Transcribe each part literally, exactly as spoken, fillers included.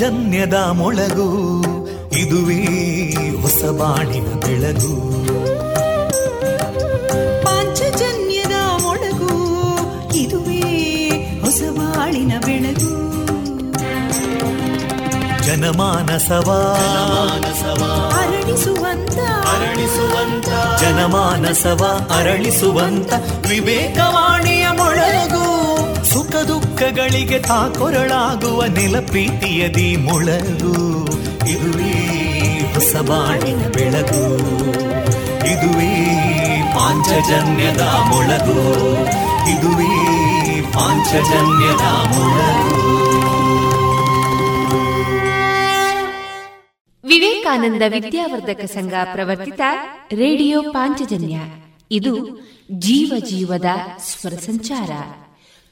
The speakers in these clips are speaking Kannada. ಜನ್ಯದ ಮೊಳಗು ಇದುವೇ ಹೊಸ ಬಾಣಿನ ಬೆಳಗು, ಪಾಂಚಜನ್ಯದ ಮೊಳಗು ಇದುವೇ ಹೊಸ ಬಾಳಿನ ಬೆಳಗು, ಜನಮಾನಸವ ಅರಳಿಸುವಂತ ಅರಳಿಸುವಂತ ಜನಮಾನಸವ ಅರಳಿಸುವಂತ ವಿವೇಕವಾಣಿಯ ಮೊಳಗು, ಸುಖ ದುಃಖಗಳಿಗೆ ತಾಕೊರಳಾಗುವ ನೆಲಪ್ರೀತಿಯದಿ ಮೊಳಗು, ಇದುವೇ ಹೊಸ ಬಾಳಿನ ಬೆಳಗು, ಇದುವೇ ಪಾಂಚಜನ್ಯದ ಮೊಳಗು, ಇದುವೇ ಪಾಂಚಜನ್ಯದ ಮೊಳಗು. ವಿವೇಕಾನಂದ ವಿದ್ಯಾವರ್ಧಕ ಸಂಘ ಪ್ರವರ್ತಿತ ರೇಡಿಯೋ ಪಾಂಚಜನ್ಯ, ಇದು ಜೀವ ಜೀವದ ಸ್ವರ ಸಂಚಾರ.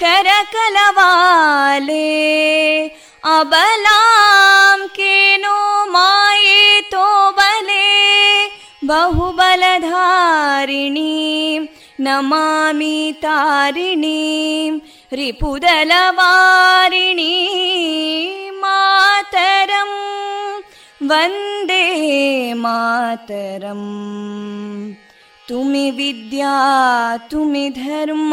ಕರಕಲವಾಲೇ ಅಬಲಾಂ ಕೇನೋ ಮಾಯೇತೋ ಬಲೇ ಬಹುಬಲಧಾರಿಣೀಂ ನಮಾಮಿ ತಾರಿಣೀಂ ರಿಪುದಲವಾರಿಣೀಂ ಮಾತರಂ ವಂದೇ ಮಾತರಂ. ತುಮಿ ವಿದ್ಯಾ ತುಮಿ ಧರ್ಮ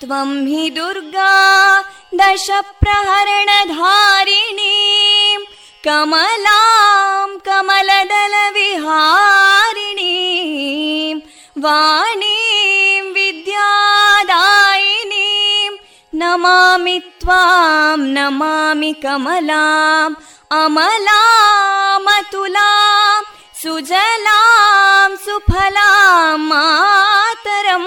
ತ್ವಂ ಹಿ ದುರ್ಗಾ ದಶ ಪ್ರಹರಣಧಾರಿಣೀಂ ಕಮಲಾಂ ಕಮಲದಲವಿಹಾರಿಣೀಂ ವಾಣೀಂ ವಿದ್ಯಾದಾಯಿನೀಂ ನಮಾಮಿ ತ್ವಾಂ ನಮಾಮಿ ಕಮಲಾಂ ಅಮಲಾಂ ಅತುಲಾಂ ಸುಜಲಾಂ ಸುಫಲಾಂ ಮಾತರಂ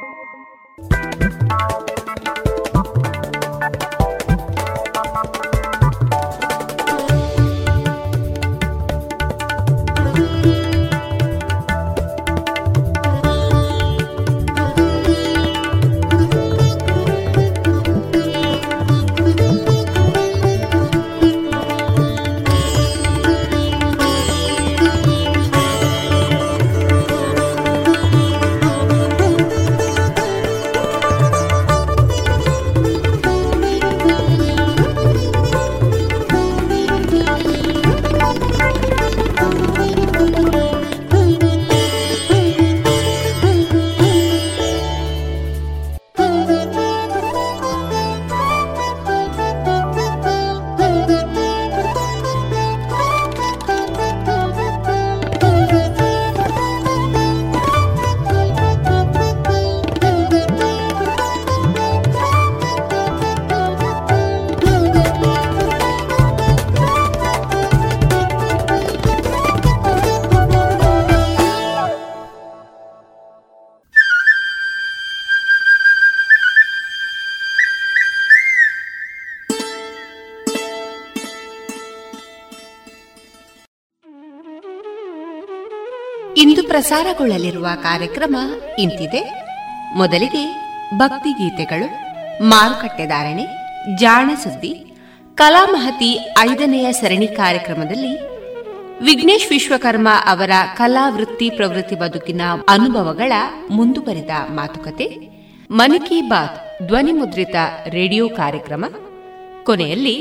ಪ್ರಸಾರಗೊಳ್ಳಲಿರುವ ಕಾರ್ಯಕ್ರಮ ಇಂತಿದೆ. ಮೊದಲಿಗೆ ಭಕ್ತಿಗೀತೆಗಳು, ಮಾರುಕಟ್ಟೆದಾರಣೆ, ಜಾಣ ಸುದ್ದಿ, ಕಲಾಮಹತಿ ಐದನೆಯ ಸರಣಿ ಕಾರ್ಯಕ್ರಮದಲ್ಲಿ ವಿಘ್ನೇಶ್ ವಿಶ್ವಕರ್ಮ ಅವರ ಕಲಾ ವೃತ್ತಿ ಪ್ರವೃತ್ತಿ ಬದುಕಿನ ಅನುಭವಗಳ ಮುಂದುವರಿದ ಮಾತುಕತೆ, ಮನ್ ಕಿ ಬಾತ್ ಧ್ವನಿಮುದ್ರಿತ ರೇಡಿಯೋ ಕಾರ್ಯಕ್ರಮ, ಕೊನೆಯಲ್ಲಿ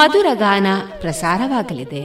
ಮಧುರಗಾನ ಪ್ರಸಾರವಾಗಲಿದೆ.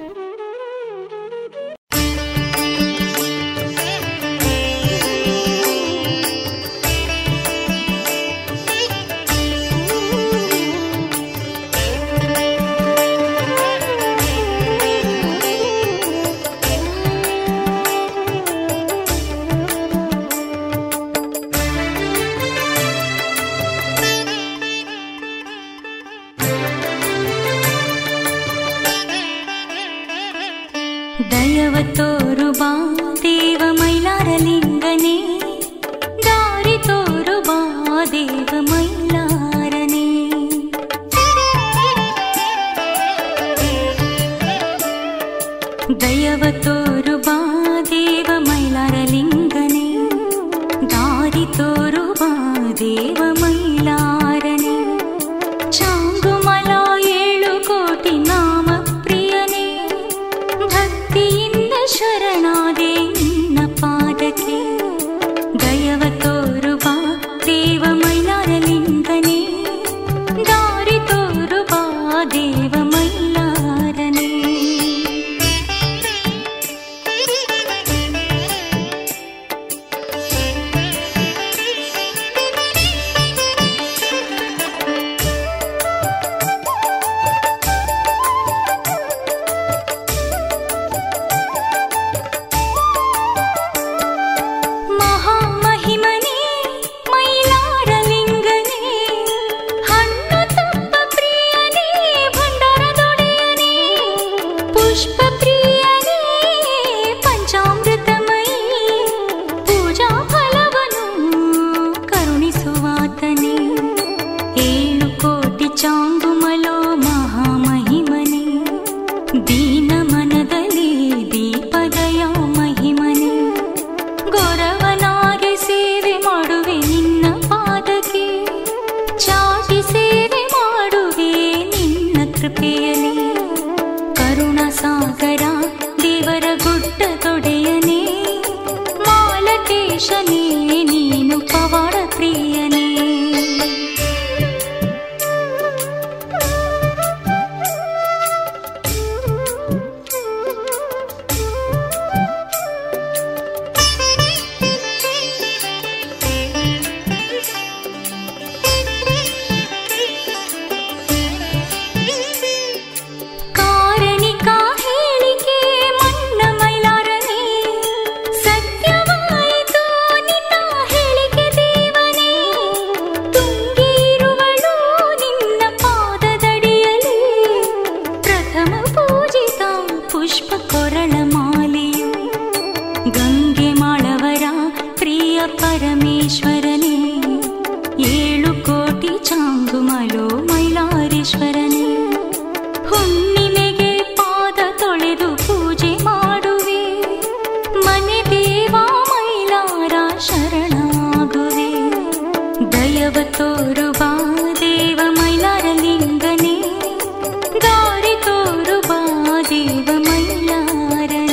ದೇವ ಮೈಲಾರನೇ,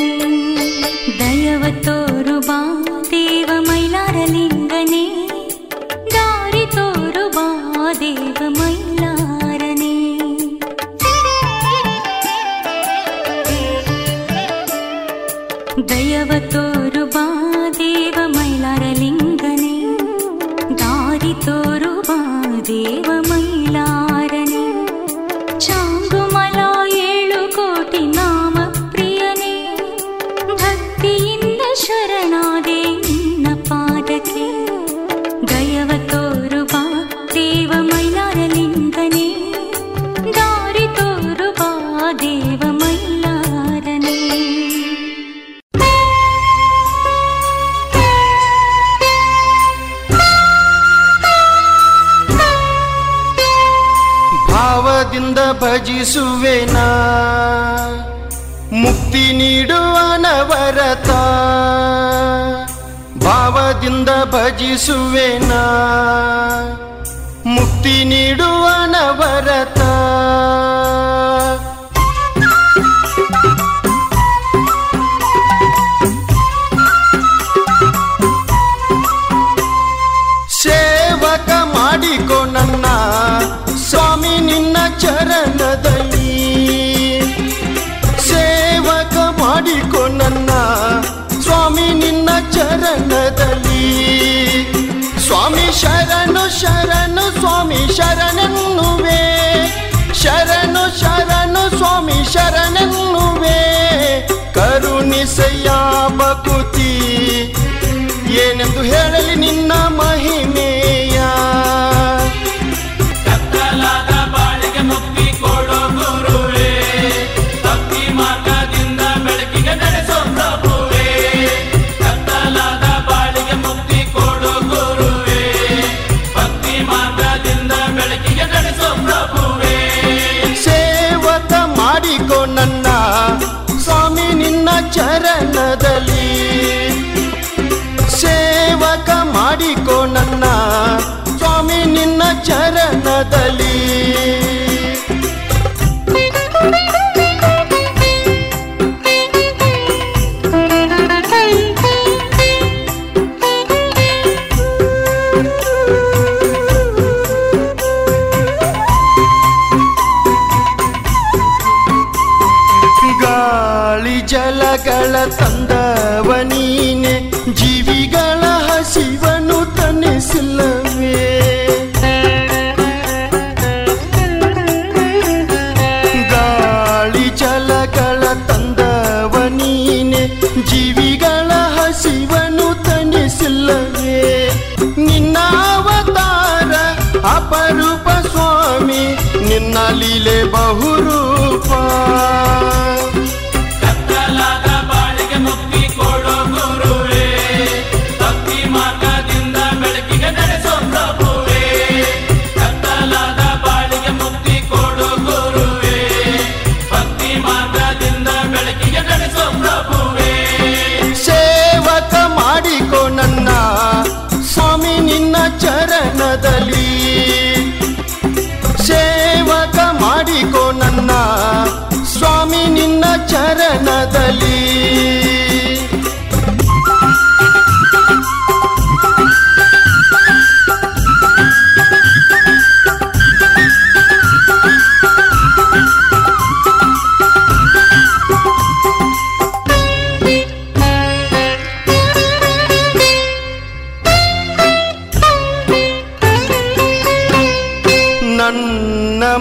ದಯವ ತೋರು ಬಾ ದೇವ ಮೈಲಾರ ಲಿಂಗನೇ, ದಾರಿ ತೋರು ಬಾ ದೇವ ಮೈಲಾರನೇ. ದಯವ ತೋರು ಬಾ ದೇವ ಮೈಲಾರ ಲಿಂಗನೇ, ದಾರಿ ತೋರು ಬಾ ದೇವ ಮೈಲಾರನೇ. ಚಾಂಗು ಮಲ ಏಳು ಕೋಟಿ ನಾಮ ಪ್ರಿಯನೇ, ಭಕ್ತಿಯಿಂದ ಶರಣಾದೆ ನಿನ್ನ ಪಾದಕ್ಕೆ, ದಯವ ತೋರು ಬಾ ದೇವ ಮೈಲಾರ ಲಿಂಗನೇ, ದಾರಿ ತೋರು ಬಾ ದೇವ ಮೈಲಾರನೇ. ಭಾವದಿಂದ ಭಜಿಸುವೆನ ಮುಕ್ತಿ ನೀಡುವನವರತ, ಭಾವದಿಂದ ಭಜಿಸುವೆನ ಮುಕ್ತಿ ನೀಡುವನವರತ. ಸೇವಕ ಮಾಡಿಕೊ ನನ್ನ ಸ್ವಾಮಿ ನಿನ್ನ ಚರಣದಲ್ಲಿ, ಸೇವಕ ಮಾಡಿಕೊ ನನ್ನ ಸ್ವಾಮಿ ನಿನ್ನ ಚರಣದಲ್ಲಿ. ಸ್ವಾಮಿ ಶರಣು ಶರಣು ಸ್ವಾಮಿ ಶರಣನ್ನುವೆ, ಶರಣು ಶರಣು ಸ್ವಾಮಿ ಶರಣನ್ನುವೆ, ಕರುಣಿಸಯ್ಯ ಬಕುತಿ ಏನೆಂದು ಹೇಳಲಿ ನಿನ್ನ ಮಹಿಮೆಯ. ನನ್ನ ಸ್ವಾಮಿ ನಿನ್ನ ಚರಣದಲ್ಲಿ, ಸೇವಕ ಮಾಡಿಕೊ ನನ್ನ ಸ್ವಾಮಿ ನಿನ್ನ ಚರಣದಲ್ಲಿ. ಜಲಗಳ ತಂದವ ನೀನೆ, ಜೀವಿಗಳ ಹಸಿವನ್ನು ತನಿಸಿಲ್ಲವೇ. ಗಾಳಿ ಜಲಗಳ ತಂದವ ನೀನೆ, ಜೀವಿಗಳ ಹಸಿವನ್ನು ತನಿಸಿಲ್ಲವೇ. ನಿನ್ನ ಅವತಾರ ಅಪರೂಪ ಸ್ವಾಮಿ, ನಿನ್ನ ಲೀಲೆ ಬಹುರೂಪ. ಚರಣದಲ್ಲಿ ಸೇವಕ ಮಾಡಿಕೊ ನನ್ನ ಸ್ವಾಮಿ ನಿನ್ನ ಚರಣದಲ್ಲಿ.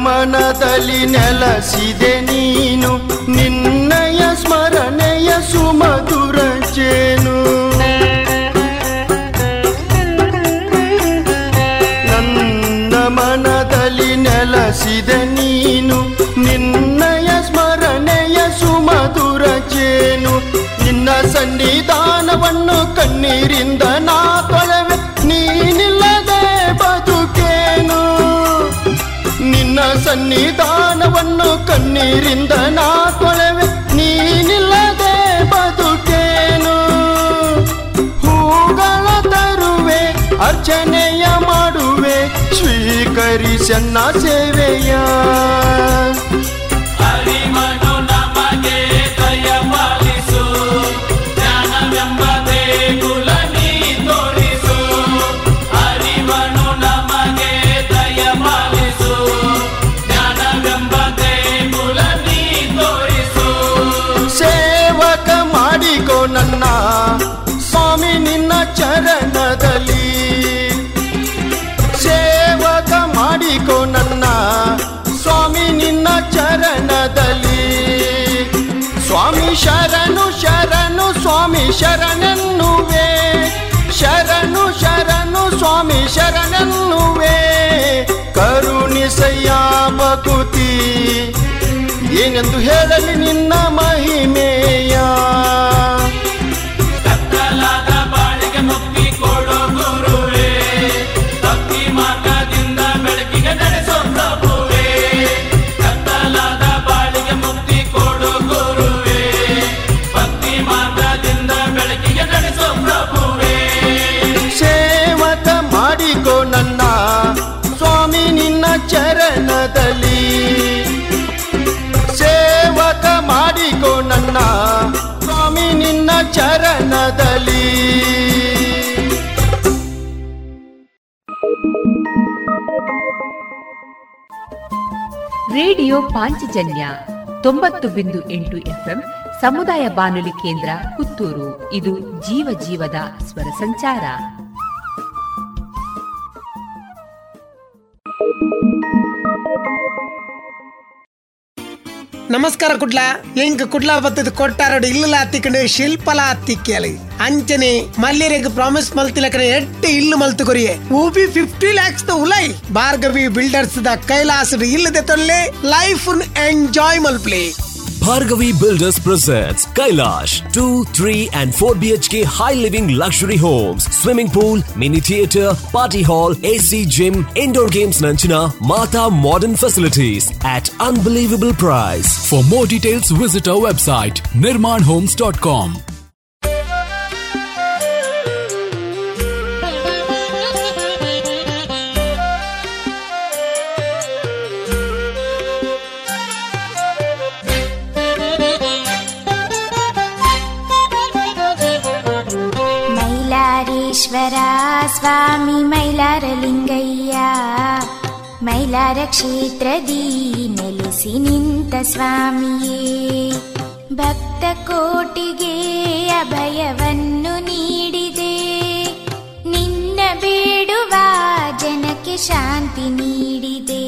ಮನದಲ್ಲಿ ನೆಲಸಿದೆ ನೀನು, ನಿನ್ನಯ ಸ್ಮರಣೆಯ ಸುಮಧುರ ಜೇನು. ನನ್ನ ಮನದಲ್ಲಿ ನೆಲಸಿದೆ ನೀನು, ನಿನ್ನಯ ಸ್ಮರಣೆಯ ಸುಮಧುರ ಜೇನು. ನಿನ್ನ ಸನ್ನಿಧಾನವನ್ನು ಕಣ್ಣೀರಿಂದ ನಾ ತೊಳೆವೆ, ನೀನಿಲ್ಲದೆ ಬದುಕೇನು. ನಿನ್ನ ಸನ್ನಿಧಾನವನ್ನು ಕಣ್ಣೀರಿಂದ ನಾ ತೊಳೆವೆ, ನೀನಿಲ್ಲದೆ ಬದುಕೇನು. ಹೂಗಳ ತರುವೆ ಅರ್ಚನೆಯ ಮಾಡುವೆ, ಸ್ವೀಕರಿಸನ್ನ ಸೇವೆಯ. ಹರಿಮನು ನಮಗೆ ಶರಣನ್ನುವೆ ಶರಣು ಶರಣು ಸ್ವಾಮಿ ಶರಣನ್ನುವೆ ಕರುಣಿಸಯ್ಯ ಭಕುತಿ ಏನೆಂದು ಹೇಳಲಿ ನಿನ್ನ ಮಹಿಮೆಯ ಚರಣದಲ್ಲಿ ಸೇವಕ ಮಾಡಿಕೋ ನನ್ನ ಸ್ವಾಮಿ ನಿನ್ನ ಚರಣದಲ್ಲಿ. ರೇಡಿಯೋ ಪಾಂಚಜನ್ಯ ತೊಂಬತ್ತು ಬಿಂದು ಎಂಟು ಎಫ್ಎಂ ಸಮುದಾಯ ಬಾನುಲಿ ಕೇಂದ್ರ ಪುತ್ತೂರು. ಇದು ಜೀವ ಜೀವದ ಸ್ವರ ಸಂಚಾರ. ನಮಸ್ಕಾರ ಕುಡ್ಲಾ ಎಂಕ್ ಕುಡ್ಲಾ ಬತ್ತದ ಕೊಟ್ಟಾರೋಡು ಇಲ್ಲ ಹತ್ತಿಕೊಂಡು ಶಿಲ್ಪಲ ಹತ್ತಿಕ್ಕಲಿ ಅಂಚನೆ ಮಲ್ಯರಿಗೆ ಪ್ರಾಮಿಸ್ ಮಲ್ತಿಲ ಕಡೆ ಎಟ್ಟು ಇಲ್ಲು ಮಲ್ತು ಕೊರಿಯೆ ಊಬಿ ಫಿಫ್ಟಿ ಲ್ಯಾಕ್ಸ್ ದ ಉಲೈ ಭಾರ್ಗವಿ ಬಿಲ್ಡರ್ಸ್ ದ ಕೈಲಾಸ ಇಲ್ಲದೆ ತೊಲ್ಲೆ ಲೈಫ್ ಎಂಜಾಯ್ ಮಲ್ಪ್ಲೆ. Bhargavi Builders presents Kailash two, three and four B H K high living luxury homes, swimming pool, mini theater, party hall, A C gym, indoor games nanchina, Mata modern facilities at unbelievable price. For more details visit our website nirman homes dot com. ಸ್ವಾಮಿ ಮೈಲಾರ ಲಿಂಗಯ್ಯ ಮೈಲಾರ ಕ್ಷೇತ್ರದಿ ನೆಲೆಸಿ ನಿಂತ ಸ್ವಾಮಿಯೇ ಭಕ್ತ ಕೋಟಿಗೆ ಅಭಯವನ್ನು ನೀಡಿದೆ ನಿನ್ನ ಬೇಡುವ ಜನಕ್ಕೆ ಶಾಂತಿ ನೀಡಿದೆ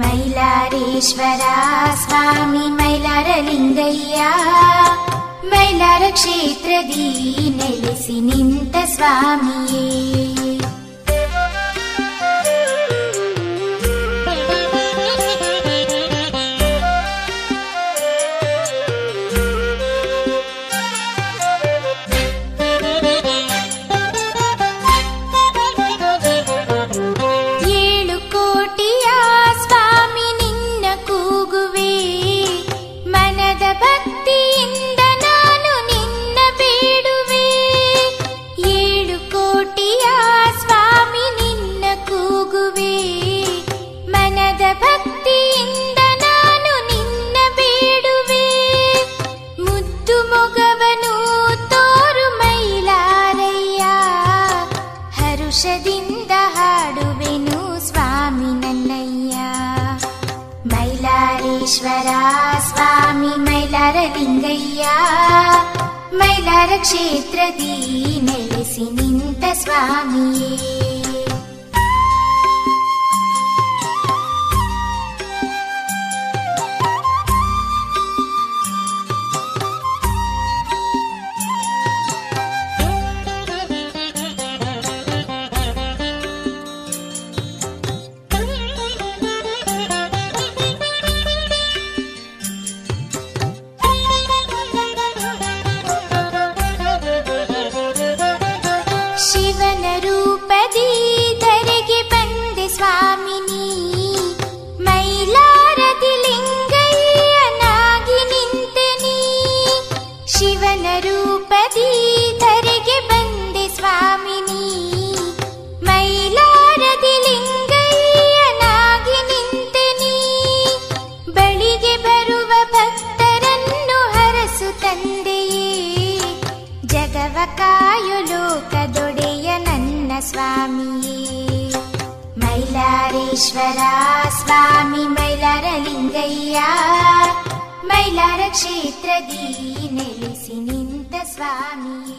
ಮೈಲಾರೇಶ್ವರ ಸ್ವಾಮಿ ಮೈಲಾರ ಲಿಂಗಯ್ಯ ಮೈಲಾರ ಕ್ಷೇತ್ರದಿ ನೆಲೆಸಿ ನಿಂತ ಸ್ವಾಮಿಯೇ ಲಿಂಗಯ್ಯ ಮೈಲಾರ ಕ್ಷೇತ್ರದಿ ನೆಲೆಸಿ ನಿಂತ ಸ್ವಾಮಿಯೇ ನಿನಗೆ ಬರುವ ಭಕ್ತರನ್ನು ಹರಸು ತಂದೆಯೇ, ಜಗವ ಕಾಯು ಲೋಕದೊಡೆಯ ನನ್ನ ಸ್ವಾಮಿಯೇ. ಮೈಲಾರೇಶ್ವರ ಸ್ವಾಮಿ ಮೈಲಾರ ಲಿಂಗಯ್ಯ, ಮೈಲಾರ ಕ್ಷೇತ್ರದಿ ನೆಲೆಸಿ ನಿಂತ ಸ್ವಾಮಿಯೇ.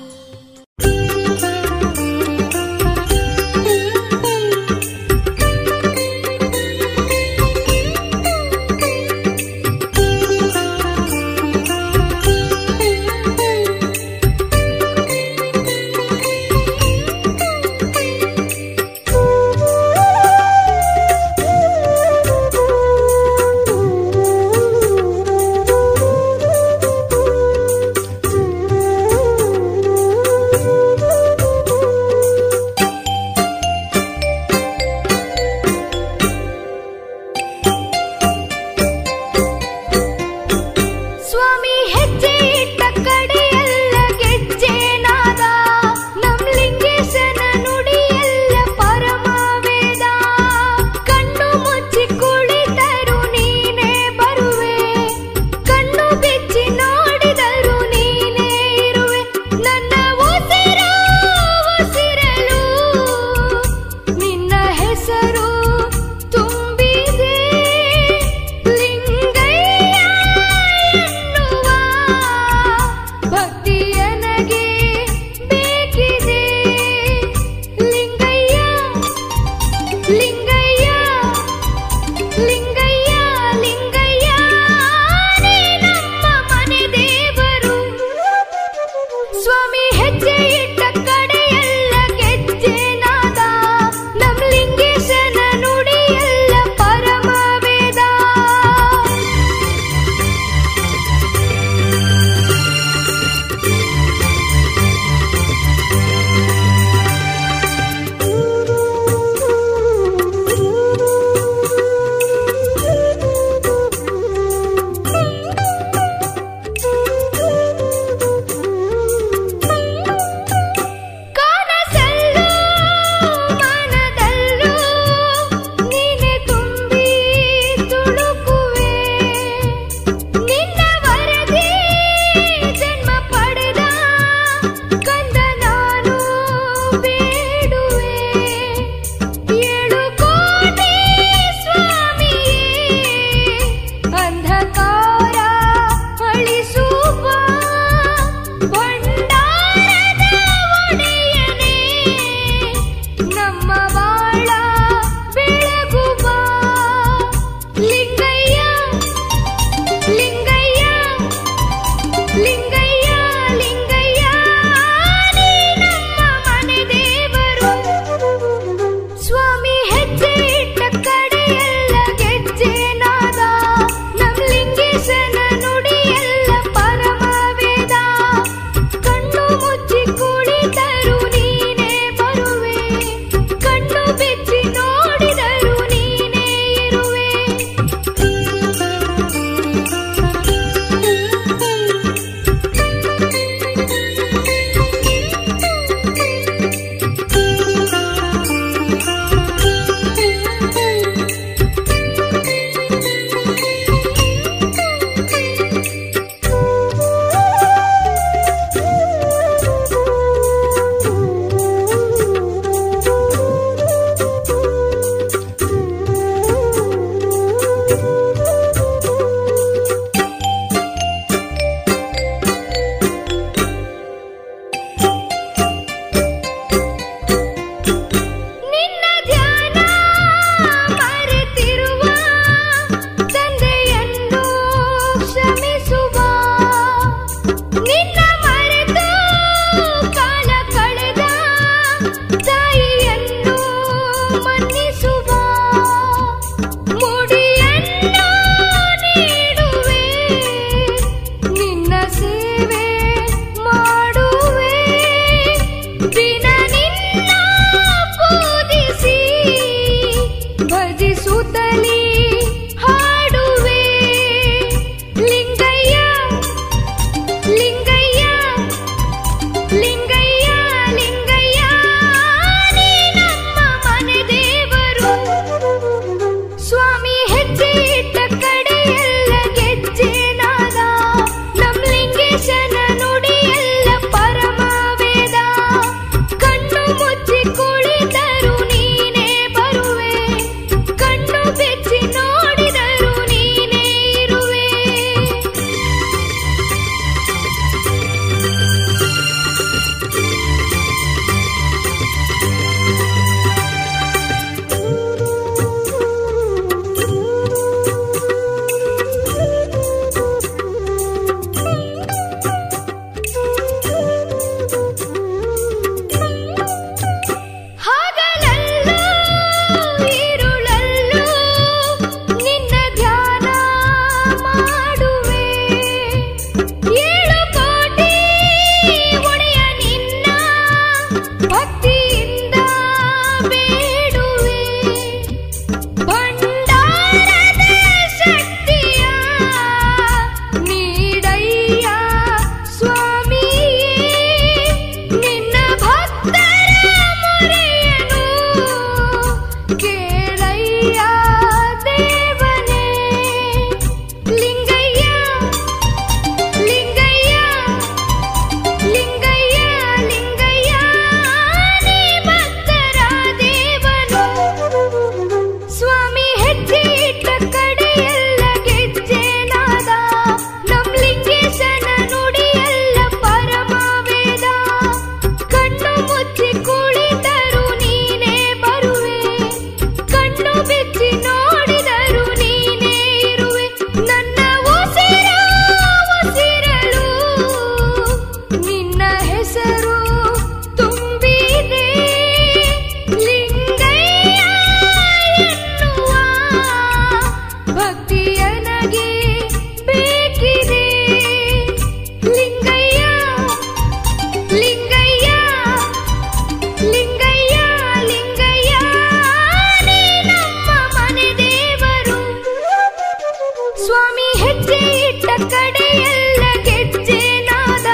ಸ್ವಾಮಿ ಹೆಜ್ಜೆ ಇಟ್ಟ ಕಡೆಯೆಲ್ಲ ಗೆಜ್ಜೆ ನಾದ,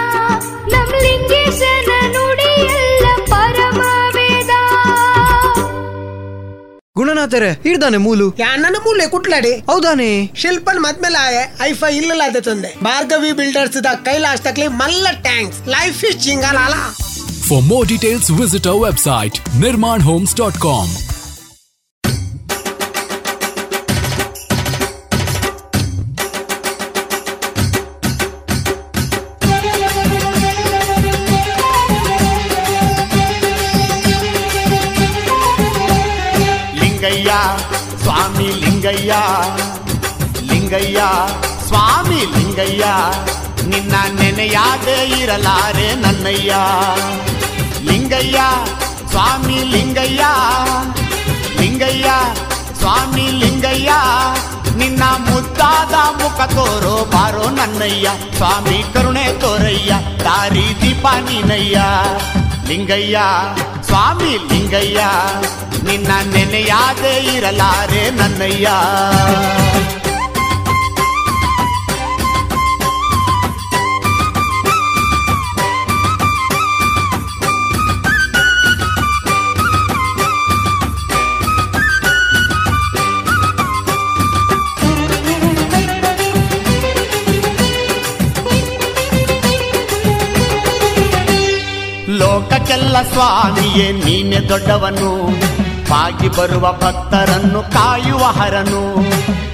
ನಮ್ ಲಿಂಗೇಶನ ನುಡಿಯೆಲ್ಲ ಪರಮವೇದ. ಗುಣನಾಥರೇ, ಇಡ್ದಾನೆ ಮೂಲು ನನ್ನ ಮೂಲೆ ಕುಟ್ಲಾಡಿ. ಹೌದಾನೆ ಶಿಲ್ಪನ್ ಮದ್ಮೇಲೆ ಆಯೆ ಐಫೈ ಇಲ್ಲ ಅದೇ ತಂದೆ. ಭಾರ್ಗವಿ ಬಿಲ್ಡರ್ಸ್ ದ ಕೈಲಾಶ್ ತಕ್ಲಿ ಮಲ್ಲ ಟ್ಯಾಂಕ್ಸ್ ಲೈಫ್ ಇಸ್ ಚಿಂಗಾಲಾಲ. For more details, visit our website nirman homes dot com. Lingayya, Swami Lingayya, Lingayya, Swami Lingayya, ನಿನ್ನ ನೆನೆಯಾದೆ ಇರಲಾರೆ ನನ್ನಯ್ಯ. ಲಿಂಗಯ್ಯ ಸ್ವಾಮಿ ಲಿಂಗಯ್ಯ, ಲಿಂಗಯ್ಯ ಸ್ವಾಮಿ ಲಿಂಗಯ್ಯ, ನಿನ್ನ ಮುದ್ದಾದ ಮುಖ ತೋರೋ ಬಾರೋ ನನ್ನಯ್ಯ. ಸ್ವಾಮಿ ಕರುಣೆ ತೋರಯ್ಯ, ದಾರಿ ದೀಪ ನೀನಯ್ಯ. ಲಿಂಗಯ್ಯ ಸ್ವಾಮಿ ಲಿಂಗಯ್ಯ, ನಿನ್ನ ನೆನೆಯಾದೆ ಇರಲಾರೆ ನನ್ನಯ್ಯ. ಲೋಕಕ್ಕೆಲ್ಲ ಸ್ವಾಮಿಯೇ ನೀನೆ ದೊಡ್ಡವನು, ಬಾಗಿ ಬರುವ ಭಕ್ತರನ್ನು ಕಾಯುವ ಹರನು.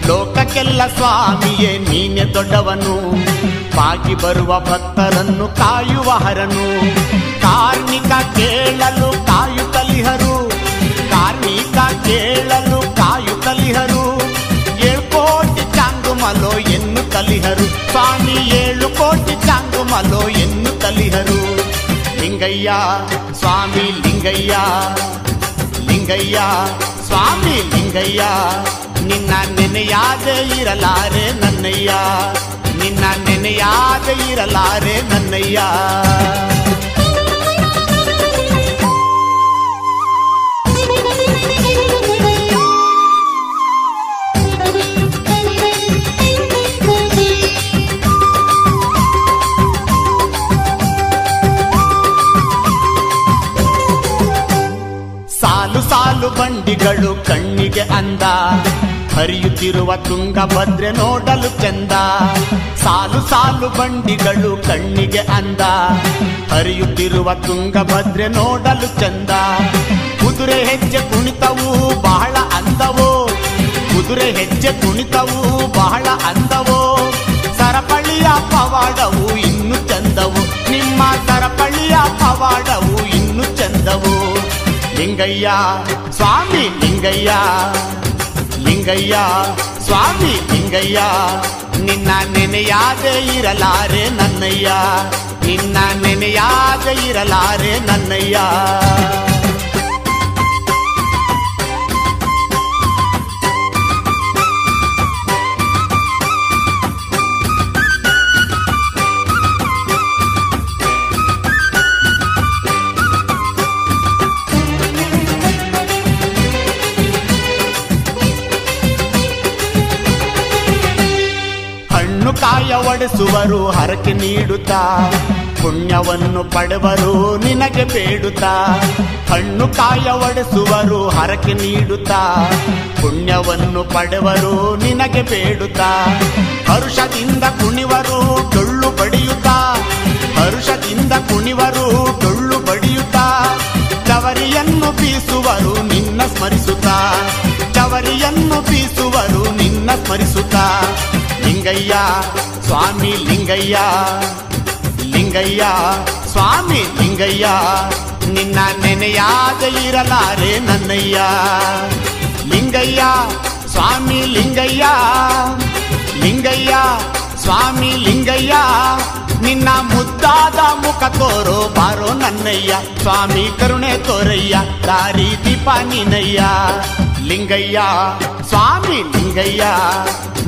ಲೋಕಕ್ಕೆಲ್ಲ ಸ್ವಾಮಿಯೇ ನೀನೆ ದೊಡ್ಡವನು, ಬಾಗಿ ಬರುವ ಭಕ್ತರನ್ನು ಕಾಯುವ ಹರನು. ಕಾರ್ಮಿಕ ಕೇಳಲು ಕಾಯುತ್ತಲಿಹರು, ಕಾರ್ಮಿಕ ಕೇಳಲು ಕಾಯುತ್ತಲಿಹರು, ಏಳು ಕೋಟಿ ಚಾಂಗು ಮಲೋ ಎನ್ನು ತಲಿಹರು. ಸ್ವಾಮಿ ಏಳು ಕೋಟಿ ಚಾಂಗು ಮಲೋ ಎನ್ನು ತಲಿಹರು. ಲಿಂಗಯ್ಯ ಸ್ವಾಮಿ ಲಿಂಗಯ್ಯ, ಲಿಂಗಯ್ಯ ಸ್ವಾಮಿ ಲಿಂಗಯ್ಯ, ನಿನ್ನ ನೆನೆಯಾದೆ ಇರಲಾರೆ ನನ್ನಯ್ಯ, ನಿನ್ನ ನೆನೆಯಾದೆ ಇರಲಾರೆ ನನ್ನಯ್ಯ. ಸಾಲು ಬಂಡಿಗಳು ಕಣ್ಣಿಗೆ ಅಂದ, ಹರಿಯುತ್ತಿರುವ ತುಂಗಭದ್ರೆ ನೋಡಲು ಚೆಂದ. ಸಾಲು ಸಾಲು ಬಂಡಿಗಳು ಕಣ್ಣಿಗೆ ಅಂದ, ಹರಿಯುತ್ತಿರುವ ತುಂಗಭದ್ರೆ ನೋಡಲು ಚೆಂದ. ಕುದುರೆ ಹೆಜ್ಜೆ ಕುಣಿತವು ಬಹಳ ಅಂದವೋ, ಕುದುರೆ ಹೆಜ್ಜೆ ಕುಣಿತವು ಬಹಳ ಅಂದವೋ, ಸರಪಳಿಯ ಪವಾಡವು ಇನ್ನು ಚೆಂದವು. ನಿಮ್ಮ ಸರಪಳಿಯ ಪವಾಡವು ಇನ್ನು ಚೆಂದವು. ಲಿಂಗಯ್ಯ ಸ್ವಾಮಿ ಲಿಂಗಯ್ಯ, ಲಿಂಗಯ್ಯ ಸ್ವಾಮಿ ಲಿಂಗಯ್ಯ, ನಿನ್ನ ನೆನೆಯಾದೆ ಇರಲಾರೆ ನನ್ನಯ್ಯ, ನಿನ್ನ ನೆನೆಯಾದೆ ಇರಲಾರೆ ನನ್ನಯ್ಯ. ಕಾಯ ಒಡೆಸುವರು ಹರಕೆ ನೀಡುತ್ತಾ, ಪುಣ್ಯವನ್ನು ಪಡೆವರು ನಿನಗೆ ಬೇಡುತ್ತಾ. ಹಣ್ಣು ಕಾಯ ಒಡೆಸುವರು ಹರಕೆ ನೀಡುತ್ತಾ, ಪುಣ್ಯವನ್ನು ಪಡೆವರು ನಿನಗೆ ಬೇಡುತ್ತಾ. ಹರುಷದಿಂದ ಕುಣಿವರು ಡೊಳ್ಳು ಬಡಿಯುತ್ತಾ, ಹರುಷದಿಂದ ಕುಣಿವರು ಡೊಳ್ಳು ಬಡಿಯುತ್ತಾ. ಚವರಿಯನ್ನು ಬೀಸುವರು ನಿನ್ನ ಸ್ಮರಿಸುತ್ತಾ, ಚವರಿಯನ್ನು ಬೀಸುವರು ನಿನ್ನ ಸ್ಮರಿಸುತ್ತಾ. ಲಿಂಗಯ್ಯ ಸ್ವಾಮಿ ಲಿಂಗಯ್ಯ, ಲಿಂಗಯ್ಯ ಸ್ವಾಮಿ ಲಿಂಗಯ್ಯ, ನಿನ್ನ ನೆನೆಯಾದ ಇರಲಾರೆ ನನ್ನಯ್ಯ. ಲಿಂಗಯ್ಯ ಸ್ವಾಮಿ ಲಿಂಗಯ್ಯ, ಲಿಂಗಯ್ಯ ಸ್ವಾಮಿ ಲಿಂಗಯ್ಯ, ನಿನ್ನ ಮುದ್ದಾದ ಮುಖ ತೋರೋ ಬಾರೋ ನನ್ನಯ್ಯ. ಸ್ವಾಮಿ ಕರುಣೆ ತೋರಯ್ಯ, ದಾರಿ ದೀಪ ನೀನಯ್ಯ. ಲಿಂಗಯ್ಯ ಸ್ವಾಮಿ ಲಿಂಗಯ್ಯ,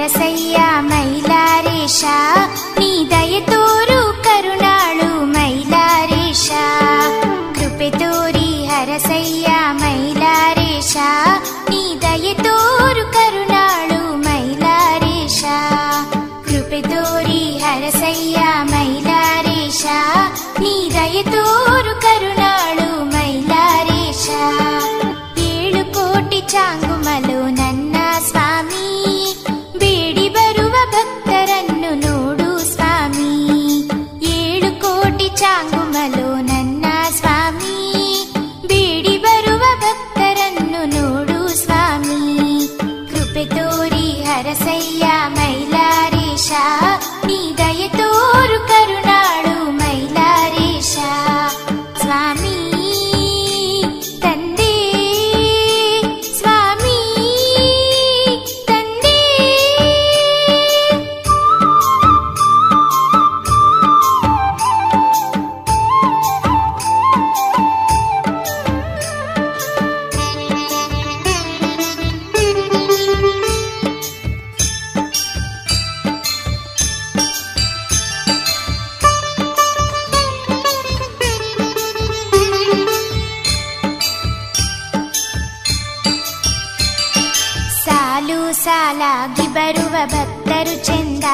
ರಸಯ್ಯ ಮೈಲಾರೇಶ ನೀ ದಯ ತೋರು ಕರುಣಾಳು ಮೈಲಾರೇಶ, ಕೃಪೆ ತೋರಿ ಹರಸಯ್ಯ ಮೈಲಾರೇಶ ನೀ ದಯ ತೋರು ಕರುಣಾಳು ಮೈಲಾರೇಶ, ಕೃಪೆ ತೋರಿ ಹರಸಯ್ಯ ಮೈಲಾರೇಶ ನೀ ದಯ ತೋರು ಕರುಣಾಳು ಮೈಲಾರೇಶ. ಏಳು ಕೋಟಿ ಚಾಂಗುಮಲು ನನ್ನ ಸ್ವಾಮಿ, ಭಕ್ತರನ್ನು ನೋಡು ಸ್ವಾಮಿ, ಏಳು ಕೋಟಿ ಚಾಂಗುಮಲು ನನ್ನ ಸ್ವಾಮಿ, ಬೇಡಿ ಬರುವ ಭಕ್ತರನ್ನು ನೋಡು ಸ್ವಾಮಿ, ಕೃಪೆ ತೋರಿ ಹರಸಯ್ಯ ಮೈಲಾರೇಶ ನೀ ದಯ ತೋರು ಕರುಣಾಳು ಮೈಲಾರೇಶ. ಸ್ವಾಮಿ ಸಾಲಾಗಿ ಬರುವ ಭಕ್ತರು ಚಂದ,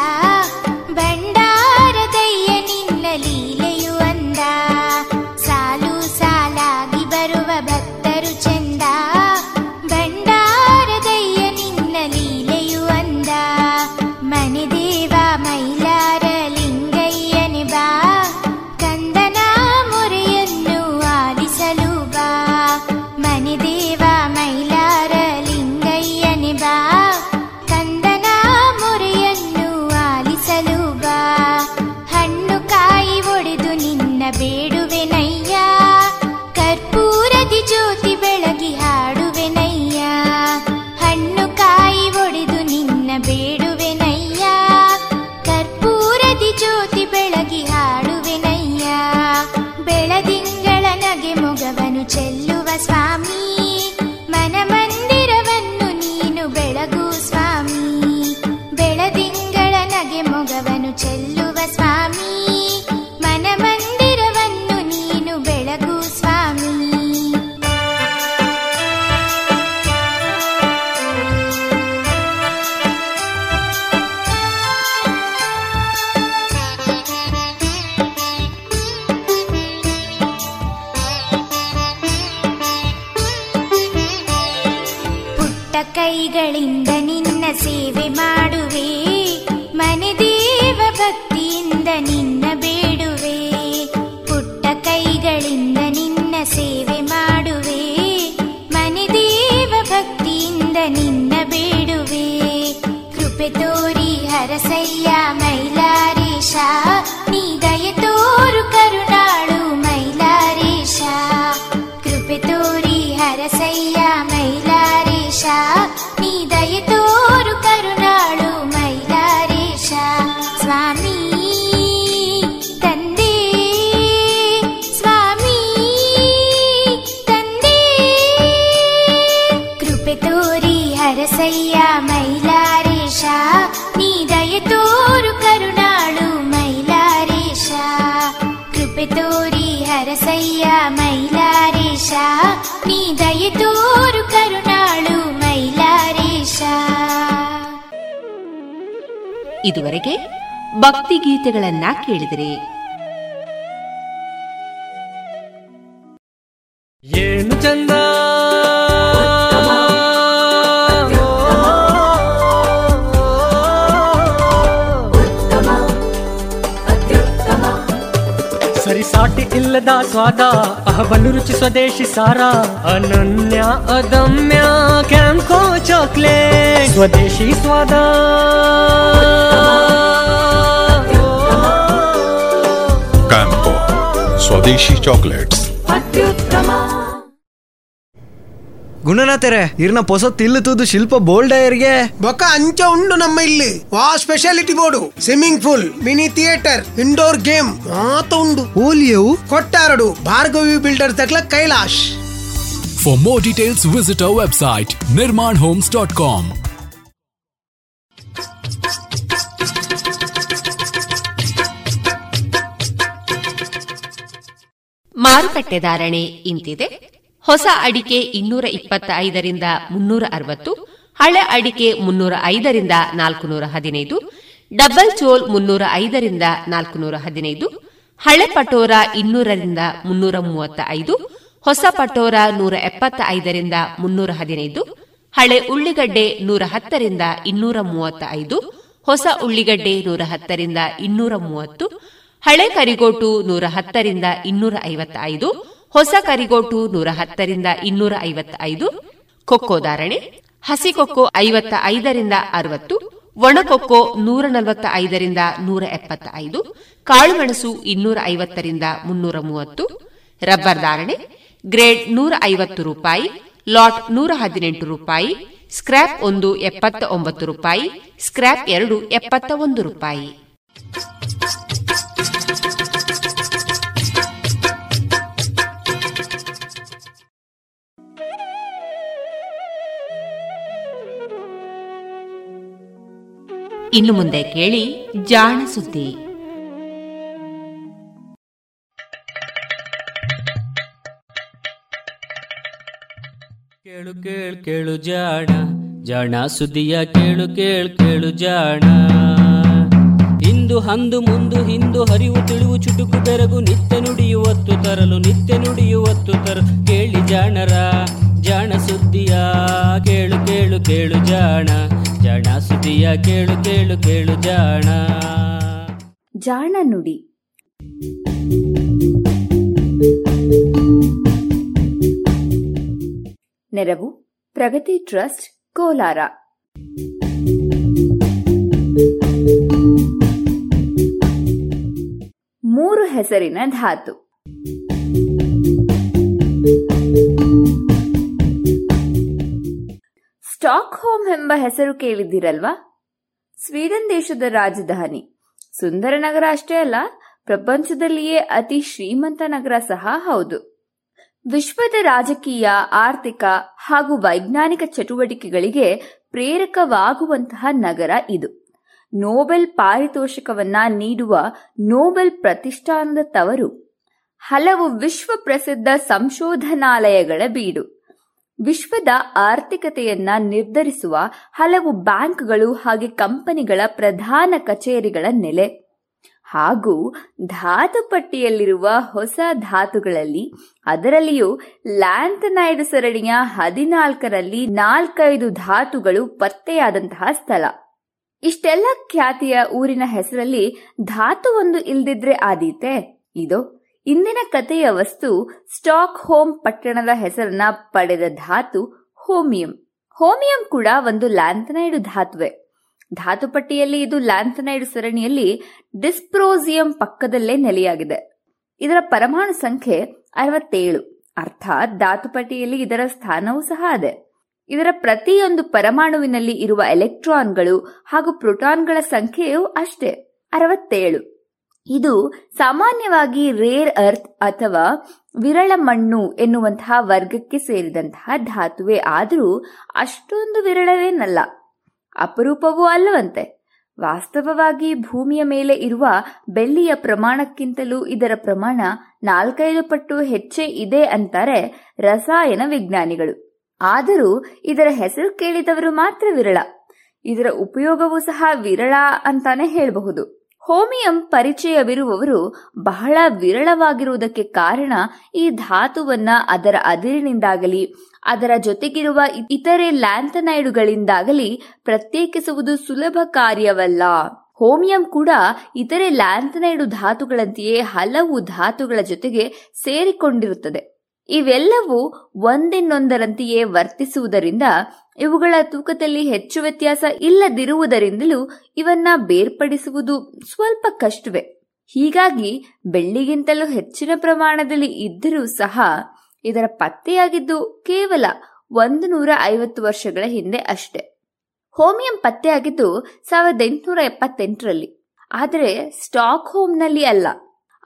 ಭಂಡಾರದಯ್ಯ ನಿನ್ನ ಲೀಲೆಯು ಅಂದ, ಸಾಲು ಸಾಲಾಗಿ ಬರುವ ಭಕ್ತರು ಚಂದ, ಭಂಡಾರದಯ್ಯ ನಿನ್ನ ಲೀಲೆಯು ಅಂದ, ಮನೆ ದೇವ ಮೈಲಾರ ಲಿಂಗಯ್ಯನೆ ಬಾ, ಕಂದನ ಮೊರೆಯನ್ನು ಆಲಿಸಲು ಬಾ, ಮನೆ ದೇವ ಮೈಲಾರ ಲಿಂಗಯ್ಯನೆ ಬಾ, ಬೇಡುವೆನಯ್ಯ ಕರ್ಪೂರದಿ ಜ್ಯೋತಿ ಬೆಳಗಿ ಹಾಡುವೆನಯ್ಯ, ಹಣ್ಣು ಕಾಯಿ ಒಡೆದು ನಿನ್ನ ಬೇಡುವೆನಯ್ಯ ಕರ್ಪೂರದಿ ಜ್ಯೋತಿ ಬೆಳಗಿ ಹಾಡುವೆನಯ್ಯ, ಬೆಳದಿಂಗಳ ನಗೆ ಮೊಗವನು ಚೆಲ್ಲುವ ಸ್ವಾಮಿ, ಮನಮಂದಿರವನ್ನು ನೀನು ಬೆಳಗು ಸ್ವಾಮಿ, ಬೆಳದಿಂಗಳ ನಗೆ ಮೊಗವನು ಚೆಲ್ಲುವ ಸ್ವಾಮಿ, ಮನಮಂದಿರವನ್ನು ನೀನು ಬೆಳಗು ಸ್ವಾಮಿ. ಪುಟ್ಟ ಕೈಗಳಿಂದ ನಿನ್ನ ಸೇವೆ ಮಾಡುವೆ, ಮನೆ ದೇವ ಭಕ್ತಿಯಿಂದ ನಿನ್ನ ಬೇಡುವೆ, ಪುಟ್ಟ ಕೈಗಳಿಂದ ನಿನ್ನ ಸೇವೆ ಮಾಡುವೆ, ಮನೆ ದೇವ ಭಕ್ತಿಯಿಂದ ನಿನ್ನ ಬೇಡುವೆ, ಕೃಪೆ ತೋರಿ ಹರಸಯ್ಯ ಮೈಲಾರೇಶ ನೀ ದಯ ತೋರು ಕರುಣಾಳು ಮೈಲಾರೇಶ, ಕೃಪೆ ತೋರಿ ಹರಸಯ್ಯ ಮೈಲಾರೇಶ ನೀ ದಯ ತೋರು ಕರುಣಾಳು ಮೈಲಾರೇಶ. ಸ್ವಾಮಿ ಹರಸಯ್ಯ ಮೈಲಾರೇಶ ನೀ ದಯ ತೋರು ಕರುಣಾಳು ಮೈಲಾರೇಶ, ಕೃಪೆ ತೋರಿ ಹರಸಯ್ಯ ಮೈಲಾರೇಶ ನೀ ದಯ ತೋರು ಕರುಣಾಳು ಮೈಲಾರೇಶ. ಇದುವರೆಗೆ ಭಕ್ತಿ ಗೀತೆಗಳನ್ನ ಕೇಳಿದರೆ ಏನು ಚಂದ ಸಾಟಿ ಇಲ್ಲದ ಸ್ವಾದ ಅಹಬಲು ರುಚಿ ಸ್ವದೇಶಿ ಸಾರ ಅನನ್ಯ ಅದಮ್ಯ ಕ್ಯಾಂಕೋ ಚಾಕ್ಲೇಟ್ ಸ್ವದೇಶಿ ಸ್ವಾದ ಕ್ಯಾಂಕೋ ಸ್ವದೇಶಿ ಚಾಕ್ಲೇಟ್ಸ್ ಅತ್ಯುತ್ತಮ. ಗುಣನಾಥರೇ, ಇರ್ನ ಪೊಸ ತಿಲ್ಲು ತೂದು ಶಿಲ್ಪ ಬೋಲ್ಡ್ ಆಯರ್ಗೆ ಬೊಕ್ಕ ಅಂಚ ಉಂಡು ನಮ್ಮ ಇಲ್ಲಿ ವಾ speciality board, swimming pool, mini theatre, indoor game ಮಾತ ಉಂಡು. ಓಲಿಯವು ಕೊಟ್ಟಾರಡು ಭಾರ್ಗವಿ ಬಿಲ್ಡರ್ಸ್ ದಕ್ಲ Kailash. For more details visit our website Nirman homes dot com. ಮಾರುಕಟ್ಟೆ ಧಾರಣೆ ಇಂತಿದೆ. ಹೊಸ ಅಡಿಕೆ ಇನ್ನೂರ ಇಪ್ಪತ್ತ ಐದರಿಂದ ಮುನ್ನೂರ ಅರವತ್ತು, ಹಳೆ ಅಡಿಕೆ ಮುನ್ನೂರ ಐದರಿಂದ ನಾಲ್ಕುನೂರ ಹದಿನೈದು, ಡಬಲ್ ಚೋಲ್ ಮುನ್ನೂರ ಐದರಿಂದ ನಾಲ್ಕುನೂರ ಹದಿನೈದು, ಹಳೆ ಪಟೋರ ಇನ್ನೂರರಿಂದ ಮುನ್ನೂರ ಮೂವತ್ತ ಐದು, ಹೊಸ ಪಟೋರ ನೂರ ಎಪ್ಪತ್ತ ಐದರಿಂದ ಮುನ್ನೂರ ಹದಿನೈದು, ಹಳೆ ಉಳ್ಳಿಗಡ್ಡೆ ನೂರ ಹತ್ತರಿಂದ ಇನ್ನೂರ ಮೂವತ್ತ ಐದು, ಹೊಸ ಉಳ್ಳಿಗಡ್ಡೆ ನೂರ ಹತ್ತರಿಂದ ಇನ್ನೂರ ಮೂವತ್ತು, ಹಳೆ ಕರಿಗೋಟು ನೂರ ಹತ್ತರಿಂದ ಇನ್ನೂರ ಐವತ್ತ ಐದು, ಹೊಸ ಕರಿಗೋಟು ನೂರ ಹತ್ತರಿಂದ ಇನ್ನೂರ ಐವತ್ತ ಐದು. ಕೊಕ್ಕೋ ಧಾರಣೆ: ಹಸಿ ಕೊಕ್ಕೋ ಐವತ್ತ ಐದರಿಂದ ಅರವತ್ತು, ಒಣಕೊಕ್ಕೋ ನೂರ ನಲವತ್ತ ಐದರಿಂದ ನೂರ ಎಪ್ಪತ್ತ ಐದು, ಕಾಳುಮೆಣಸು ಇನ್ನೂರ ಐವತ್ತರಿಂದ ಮುನ್ನೂರ ಮೂವತ್ತು. ರಬ್ಬರ್ ಧಾರಣೆ: ಗ್ರೇಡ್ ನೂರ ಐವತ್ತು ರೂಪಾಯಿ, ಲಾಟ್ ನೂರ ಹದಿನೆಂಟು ರೂಪಾಯಿ, ಸ್ಕ್ರಾಪ್ ಒಂದು ಎಪ್ಪತ್ತ ಒಂಬತ್ತು ರೂಪಾಯಿ, ಸ್ಕ್ರಾಪ್ ಎರಡು ಎಪ್ಪತ್ತ ಒಂದು ರೂಪಾಯಿ. ಇನ್ನು ಮುಂದೆ ಕೇಳಿ ಜಾಣ ಸುದ್ದಿ. ಕೇಳು ಕೇಳು ಕೇಳು ಜಾಣ, ಜಾಣ ಸುದ್ದಿಯ ಕೇಳು ಕೇಳು ಕೇಳು ಜಾಣ. ಇಂದು ಅಂದು ಮುಂದು ಹಿಂದು ಹರಿವು ತಿಳಿವು ಚುಟುಕು ಬೆರಗು ನಿತ್ಯ ನುಡಿಯುವತ್ತು ತರಲು ನಿತ್ಯ ನುಡಿಯುವತ್ತು ತರಲು ಕೇಳಿ ಜಾಣರ ಜಾಣ ಸುದ್ದಿಯ ಕೇಳು ಕೇಳು ಕೇಳು ಜಾಣ, ಜಾಣ ಸುದ್ದಿಯ ಕೇಳು ಕೇಳು ಕೇಳು ಜಾಣ. ಜಾಣ ನುಡಿ. ನೆರವು ಪ್ರಗತಿ ಟ್ರಸ್ಟ್ ಕೋಲಾರ. ಮೂರು ಹೆಸರಿನ ಧಾತು. ಸ್ಟಾಕ್ಹೋಮ್ ಎಂಬ ಹೆಸರು ಕೇಳಿದ್ದಿರಲ್ವಾ? ಸ್ವೀಡನ್ ದೇಶದ ರಾಜಧಾನಿ. ಸುಂದರ ನಗರ ಅಷ್ಟೇ ಅಲ್ಲ, ಪ್ರಪಂಚದಲ್ಲಿಯೇ ಅತಿ ಶ್ರೀಮಂತ ನಗರ ಸಹ ಹೌದು. ವಿಶ್ವದ ರಾಜಕೀಯ, ಆರ್ಥಿಕ ಹಾಗೂ ವೈಜ್ಞಾನಿಕ ಚಟುವಟಿಕೆಗಳಿಗೆ ಪ್ರೇರಕವಾಗುವಂತಹ ನಗರ ಇದು. ನೊಬೆಲ್ ಪಾರಿತೋಷಿಕವನ್ನ ನೀಡುವ ನೊಬೆಲ್ ಪ್ರತಿಷ್ಠಾನದ ತವರು. ಹಲವು ವಿಶ್ವ ಪ್ರಸಿದ್ಧ ಸಂಶೋಧನಾಲಯಗಳ ಬೀಡು. ವಿಶ್ವದ ಆರ್ಥಿಕತೆಯನ್ನ ನಿರ್ಧರಿಸುವ ಹಲವು ಬ್ಯಾಂಕ್ಗಳು ಹಾಗೆ ಕಂಪನಿಗಳ ಪ್ರಧಾನ ಕಚೇರಿಗಳ ನೆಲೆ. ಹಾಗೂ ಧಾತು ಪಟ್ಟಿಯಲ್ಲಿರುವ ಹೊಸ ಧಾತುಗಳಲ್ಲಿ, ಅದರಲ್ಲಿಯೂ ಲ್ಯಾಂಥನೈಡ್ ಸರಣಿಯ ಹದಿನಾಲ್ಕರಲ್ಲಿ ನಾಲ್ಕೈದು ಧಾತುಗಳು ಪತ್ತೆಯಾದಂತಹ ಸ್ಥಳ. ಇಷ್ಟೆಲ್ಲ ಖ್ಯಾತಿಯ ಊರಿನ ಹೆಸರಲ್ಲಿ ಧಾತು ಒಂದು ಇಲ್ದಿದ್ರೆ ಆದೀತೆ? ಇದೋ ಇಂದಿನ ಕಥೆಯ ವಸ್ತು. ಸ್ಟಾಕ್ ಹೋಮ್ ಪಟ್ಟಣದ ಹೆಸರನ್ನ ಪಡೆದ ಧಾತು ಹೋಮಿಯಂ. ಹೋಮಿಯಂ ಕೂಡ ಒಂದು ಲ್ಯಾಂಥನೈಡ್ ಧಾತುವೆ. ಧಾತುಪಟ್ಟಿಯಲ್ಲಿ ಇದು ಲ್ಯಾಂಥನೈಡ್ ಸರಣಿಯಲ್ಲಿ ಡಿಸ್ಪ್ರೋಸಿಯಂ ಪಕ್ಕದಲ್ಲೇ ನೆಲೆಯಾಗಿದೆ. ಇದರ ಪರಮಾಣು ಸಂಖ್ಯೆ ಅರವತ್ತೇಳು, ಅರ್ಥಾತ್ ಧಾತುಪಟ್ಟಿಯಲ್ಲಿ ಇದರ ಸ್ಥಾನವೂ ಸಹ ಅದೇ. ಇದರ ಪ್ರತಿಯೊಂದು ಪರಮಾಣುವಿನಲ್ಲಿ ಇರುವ ಎಲೆಕ್ಟ್ರಾನ್ಗಳು ಹಾಗೂ ಪ್ರೋಟಾನ್ಗಳ ಸಂಖ್ಯೆಯೂ ಅಷ್ಟೇ, ಅರವತ್ತೇಳು. ಇದು ಸಾಮಾನ್ಯವಾಗಿ ರೇರ್ ಅರ್ತ್ ಅಥವಾ ವಿರಳ ಮಣ್ಣು ಎನ್ನುವಂತಹ ವರ್ಗಕ್ಕೆ ಸೇರಿದಂತಹ ಧಾತುವೆ. ಆದರೂ ಅಷ್ಟೊಂದು ವಿರಳವೇನಲ್ಲ, ಅಪರೂಪವೂ ಅಲ್ಲವಂತೆ. ವಾಸ್ತವವಾಗಿ ಭೂಮಿಯ ಮೇಲೆ ಇರುವ ಬೆಳ್ಳಿಯ ಪ್ರಮಾಣಕ್ಕಿಂತಲೂ ಇದರ ಪ್ರಮಾಣ ನಾಲ್ಕೈದು ಪಟ್ಟು ಹೆಚ್ಚೇ ಇದೆ ಅಂತಾರೆ ರಸಾಯನ ವಿಜ್ಞಾನಿಗಳು. ಆದರೂ ಇದರ ಹೆಸರು ಕೇಳಿದವರು ಮಾತ್ರ ವಿರಳ. ಇದರ ಉಪಯೋಗವೂ ಸಹ ವಿರಳ ಅಂತಾನೆ ಹೇಳಬಹುದು. ಹೋಮಿಯಂ ಪರಿಚಯವಿರುವವರು ಬಹಳ ವಿರಳವಾಗಿರುವುದಕ್ಕೆ ಕಾರಣ ಈ ಧಾತುವನ್ನ ಅದರ ಅದಿರಿನಿಂದಾಗಲಿ ಅದರ ಜೊತೆಗಿರುವ ಇತರೆ ಲ್ಯಾಂಥನೈಡುಗಳಿಂದಾಗಲಿ ಪ್ರತ್ಯೇಕಿಸುವುದು ಸುಲಭ ಕಾರ್ಯವಲ್ಲ ಹೋಮಿಯಂ ಕೂಡ ಇತರೆ ಲ್ಯಾಂಥನೈಡು ಧಾತುಗಳಂತೆಯೇ ಹಲವು ಧಾತುಗಳ ಜೊತೆಗೆ ಸೇರಿಕೊಂಡಿರುತ್ತದೆ. ಇವೆಲ್ಲವೂ ಒಂದಿನೊಂದರಂತೆಯೇ ವರ್ತಿಸುವುದರಿಂದ ಇವುಗಳ ತೂಕದಲ್ಲಿ ಹೆಚ್ಚು ವ್ಯತ್ಯಾಸ ಇಲ್ಲದಿರುವುದರಿಂದಲೂ ಇವನ್ನ ಬೇರ್ಪಡಿಸುವುದು ಸ್ವಲ್ಪ ಕಷ್ಟವೇ. ಹೀಗಾಗಿ ಬೆಳ್ಳಿಗಿಂತಲೂ ಹೆಚ್ಚಿನ ಪ್ರಮಾಣದಲ್ಲಿ ಇದ್ದರೂ ಸಹ ಇದರ ಪತ್ತೆಯಾಗಿದ್ದು ಕೇವಲ ಒಂದು ನೂರ ಐವತ್ತು ವರ್ಷಗಳ ಹಿಂದೆ ಅಷ್ಟೆ. ಹೋಮಿಯಂ ಪತ್ತೆಯಾಗಿದ್ದು ಸಾವಿರದ ಎಂಟುನೂರ ಎಪ್ಪತ್ತೆಂಟರಲ್ಲಿ, ಆದರೆ ಸ್ಟಾಕ್ ಹೋಮ್ನಲ್ಲಿ ಅಲ್ಲ,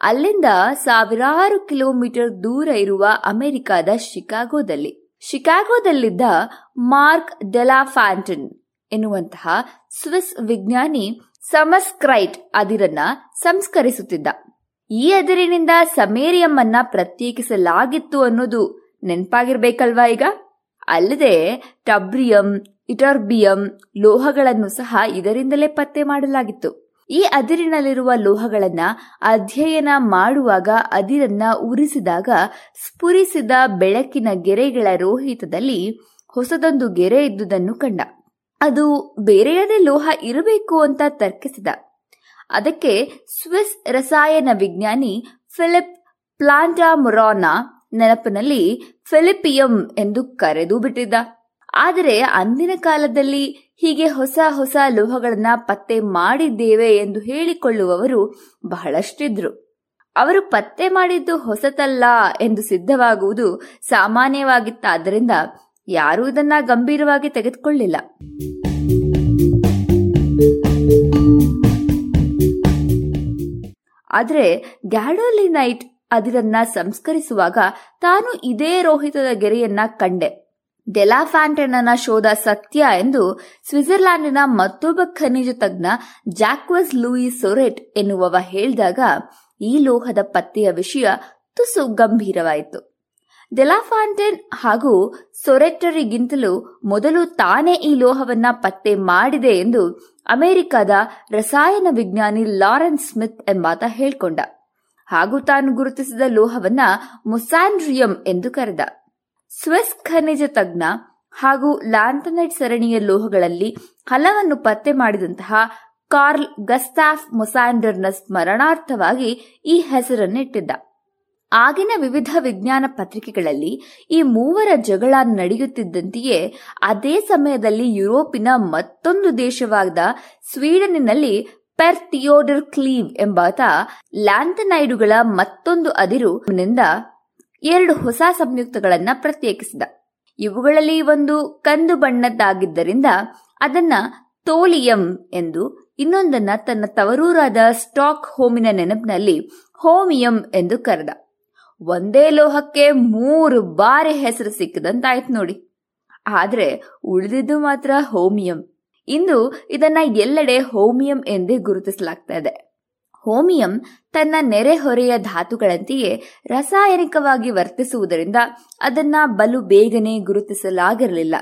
ಅಲ್ಲಿಂದ ಸಾವಿರಾರು ಕಿಲೋಮೀಟರ್ ದೂರ ಇರುವ ಅಮೆರಿಕದ ಶಿಕಾಗೋದಲ್ಲಿ. ಶಿಕಾಗೋದಲ್ಲಿದ್ದ ಮಾರ್ಕ್ ಡೆಲಾಫಾಂಟೈನ್ ಎನ್ನುವಂತಹ ಸ್ವಿಸ್ ವಿಜ್ಞಾನಿ ಸಮಸ್ಕ್ರೈಟ್ ಅದಿರನ್ನ ಸಂಸ್ಕರಿಸುತ್ತಿದ್ದ. ಈ ಅದಿರಿನಿಂದ ಸಮೇರಿಯಂ ಅನ್ನ ಪ್ರತ್ಯೇಕಿಸಲಾಗಿತ್ತು ಅನ್ನೋದು ನೆನಪಾಗಿರ್ಬೇಕಲ್ವಾ ಈಗ? ಅಲ್ಲದೆ ಟರ್ಬಿಯಂ, ಇಟರ್ಬಿಯಂ ಲೋಹಗಳನ್ನು ಸಹ ಇದರಿಂದಲೇ ಪತ್ತೆ ಮಾಡಲಾಗಿತ್ತು. ಈ ಅದಿರಿನಲ್ಲಿರುವ ಲೋಹಗಳನ್ನ ಅಧ್ಯಯನ ಮಾಡುವಾಗ ಅದಿರನ್ನ ಉರಿಸಿದಾಗ ಸ್ಫುರಿಸಿದ ಬೆಳಕಿನ ಗೆರೆಗಳ ರೋಹಿತದಲ್ಲಿ ಹೊಸದೊಂದು ಗೆರೆ ಇದ್ದುದನ್ನು ಕಂಡ. ಅದು ಬೇರೆಯದೇ ಲೋಹ ಇರಬೇಕು ಅಂತ ತರ್ಕಿಸಿದ. ಅದಕ್ಕೆ ಸ್ವಿಸ್ ರಸಾಯನ ವಿಜ್ಞಾನಿ ಫಿಲಿಪ್ ಪ್ಲಾಂಟಾಮೊರಾನ ನೆನಪಿನಲ್ಲಿ ಫಿಲಿಪಿಯಂ ಎಂದು ಕರೆದು ಬಿಟ್ಟಿದ್ದ. ಆದರೆ ಅಂದಿನ ಕಾಲದಲ್ಲಿ ಹೀಗೆ ಹೊಸ ಹೊಸ ಲೋಹಗಳನ್ನ ಪತ್ತೆ ಮಾಡಿದ್ದೇವೆ ಎಂದು ಹೇಳಿಕೊಳ್ಳುವವರು ಬಹಳಷ್ಟಿದ್ರು. ಅವರು ಪತ್ತೆ ಮಾಡಿದ್ದು ಹೊಸತಲ್ಲ ಎಂದು ಸಿದ್ಧವಾಗುವುದು ಸಾಮಾನ್ಯವಾಗಿತ್ತಾದ್ದರಿಂದ ಯಾರೂ ಇದನ್ನ ಗಂಭೀರವಾಗಿ ತೆಗೆದುಕೊಳ್ಳಿಲ್ಲ. ಆದರೆ ಗ್ಯಾಡೋಲಿನೈಟ್ ಅದಿರನ್ನ ಸಂಸ್ಕರಿಸುವಾಗ ತಾನು ಇದೇ ರೋಹಿತದ ಗೆರೆಯನ್ನ ಕಂಡೆ. ಡೆಲಾಫಾಂಟೈನ್ನ ಶೋಧ ಸತ್ಯ ಎಂದು ಸ್ವಿಟ್ಜರ್ಲ್ಯಾಂಡಿನ ಮತ್ತೊಬ್ಬ ಖನಿಜ ತಜ್ಞ ಜಾಕ್ವೆಸ್ ಲೂಯಿ ಸೊರೆಟ್ ಎನ್ನುವವ ಹೇಳಿದಾಗ ಈ ಲೋಹದ ಪತ್ತೆಯ ವಿಷಯ ತುಸು ಗಂಭೀರವಾಯಿತು. ಡೆಲಾಫಾಂಟೈನ್ ಹಾಗೂ ಸೊರೆಟರಿಗಿಂತಲೂ ಮೊದಲು ತಾನೇ ಈ ಲೋಹವನ್ನ ಪತ್ತೆ ಮಾಡಿದೆ ಎಂದು ಅಮೆರಿಕದ ರಸಾಯನ ವಿಜ್ಞಾನಿ ಲಾರೆನ್ಸ್ ಸ್ಮಿತ್ ಎಂಬಾತ ಹೇಳಿಕೊಂಡ. ಹಾಗೂ ತಾನು ಗುರುತಿಸಿದ ಲೋಹವನ್ನ ಮುಸಾಂಡ್ರಿಯಂ ಎಂದು ಕರೆದ. ಸ್ವಿಸ್ ಖನಿಜ ತಜ್ಞ ಹಾಗೂ ಲ್ಯಾಂಥನೈಡ್ ಸರಣಿಯ ಲೋಹಗಳಲ್ಲಿ ಹಲವನ್ನು ಪತ್ತೆ ಮಾಡಿದಂತಹ ಕಾರ್ಲ್ ಗಸ್ತಾಫ್ ಮೊಸಾಂಡರ್ನ ಸ್ಮರಣಾರ್ಥವಾಗಿ ಈ ಹೆಸರನ್ನಿಟ್ಟಿದ್ದ. ಆಗಿನ ವಿವಿಧ ವಿಜ್ಞಾನ ಪತ್ರಿಕೆಗಳಲ್ಲಿ ಈ ಮೂವರ ಜಗಳ ನಡೆಯುತ್ತಿದ್ದಂತೆಯೇ ಅದೇ ಸಮಯದಲ್ಲಿ ಯುರೋಪಿನ ಮತ್ತೊಂದು ದೇಶವಾದ ಸ್ವೀಡನ್ನಿನಲ್ಲಿ ಪೆರ್ ಥಿಯೋಡರ್ ಕ್ಲೀವ್ ಎಂಬಾತ ಲ್ಯಾಂಥನೈಡುಗಳ ಮತ್ತೊಂದು ಅದಿರುನಿಂದ ಎರಡು ಹೊಸ ಸಂಯುಕ್ತಗಳನ್ನ ಪ್ರತ್ಯೇಕಿಸಿದ. ಇವುಗಳಲ್ಲಿ ಒಂದು ಕಂದು ಬಣ್ಣದ್ದಾಗಿದ್ದರಿಂದ ಅದನ್ನ ತೋಲಿಯಂ ಎಂದು, ಇನ್ನೊಂದನ್ನ ತನ್ನ ತವರೂರಾದ ಸ್ಟಾಕ್ ಹೋಮಿನ ನೆನಪಿನಲ್ಲಿ ಹೋಮಿಯಂ ಎಂದು ಕರೆದ. ಒಂದೇ ಲೋಹಕ್ಕೆ ಮೂರು ಬಾರಿ ಹೆಸರು ಸಿಕ್ಕದಂತಾಯ್ತು ನೋಡಿ. ಆದ್ರೆ ಉಳಿದಿದ್ದು ಮಾತ್ರ ಹೋಮಿಯಂ. ಇಂದು ಇದನ್ನ ಎಲ್ಲೆಡೆ ಹೋಮಿಯಂ ಎಂದೇ ಗುರುತಿಸಲಾಗ್ತಾ ಇದೆ. ಹೋಮಿಯಂ ತನ್ನ ನೆರೆಹೊರೆಯ ಧಾತುಗಳಂತೆಯೇ ರಾಸಾಯನಿಕವಾಗಿ ವರ್ತಿಸುವುದರಿಂದ ಅದನ್ನ ಬಲು ಬೇಗನೆ ಗುರುತಿಸಲಾಗಿರಲಿಲ್ಲ.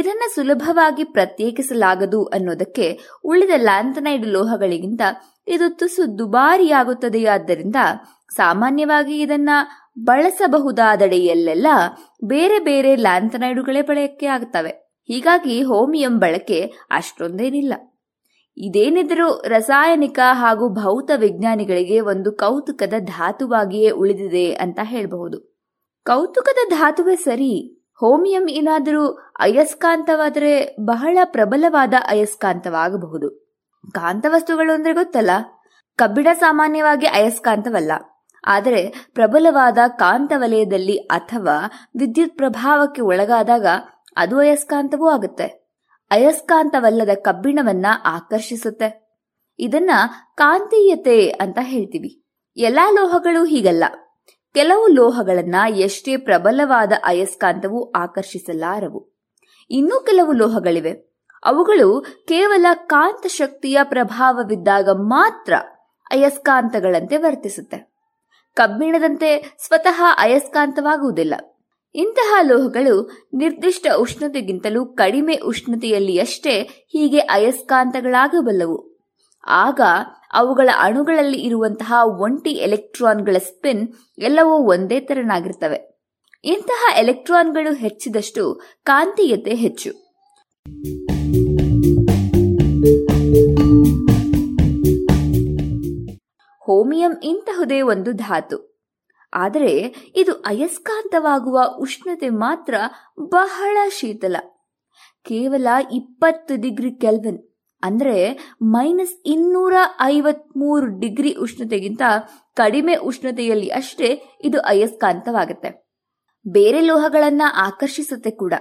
ಇದನ್ನ ಸುಲಭವಾಗಿ ಪ್ರತ್ಯೇಕಿಸಲಾಗದು ಅನ್ನೋದಕ್ಕೆ ಉಳಿದ ಲ್ಯಾಂಥನೈಡ್ ಲೋಹಗಳಿಗಿಂತ ಇದು ತುಸು ದುಬಾರಿಯಾಗುತ್ತದೆಯಾದ್ದರಿಂದ ಸಾಮಾನ್ಯವಾಗಿ ಇದನ್ನ ಬಳಸಬಹುದಾದೆಡೆಯಲ್ಲೆಲ್ಲ ಬೇರೆ ಬೇರೆ ಲ್ಯಾಂಥನೈಡುಗಳೇ ಬಳಕೆ ಆಗುತ್ತವೆ. ಹೀಗಾಗಿ ಹೋಮಿಯಂ ಬಳಕೆ ಅಷ್ಟೊಂದೇನಿಲ್ಲ. ಇದೇನಿದ್ರೂ ರಾಸಾಯನಿಕ ಹಾಗೂ ಭೌತ ವಿಜ್ಞಾನಿಗಳಿಗೆ ಒಂದು ಕೌತುಕದ ಧಾತುವಾಗಿಯೇ ಉಳಿದಿದೆ ಅಂತ ಹೇಳಬಹುದು. ಕೌತುಕದ ಧಾತುವೇ ಸರಿ, ಹೋಮಿಯಂ ಏನಾದರೂ ಅಯಸ್ಕಾಂತವಾದರೆ ಬಹಳ ಪ್ರಬಲವಾದ ಅಯಸ್ಕಾಂತವಾಗಬಹುದು. ಕಾಂತವಸ್ತುಗಳು ಅಂದ್ರೆ ಗೊತ್ತಲ್ಲ, ಕಬ್ಬಿಣ ಸಾಮಾನ್ಯವಾಗಿ ಅಯಸ್ಕಾಂತವಲ್ಲ, ಆದರೆ ಪ್ರಬಲವಾದ ಕಾಂತ ವಲಯದಲ್ಲಿ ಅಥವಾ ವಿದ್ಯುತ್ ಪ್ರಭಾವಕ್ಕೆ ಒಳಗಾದಾಗ ಅದು ಅಯಸ್ಕಾಂತವೂ ಆಗುತ್ತೆ. ಅಯಸ್ಕಾಂತವಲ್ಲದ ಕಬ್ಬಿಣವನ್ನ ಆಕರ್ಷಿಸುತ್ತೆ. ಇದನ್ನ ಕಾಂತೀಯತೆ ಅಂತ ಹೇಳ್ತೀವಿ. ಎಲ್ಲಾ ಲೋಹಗಳು ಹೀಗಲ್ಲ. ಕೆಲವು ಲೋಹಗಳನ್ನ ಎಷ್ಟೇ ಪ್ರಬಲವಾದ ಅಯಸ್ಕಾಂತವು ಆಕರ್ಷಿಸಲಾರವು. ಇನ್ನೂ ಕೆಲವು ಲೋಹಗಳಿವೆ, ಅವುಗಳು ಕೇವಲ ಕಾಂತ ಶಕ್ತಿಯ ಪ್ರಭಾವವಿದ್ದಾಗ ಮಾತ್ರ ಅಯಸ್ಕಾಂತಗಳಂತೆ ವರ್ತಿಸುತ್ತೆ. ಕಬ್ಬಿಣದಂತೆ ಸ್ವತಃ ಅಯಸ್ಕಾಂತವಾಗುವುದಿಲ್ಲ. ಇಂತಹ ಲೋಹಗಳು ನಿರ್ದಿಷ್ಟ ಉಷ್ಣತೆಗಿಂತಲೂ ಕಡಿಮೆ ಉಷ್ಣತೆಯಲ್ಲಿಯಷ್ಟೇ ಹೀಗೆ ಅಯಸ್ಕಾಂತಗಳಾಗಬಲ್ಲವು. ಆಗ ಅವುಗಳ ಅಣುಗಳಲ್ಲಿ ಇರುವಂತಹ ಒಂಟಿ ಎಲೆಕ್ಟ್ರಾನ್ಗಳ ಸ್ಪಿನ್ ಎಲ್ಲವೂ ಒಂದೇ ತೆರನಾಗಿರ್ತವೆ. ಇಂತಹ ಎಲೆಕ್ಟ್ರಾನ್ಗಳು ಹೆಚ್ಚಿದಷ್ಟು ಕಾಂತೀಯತೆ ಹೆಚ್ಚು. ಹೋಮಿಯಂ ಇಂತಹುದೇ ಒಂದು ಧಾತು. ಆದರೆ ಇದು ಅಯಸ್ಕಾಂತವಾಗುವ ಉಷ್ಣತೆ ಮಾತ್ರ ಬಹಳ ಶೀತಲ, ಕೇವಲ ಇಪ್ಪತ್ತು ಡಿಗ್ರಿ ಕೆಲ್ವಿನ್ ಅಂದರೆ ಮೈನಸ್ ಇನ್ನೂರ ಐವತ್ಮೂರು ಡಿಗ್ರಿ ಉಷ್ಣತೆಗಿಂತ ಕಡಿಮೆ ಉಷ್ಣತೆಯಲ್ಲಿ ಅಷ್ಟೇ ಇದು ಅಯಸ್ಕಾಂತವಾಗುತ್ತೆ. ಬೇರೆ ಲೋಹಗಳನ್ನ ಆಕರ್ಷಿಸುತ್ತೆ ಕೂಡ.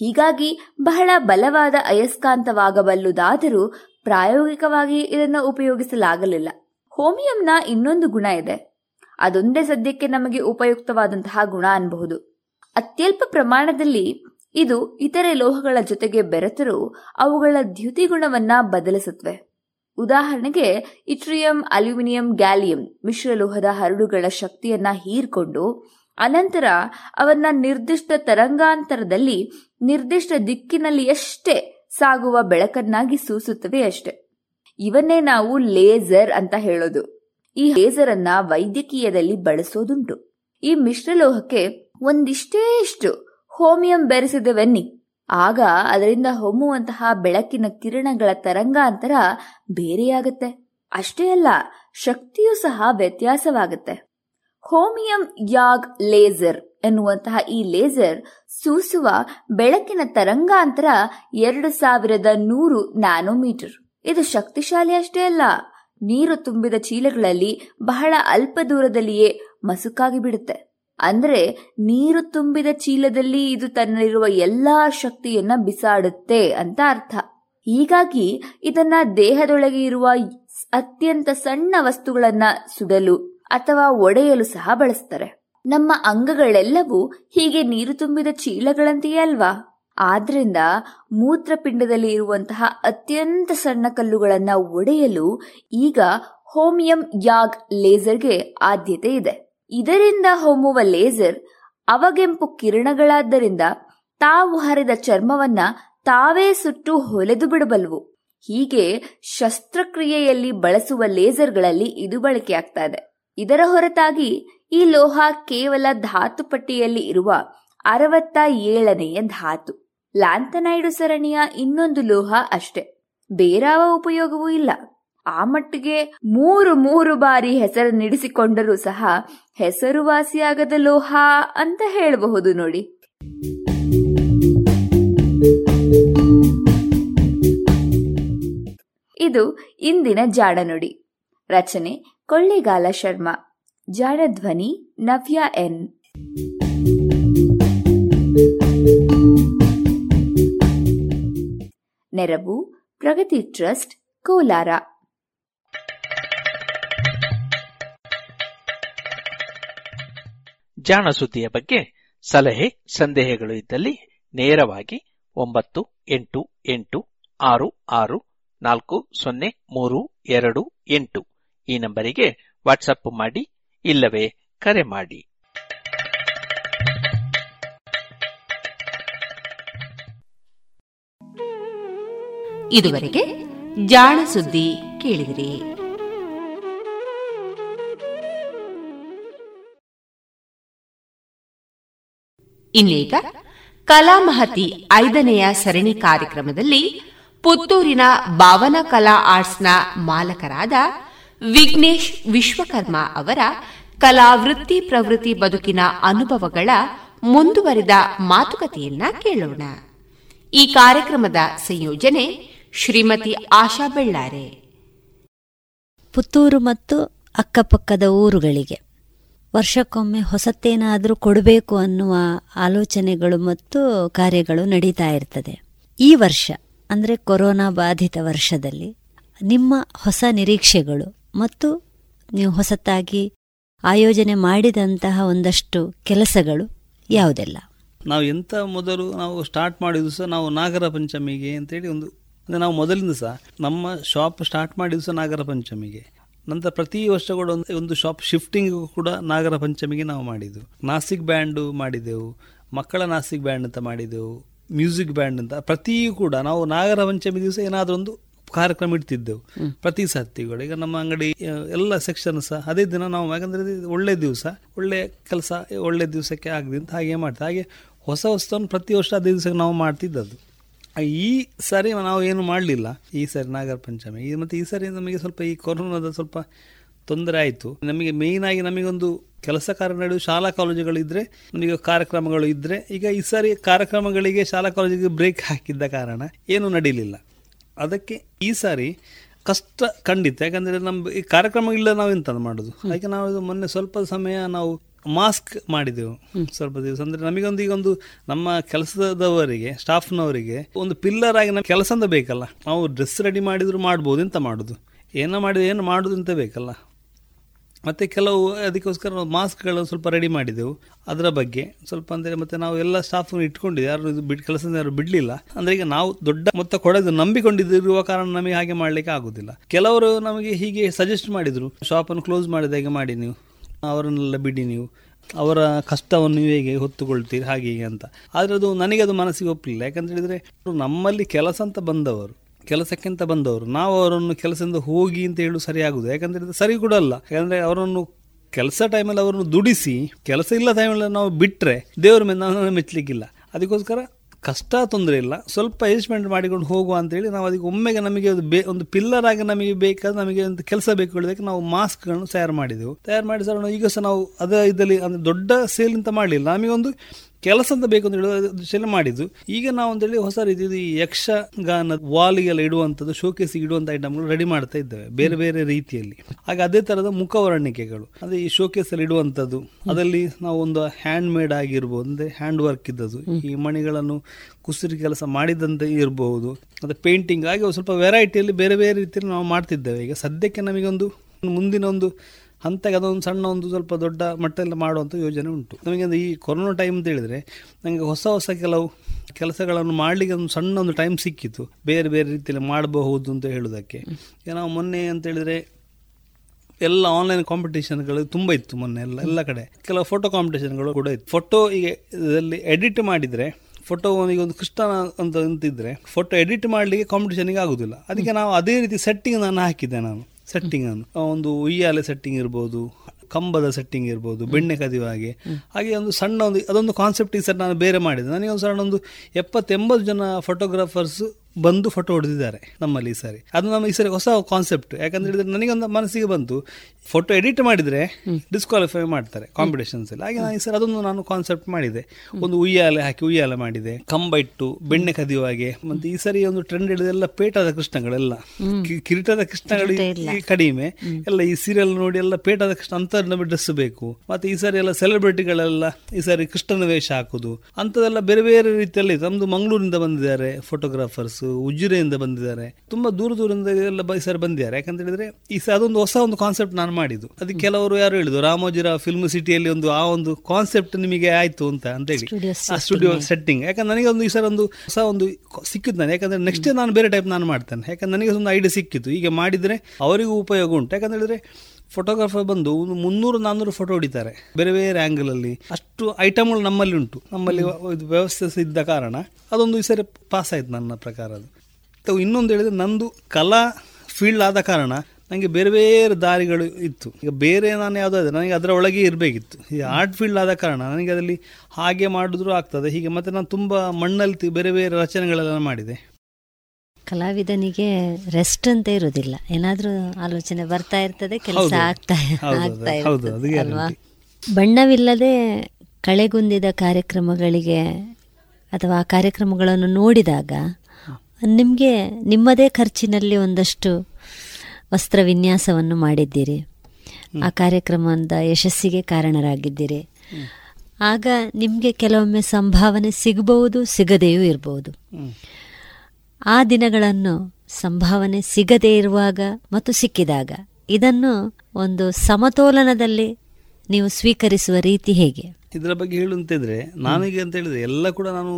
ಹೀಗಾಗಿ ಬಹಳ ಬಲವಾದ ಅಯಸ್ಕಾಂತವಾಗಬಲ್ಲುದಾದರೂ ಪ್ರಾಯೋಗಿಕವಾಗಿ ಇದನ್ನು ಉಪಯೋಗಿಸಲಾಗಲಿಲ್ಲ. ಹೋಮಿಯಂನ ಇನ್ನೊಂದು ಗುಣ ಇದೆ, ಅದೊಂದೇ ಸದ್ಯಕ್ಕೆ ನಮಗೆ ಉಪಯುಕ್ತವಾದಂತಹ ಗುಣ ಅನ್ಬಹುದು. ಅತ್ಯಲ್ಪ ಪ್ರಮಾಣದಲ್ಲಿ ಇದು ಇತರೆ ಲೋಹಗಳ ಜೊತೆಗೆ ಬೆರೆತರೂ ಅವುಗಳ ದ್ಯುತಿಗುಣವನ್ನ ಬದಲಿಸುತ್ತವೆ. ಉದಾಹರಣೆಗೆ ಇಟ್ರಿಯಂ, ಅಲ್ಯೂಮಿನಿಯಂ, ಗ್ಯಾಲಿಯಂ ಮಿಶ್ರಲೋಹದ ಹರಡುಗಳ ಶಕ್ತಿಯನ್ನ ಹೀರ್ಕೊಂಡು ಅನಂತರ ಅವನ್ನ ನಿರ್ದಿಷ್ಟ ತರಂಗಾಂತರದಲ್ಲಿ ನಿರ್ದಿಷ್ಟ ದಿಕ್ಕಿನಲ್ಲಿಯಷ್ಟೇ ಸಾಗುವ ಬೆಳಕನ್ನಾಗಿ ಸೂಸುತ್ತವೆ ಅಷ್ಟೆ. ಇವನ್ನೇ ನಾವು ಲೇಸರ್ ಅಂತ ಹೇಳೋದು. ಈ ಲೇಸರ್ ಅನ್ನ ವೈದ್ಯಕೀಯದಲ್ಲಿ ಬಳಸೋದುಂಟು. ಈ ಮಿಶ್ರಲೋಹಕ್ಕೆ ಒಂದಿಷ್ಟೇ ಇಷ್ಟು ಹೋಮಿಯಂ ಬೆರೆಸಿದೆವೆನ್ನಿ, ಆಗ ಅದರಿಂದ ಹೊಮ್ಮುವಂತಹ ಬೆಳಕಿನ ಕಿರಣಗಳ ತರಂಗಾಂತರ ಬೇರೆಯಾಗತ್ತೆ. ಅಷ್ಟೇ ಅಲ್ಲ, ಶಕ್ತಿಯೂ ಸಹ ವ್ಯತ್ಯಾಸವಾಗುತ್ತೆ. ಹೋಮಿಯಂ ಯಾಗ್ ಲೇಸರ್ ಎನ್ನುವಂತಹ ಈ ಲೇಸರ್ ಸೂಸುವ ಬೆಳಕಿನ ತರಂಗಾಂತರ ಎರಡು ಸಾವಿರದ ನೂರು ನ್ಯಾನೋಮೀಟರ್. ಇದು ಶಕ್ತಿಶಾಲಿ ಅಷ್ಟೇ ಅಲ್ಲ, ನೀರು ತುಂಬಿದ ಚೀಲಗಳಲ್ಲಿ ಬಹಳ ಅಲ್ಪ ದೂರದಲ್ಲಿಯೇ ಮಸುಕಾಗಿ ಬಿಡುತ್ತೆ. ಅಂದ್ರೆ ನೀರು ತುಂಬಿದ ಚೀಲದಲ್ಲಿ ಇದು ತನ್ನಲ್ಲಿರುವ ಎಲ್ಲಾ ಶಕ್ತಿಯನ್ನ ಬಿಸಾಡುತ್ತೆ ಅಂತ ಅರ್ಥ. ಹೀಗಾಗಿ ಇದನ್ನ ದೇಹದೊಳಗೆ ಇರುವ ಅತ್ಯಂತ ಸಣ್ಣ ವಸ್ತುಗಳನ್ನ ಸುಡಲು ಅಥವಾ ಒಡೆಯಲು ಸಹ ಬಳಸ್ತಾರೆ. ನಮ್ಮ ಅಂಗಗಳೆಲ್ಲವೂ ಹೀಗೆ ನೀರು ತುಂಬಿದ ಚೀಲಗಳಂತೆಯೇ ಅಲ್ವಾ? ಆದ್ರಿಂದ ಮೂತ್ರಪಿಂಡದಲ್ಲಿ ಇರುವಂತಹ ಅತ್ಯಂತ ಸಣ್ಣ ಕಲ್ಲುಗಳನ್ನ ಒಡೆಯಲು ಈಗ ಹೋಮಿಯಂ ಯಾಗ್ ಲೇಸರ್ಗೆ ಆದ್ಯತೆ ಇದೆ. ಇದರಿಂದ ಹೊಮ್ಮುವ ಲೇಸರ್ ಅವಗೆಂಪು ಕಿರಣಗಳಾದ್ದರಿಂದ ತಾವು ಹರಿದ ಚರ್ಮವನ್ನ ತಾವೇ ಸುಟ್ಟು ಹೊಲೆದು ಬಿಡಬಲ್ಲವು. ಹೀಗೆ ಶಸ್ತ್ರಕ್ರಿಯೆಯಲ್ಲಿ ಬಳಸುವ ಲೇಸರ್ಗಳಲ್ಲಿ ಇದು ಬಳಕೆಯಾಗ್ತಾ ಇದೆ. ಇದರ ಹೊರತಾಗಿ ಈ ಲೋಹ ಕೇವಲ ಧಾತು ಪಟ್ಟಿಯಲ್ಲಿ ಇರುವ ಅರವತ್ತ ಏಳನೆಯ ಧಾತು. ಲ್ಯಾಂಥನೈಡ್ ಸರಣಿಯ ಇನ್ನೊಂದು ಲೋಹ ಅಷ್ಟೆ, ಬೇರಾವ ಉಪಯೋಗವೂ ಇಲ್ಲ. ಆ ಮಟ್ಟಿಗೆ ಮೂರು ಮೂರು ಬಾರಿ ಹೆಸರನ್ನಿಡಿಸಿಕೊಂಡರೂ ಸಹ ಹೆಸರುವಾಸಿಯಾಗದ ಲೋಹ ಅಂತ ಹೇಳಬಹುದು ನೋಡಿ. ಇದು ಇಂದಿನ ಜಾಣನುಡಿ. ರಚನೆ ಕೊಳ್ಳೇಗಾಲ ಶರ್ಮಾ. ಜಾಣಧ್ವನಿ ನವ್ಯ ಎನ್. ನೆರವು ಪ್ರಗತಿ ಟ್ರಸ್ಟ್, ಕೋಲಾರ. ಜಾಣ ಸುದ್ದಿಯ ಬಗ್ಗೆ ಸಲಹೆ ಸಂದೇಹಗಳು ಇದ್ದಲ್ಲಿ ನೇರವಾಗಿ ಒಂಬತ್ತು ಎಂಟು ಎಂಟು ಆರು ಆರು ನಾಲ್ಕು ಸೊನ್ನೆ ಮೂರು ಎರಡು ಎಂಟು ಈ ನಂಬರಿಗೆ ವಾಟ್ಸಪ್ ಮಾಡಿ, ಇಲ್ಲವೇ ಕರೆ ಮಾಡಿ. ಇದುವರೆಗೆ ಜಾಣ ಸುದ್ದಿ ಕೇಳಿದಿರಿ. ಇನ್ನೀಗ ಕಲಾಮಹತಿ ಐದನೆಯ ಸರಣಿ ಕಾರ್ಯಕ್ರಮದಲ್ಲಿ ಪುತ್ತೂರಿನ ಭಾವನಾ ಕಲಾ ಆರ್ಟ್ಸ್ನ ಮಾಲಕರಾದ ವಿಘ್ನೇಶ್ ವಿಶ್ವಕರ್ಮ ಅವರ ಕಲಾವೃತ್ತಿ ಪ್ರವೃತ್ತಿ ಬದುಕಿನ ಅನುಭವಗಳ ಮುಂದುವರಿದ ಮಾತುಕತೆಯನ್ನ ಕೇಳೋಣ. ಈ ಕಾರ್ಯಕ್ರಮದ ಸಂಯೋಜನೆ ಶ್ರೀಮತಿ ಆಶಾ ಬೆಳ್ಳಾರೆ. ಪುತ್ತೂರು ಮತ್ತು ಅಕ್ಕಪಕ್ಕದ ಊರುಗಳಿಗೆ ವರ್ಷಕ್ಕೊಮ್ಮೆ ಹೊಸತೇನಾದರೂ ಕೊಡಬೇಕು ಅನ್ನುವ ಆಲೋಚನೆಗಳು ಮತ್ತು ಕಾರ್ಯಗಳು ನಡೀತಾ ಇರ್ತದೆ. ಈ ವರ್ಷ ಅಂದರೆ ಕೊರೋನಾ ಬಾಧಿತ ವರ್ಷದಲ್ಲಿ ನಿಮ್ಮ ಹೊಸ ನಿರೀಕ್ಷೆಗಳು ಮತ್ತು ನೀವು ಹೊಸತಾಗಿ ಆಯೋಜನೆ ಮಾಡಿದಂತಹ ಒಂದಷ್ಟು ಕೆಲಸಗಳು ಯಾವುದೆಲ್ಲ? ನಾವು ಎಂಥ ಮೊದಲು ನಾವು ಸ್ಟಾರ್ಟ್ ಮಾಡಿದ್ದು ಸಹ ನಾವು ನಾಗರ ಪಂಚಮಿಗೆ ಅಂತೇಳಿ ಒಂದು, ಅಂದರೆ ನಾವು ಮೊದಲಿಂದ ಸಹ ನಮ್ಮ ಶಾಪ್ ಸ್ಟಾರ್ಟ್ ಮಾಡಿದ್ದು ಸಹ ನಾಗರ ಪಂಚಮಿಗೆ. ನಂತರ ಪ್ರತಿ ವರ್ಷ ಕೂಡ ಒಂದು ಒಂದು ಶಾಪ್ ಶಿಫ್ಟಿಂಗ್ ಕೂಡ ನಾಗರ ಪಂಚಮಿಗೆ ನಾವು ಮಾಡಿದ್ದೆವು. ನಾಸಿಕ್ ಬ್ಯಾಂಡು ಮಾಡಿದೆವು, ಮಕ್ಕಳ ನಾಸಿಕ್ ಬ್ಯಾಂಡ್ ಅಂತ ಮಾಡಿದೆವು, ಮ್ಯೂಸಿಕ್ ಬ್ಯಾಂಡ್ ಅಂತ. ಪ್ರತಿಯೂ ಕೂಡ ನಾವು ನಾಗರ ಪಂಚಮಿ ದಿವಸ ಏನಾದರೊಂದು ಕಾರ್ಯಕ್ರಮ ಇಡ್ತಿದ್ದೆವು ಪ್ರತಿ ಸತ್ತಿಗಳು. ಈಗ ನಮ್ಮ ಅಂಗಡಿ ಎಲ್ಲ ಸೆಕ್ಷನ್ ಸಹ ಅದೇ ದಿನ ನಾವು, ಯಾಕಂದರೆ ಒಳ್ಳೆ ದಿವಸ, ಒಳ್ಳೆ ಕೆಲಸ, ಒಳ್ಳೆ ದಿವಸಕ್ಕೆ ಆಗಲಿ ಅಂತ ಹಾಗೆ ಮಾಡ್ತಾ ಹಾಗೆ ಹೊಸ ಹೊಸವನ್ನು ಪ್ರತಿ ವರ್ಷ ಅದೇ ದಿವಸಕ್ಕೆ ನಾವು ಮಾಡ್ತಿದ್ದದ್ದು. ಈ ಸಾರಿ ನಾವು ಏನು ಮಾಡಲಿಲ್ಲ ಈ ಸಾರಿ ನಾಗರ ಪಂಚಮಿ. ಮತ್ತು ಈ ಸಾರಿ ನಮಗೆ ಸ್ವಲ್ಪ ಈ ಕೊರೋನಾದ ಸ್ವಲ್ಪ ತೊಂದರೆ ಆಯಿತು. ನಮಗೆ ಮೇಯ್ನಾಗಿ ನಮಗೊಂದು ಕೆಲಸ ಕಾರ್ಯ ನಡೆಯುವ ಶಾಲಾ ಕಾಲೇಜುಗಳಿದ್ದರೆ ನಮಗೆ ಕಾರ್ಯಕ್ರಮಗಳು ಇದ್ದರೆ, ಈಗ ಈ ಸಾರಿ ಕಾರ್ಯಕ್ರಮಗಳಿಗೆ ಶಾಲಾ ಕಾಲೇಜಿಗೆ ಬ್ರೇಕ್ ಹಾಕಿದ್ದ ಕಾರಣ ಏನೂ ನಡೀಲಿಲ್ಲ. ಅದಕ್ಕೆ ಈ ಸಾರಿ ಕಷ್ಟ ಖಂಡಿತ. ಯಾಕಂದರೆ ನಮ್ಮ ಈ ಕಾರ್ಯಕ್ರಮ ಇಲ್ಲ, ನಾವೆಂತ ಮಾಡೋದು? ಅದಕ್ಕೆ ನಾವು ಮೊನ್ನೆ ಸ್ವಲ್ಪ ಸಮಯ ನಾವು ಮಾಸ್ಕ್ ಮಾಡಿದೆವು ಸ್ವಲ್ಪ ದಿವಸ. ಅಂದರೆ ನಮಗೊಂದು ಈಗೊಂದು ನಮ್ಮ ಕೆಲಸದವರಿಗೆ, ಸ್ಟಾಫ್ನವರಿಗೆ ಒಂದು ಪಿಲ್ಲರ್ ಆಗಿ ನಮ್ಮ ಕೆಲಸ ಅಂತ ಬೇಕಲ್ಲ. ನಾವು ಡ್ರೆಸ್ ರೆಡಿ ಮಾಡಿದ್ರು ಮಾಡ್ಬೋದು, ಎಂತ ಮಾಡೋದು? ಏನೋ ಮಾಡಿದ್ರೆ ಏನು ಮಾಡೋದು ಅಂತ ಬೇಕಲ್ಲ. ಮತ್ತು ಕೆಲವು ಅದಕ್ಕೋಸ್ಕರ ಮಾಸ್ಕ್ಗಳು ಸ್ವಲ್ಪ ರೆಡಿ ಮಾಡಿದೆವು. ಅದರ ಬಗ್ಗೆ ಸ್ವಲ್ಪ ಅಂದರೆ ಮತ್ತು ನಾವು ಎಲ್ಲ ಸ್ಟಾಫ್ನ ಇಟ್ಕೊಂಡಿದ್ದು, ಯಾರು ಇದು ಬಿಡ್ ಕೆಲಸದಿಂದ ಯಾರು ಬಿಡಲಿಲ್ಲ. ಅಂದರೆ ಈಗ ನಾವು ದೊಡ್ಡ ಮೊತ್ತ ಕೊಡೋದು ನಂಬಿಕೊಂಡಿದ್ದಿರುವ ಕಾರಣ ನಮಗೆ ಹಾಗೆ ಮಾಡಲಿಕ್ಕೆ ಆಗೋದಿಲ್ಲ. ಕೆಲವರು ನಮಗೆ ಹೀಗೆ ಸಜೆಸ್ಟ್ ಮಾಡಿದರು, ಶಾಪನ್ನು ಕ್ಲೋಸ್ ಮಾಡಿದಾಗೆ ಮಾಡಿ ನೀವು, ಅವರನ್ನೆಲ್ಲ ಬಿಡಿ, ನೀವು ಅವರ ಕಷ್ಟವನ್ನು ನೀವು ಹೇಗೆ ಹೊತ್ತುಕೊಳ್ತೀರಿ ಹಾಗೆ ಹೀಗೆ ಅಂತ. ಆದರೆ ಅದು ನನಗೆ ಅದು ಮನಸ್ಸಿಗೆ ಒಪ್ಪಲಿಲ್ಲ. ಯಾಕಂತ ಹೇಳಿದರೆ ನಮ್ಮಲ್ಲಿ ಕೆಲಸ ಅಂತ ಬಂದವರು, ಕೆಲಸಕ್ಕಿಂತ ಬಂದವರು, ನಾವು ಅವರನ್ನು ಕೆಲಸದಿಂದ ಹೋಗಿ ಅಂತ ಹೇಳು ಸರಿಯಾಗುವುದು. ಯಾಕಂದರೆ ಸರಿ ಕೂಡ ಅಲ್ಲ. ಯಾಕಂದರೆ ಅವರನ್ನು ಕೆಲಸ ಟೈಮಲ್ಲಿ ಅವರನ್ನು ದುಡಿಸಿ, ಕೆಲಸ ಇಲ್ಲ ಟೈಮಲ್ಲಿ ನಾವು ಬಿಟ್ಟರೆ ದೇವ್ರ ಮೇಲೆ ನಾವು ಮೆಚ್ಚಲಿಕ್ಕಿಲ್ಲ. ಅದಕ್ಕೋಸ್ಕರ ಕಷ್ಟ ತೊಂದರೆ ಇಲ್ಲ, ಸ್ವಲ್ಪ ಅಡ್ಜಸ್ಟ್ಮೆಂಟ್ ಮಾಡಿಕೊಂಡು ಹೋಗುವ ಅಂತೇಳಿ ನಾವು ಅದಕ್ಕೆ ಒಮ್ಮೆಗೆ ನಮಗೆ ಅದು ಬೇ ಒಂದು ಪಿಲ್ಲರ್ ಆಗಿ ನಮಗೆ ಬೇಕಾದ ನಮಗೆ ಒಂದು ಕೆಲಸ ಬೇಕು ಹೇಳೋದಕ್ಕೆ ನಾವು ಮಾಸ್ಕ್ಗಳನ್ನು ತಯಾರು ಮಾಡಿದೆವು. ತಯಾರು ಮಾಡಿ ಸರ್ ಈಗ ಸಹ ನಾವು ಅದೇ ಇದರಲ್ಲಿ ಅಂದರೆ ದೊಡ್ಡ ಸೇಲ್ ಅಂತ ಮಾಡಲಿಲ್ಲ, ನಮಗೊಂದು ಕೆಲಸ ಅಂತ ಬೇಕು ಅಂತ ಹೇಳೋದು ಶೆಲೆ ಮಾಡಿದ್ದು. ಈಗ ನಾವು ಅಂತೇಳಿ ಹೊಸ ರೀತಿ ಈ ಯಕ್ಷಗಾನದ ವಾಲಿಗೆಲ್ಲ ಇಡುವಂಥದ್ದು, ಶೋಕೇಸಿಗೆ ಇಡುವಂಥ ಐಟಮ್ಗಳು ರೆಡಿ ಮಾಡ್ತಾ ಇದ್ದೇವೆ ಬೇರೆ ಬೇರೆ ರೀತಿಯಲ್ಲಿ. ಹಾಗೆ ಅದೇ ಥರದ ಮುಖವರ್ಣಿಕೆಗಳು ಅದೇ ಈ ಶೋಕೇಸಲ್ಲಿ ಇಡುವಂಥದ್ದು, ಅದರಲ್ಲಿ ನಾವು ಒಂದು ಹ್ಯಾಂಡ್ ಮೇಡ್ ಆಗಿರ್ಬೋದು, ಅಂದರೆ ಹ್ಯಾಂಡ್ ವರ್ಕ್ ಇದ್ದದ್ದು, ಈ ಮಣಿಗಳನ್ನು ಕುಸುರಿ ಕೆಲಸ ಮಾಡಿದಂತೆ ಇರಬಹುದು, ಅದು ಪೇಂಟಿಂಗ್ ಆಗಿ ಸ್ವಲ್ಪ ವೆರೈಟಿಯಲ್ಲಿ ಬೇರೆ ಬೇರೆ ರೀತಿಯಲ್ಲಿ ನಾವು ಮಾಡ್ತಿದ್ದೇವೆ. ಈಗ ಸದ್ಯಕ್ಕೆ ನಮಗೊಂದು ಮುಂದಿನ ಒಂದು ಹಂತಕ್ಕೆ ಅದೊಂದು ಸಣ್ಣ ಒಂದು ಸ್ವಲ್ಪ ದೊಡ್ಡ ಮಟ್ಟದಲ್ಲಿ ಮಾಡುವಂಥ ಯೋಜನೆ ಉಂಟು ನಮಗೆ. ಅಂದರೆ ಈ ಕೊರೋನಾ ಟೈಮ್ ಅಂತ ಹೇಳಿದರೆ ನನಗೆ ಹೊಸ ಹೊಸ ಕೆಲವು ಕೆಲಸಗಳನ್ನು ಮಾಡಲಿಕ್ಕೆ ಒಂದು ಸಣ್ಣ ಒಂದು ಟೈಮ್ ಸಿಕ್ಕಿತ್ತು, ಬೇರೆ ಬೇರೆ ರೀತಿಯಲ್ಲಿ ಮಾಡಬಹುದು ಅಂತ ಹೇಳೋದಕ್ಕೆ. ಈಗ ನಾವು ಮೊನ್ನೆ ಅಂತ ಹೇಳಿದರೆ ಎಲ್ಲ ಆನ್ಲೈನ್ ಕಾಂಪಿಟೇಷನ್ಗಳು ತುಂಬ ಇತ್ತು ಮೊನ್ನೆ, ಎಲ್ಲ ಎಲ್ಲ ಕಡೆ ಕೆಲವು ಫೋಟೋ ಕಾಂಪಿಟೇಷನ್ಗಳು ಕೂಡ ಇತ್ತು. ಫೋಟೋ ಈಗ ಇದರಲ್ಲಿ ಎಡಿಟ್ ಮಾಡಿದರೆ, ಫೋಟೋ ಈಗ ಒಂದು ಕೃಷ್ಣನ ಅಂತ ಅಂತಿದ್ದರೆ ಫೋಟೋ ಎಡಿಟ್ ಮಾಡಲಿಕ್ಕೆ ಕಾಂಪಿಟೇಷನ್ಗೆ ಆಗೋದಿಲ್ಲ. ಅದಕ್ಕೆ ನಾವು ಅದೇ ರೀತಿ ಸೆಟ್ಟಿಂಗ್ ನಾನು ಹಾಕಿದ್ದೆ. ನಾನು ಸೆಟ್ಟಿಂಗನ್ನು ಒಂದು ಉಯ್ಯಾಲೆ ಸೆಟ್ಟಿಂಗ್ ಇರ್ಬೋದು, ಕಂಬದ ಸೆಟ್ಟಿಂಗ್ ಇರ್ಬೋದು, ಬೆಣ್ಣೆ ಕದಿಯುವ ಹಾಗೆ ಹಾಗೆ ಒಂದು ಸಣ್ಣ ಒಂದು ಅದೊಂದು ಕಾನ್ಸೆಪ್ಟ್ ಈ ಸರ್ ನಾನು ಬೇರೆ ಮಾಡಿದೆ. ನನಗೆ ಒಂದು ಸಣ್ಣ ಒಂದು ಎಪ್ಪತ್ತೆಂಬತ್ತು ಜನ ಫೋಟೋಗ್ರಾಫರ್ಸ್ ಬಂದು ಫೋಟೋ ಹೊಡೆದಿದ್ದಾರೆ ನಮ್ಮಲ್ಲಿ ಈ ಸಾರಿ. ಅದು ನಮ್ಮ ಈ ಸಾರಿ ಹೊಸ ಕಾನ್ಸೆಪ್ಟ್. ಯಾಕಂತ ಹೇಳಿದ್ರೆ ನನಗೊಂದು ಮನಸ್ಸಿಗೆ ಬಂತು, ಫೋಟೋ ಎಡಿಟ್ ಮಾಡಿದರೆ ಡಿಸ್ಕ್ವಾಲಿಫೈ ಮಾಡ್ತಾರೆ ಕಾಂಪಿಟೇಷನ್ಸಲ್ಲಿ. ಹಾಗೆ ನಾನು ಈ ಸರಿ ಅದೊಂದು ನಾನು ಕಾನ್ಸೆಪ್ಟ್ ಮಾಡಿದೆ. ಒಂದು ಉಯ್ಯಾಲೆ ಹಾಕಿ ಉಯ್ಯಾಲೆ ಮಾಡಿದೆ, ಕಂಬ ಇಟ್ಟು, ಬೆಣ್ಣೆ ಕದಿಯುವ ಹಾಗೆ. ಮತ್ತು ಈ ಸರಿ ಒಂದು ಟ್ರೆಂಡ್ ಹಿಡಿದೆಲ್ಲ ಪೇಟದ ಕೃಷ್ಣಗಳೆಲ್ಲ, ಕಿರೀಟದ ಕೃಷ್ಣಗಳು ಕಡಿಮೆ, ಎಲ್ಲ ಈ ಸೀರಿಯಲ್ ನೋಡಿ ಎಲ್ಲ ಪೇಟದ ಕೃಷ್ಣ ಅಂತ ನಮಗೆ ಡ್ರೆಸ್ ಬೇಕು. ಮತ್ತು ಈ ಸಾರಿ ಎಲ್ಲ ಸೆಲೆಬ್ರಿಟಿಗಳೆಲ್ಲ ಈ ಸಾರಿ ಕೃಷ್ಣನ ವೇಷ ಹಾಕೋದು ಅಂಥದ್ದೆಲ್ಲ ಬೇರೆ ಬೇರೆ ರೀತಿಯಲ್ಲಿ. ನಮ್ಮದು ಮಂಗಳೂರಿನಿಂದ ಬಂದಿದ್ದಾರೆ ಫೋಟೋಗ್ರಾಫರ್ಸ್, ಉಜಿರೆಯಿಂದ ಬಂದಿದ್ದಾರೆ, ತುಂಬಾ ದೂರ ದೂರದಿಂದ ಎಲ್ಲ ಈ ಸಾರಿ ಬಂದಿದ್ದಾರೆ. ಯಾಕಂತ ಹೇಳಿದ್ರೆ ಈ ಸಾರಿ ಅದೊಂದು ಹೊಸ ಒಂದು ಕಾನ್ಸೆಪ್ಟ್ ನಾನು ಮಾಡಿದ್ದು. ಅದಕ್ಕೆ ಕೆಲವರು ಯಾರು ಹೇಳಿದ್ರು ರಾಮೋಜಿರಾವ್ ಫಿಲ್ಮ್ ಸಿಟಿಯಲ್ಲಿ ಒಂದು ಆ ಒಂದು ಕಾನ್ಸೆಪ್ಟ್ ನಿಮಗೆ ಆಯ್ತು ಅಂತ ಅಂತ ಹೇಳಿ, ಆ ಸ್ಟುಡಿಯೋ ಸೆಟ್ಟಿಂಗ್. ಯಾಕಂದ್ರೆ ನನಗೆ ಒಂದು ಈ ಸಾರಿ ಒಂದು ಹೊಸ ಒಂದು ಸಿಕ್ಕಿತ್ತು ನಾನು. ಯಾಕಂದ್ರೆ ನೆಕ್ಸ್ಟ್ ನಾನು ಬೇರೆ ಟೈಪ್ ನಾನು ಮಾಡ್ತೇನೆ. ಯಾಕಂದ್ರೆ ನನಗೆ ಒಂದು ಐಡಿಯಾ ಸಿಕ್ಕಿತ್ತು, ಈಗ ಮಾಡಿದ್ರೆ ಅವರಿಗೂ ಉಪಯೋಗ ಉಂಟು. ಯಾಕಂತ ಹೇಳಿದ್ರೆ ಫೋಟೋಗ್ರಾಫರ್ ಬಂದು ಒಂದು ಮುನ್ನೂರು ನಾನ್ನೂರು ಫೋಟೋ ಹೊಡಿತಾರೆ ಬೇರೆ ಬೇರೆ ಆ್ಯಂಗಲಲ್ಲಿ. ಅಷ್ಟು ಐಟಮ್ಗಳು ನಮ್ಮಲ್ಲಿ ಉಂಟು, ನಮ್ಮಲ್ಲಿ ಇದು ವ್ಯವಸ್ಥೆ ಇದ್ದ ಕಾರಣ ಅದೊಂದು ಈ ಸರಿ ಪಾಸ್ ಆಯಿತು ನನ್ನ ಪ್ರಕಾರ. ಅದು ಇನ್ನೊಂದು ಹೇಳಿದರೆ ನಂದು ಕಲಾ ಫೀಲ್ಡ್ ಆದ ಕಾರಣ ನನಗೆ ಬೇರೆ ಬೇರೆ ದಾರಿಗಳು ಇತ್ತು. ಈಗ ಬೇರೆ ನಾನು ಯಾವುದಾದ್ರೆ ನನಗೆ ಅದರ ಒಳಗೆ ಇರಬೇಕಿತ್ತು. ಈ ಆರ್ಟ್ ಫೀಲ್ಡ್ ಆದ ಕಾರಣ ನನಗೆ ಅದರಲ್ಲಿ ಹಾಗೆ ಮಾಡಿದ್ರೂ ಆಗ್ತದೆ ಹೀಗೆ. ಮತ್ತು ನಾನು ತುಂಬ ಮಣ್ಣಲ್ಲಿ ಬೇರೆ ಬೇರೆ ರಚನೆಗಳೆಲ್ಲ ಮಾಡಿದೆ. ಕಲಾವಿದನಿಗೆ ರೆಸ್ಟ್ ಅಂತ ಇರುವುದಿಲ್ಲ, ಏನಾದ್ರೂ ಆಲೋಚನೆ ಬರ್ತಾ ಇರ್ತದೆ, ಕೆಲಸ ಆಗ್ತಾ ಆಗ್ತಾ ಇರ್ತದೆ ಅಲ್ವಾ. ಬಣ್ಣವಿಲ್ಲದೆ ಕಳೆಗುಂದಿದ ಕಾರ್ಯಕ್ರಮಗಳಿಗೆ ಅಥವಾ ಆ ಕಾರ್ಯಕ್ರಮಗಳನ್ನು ನೋಡಿದಾಗ ನಿಮಗೆ ನಿಮ್ಮದೇ ಖರ್ಚಿನಲ್ಲಿ ಒಂದಷ್ಟು ವಸ್ತ್ರ ವಿನ್ಯಾಸವನ್ನು ಮಾಡಿದ್ದೀರಿ, ಆ ಕಾರ್ಯಕ್ರಮದ ಯಶಸ್ಸಿಗೆ ಕಾರಣರಾಗಿದ್ದೀರಿ. ಆಗ ನಿಮಗೆ ಕೆಲವೊಮ್ಮೆ ಸಂಭಾವನೆ ಸಿಗಬಹುದು, ಸಿಗದೆಯೂ ಇರಬಹುದು. ಆ ದಿನಗಳನ್ನು, ಸಂಭಾವನೆ ಸಿಗದೇ ಇರುವಾಗ ಮತ್ತು ಸಿಕ್ಕಿದಾಗ, ಇದನ್ನು ಒಂದು ಸಮತೋಲನದಲ್ಲಿ ನೀವು ಸ್ವೀಕರಿಸುವ ರೀತಿ ಹೇಗೆ? ಇದರ ಬಗ್ಗೆ ಹೇಳುವಂತಿದ್ರೆ ನಾನೀಗ ಅಂತ ಹೇಳಿದ್ರೆ ಎಲ್ಲ ಕೂಡ ನಾನು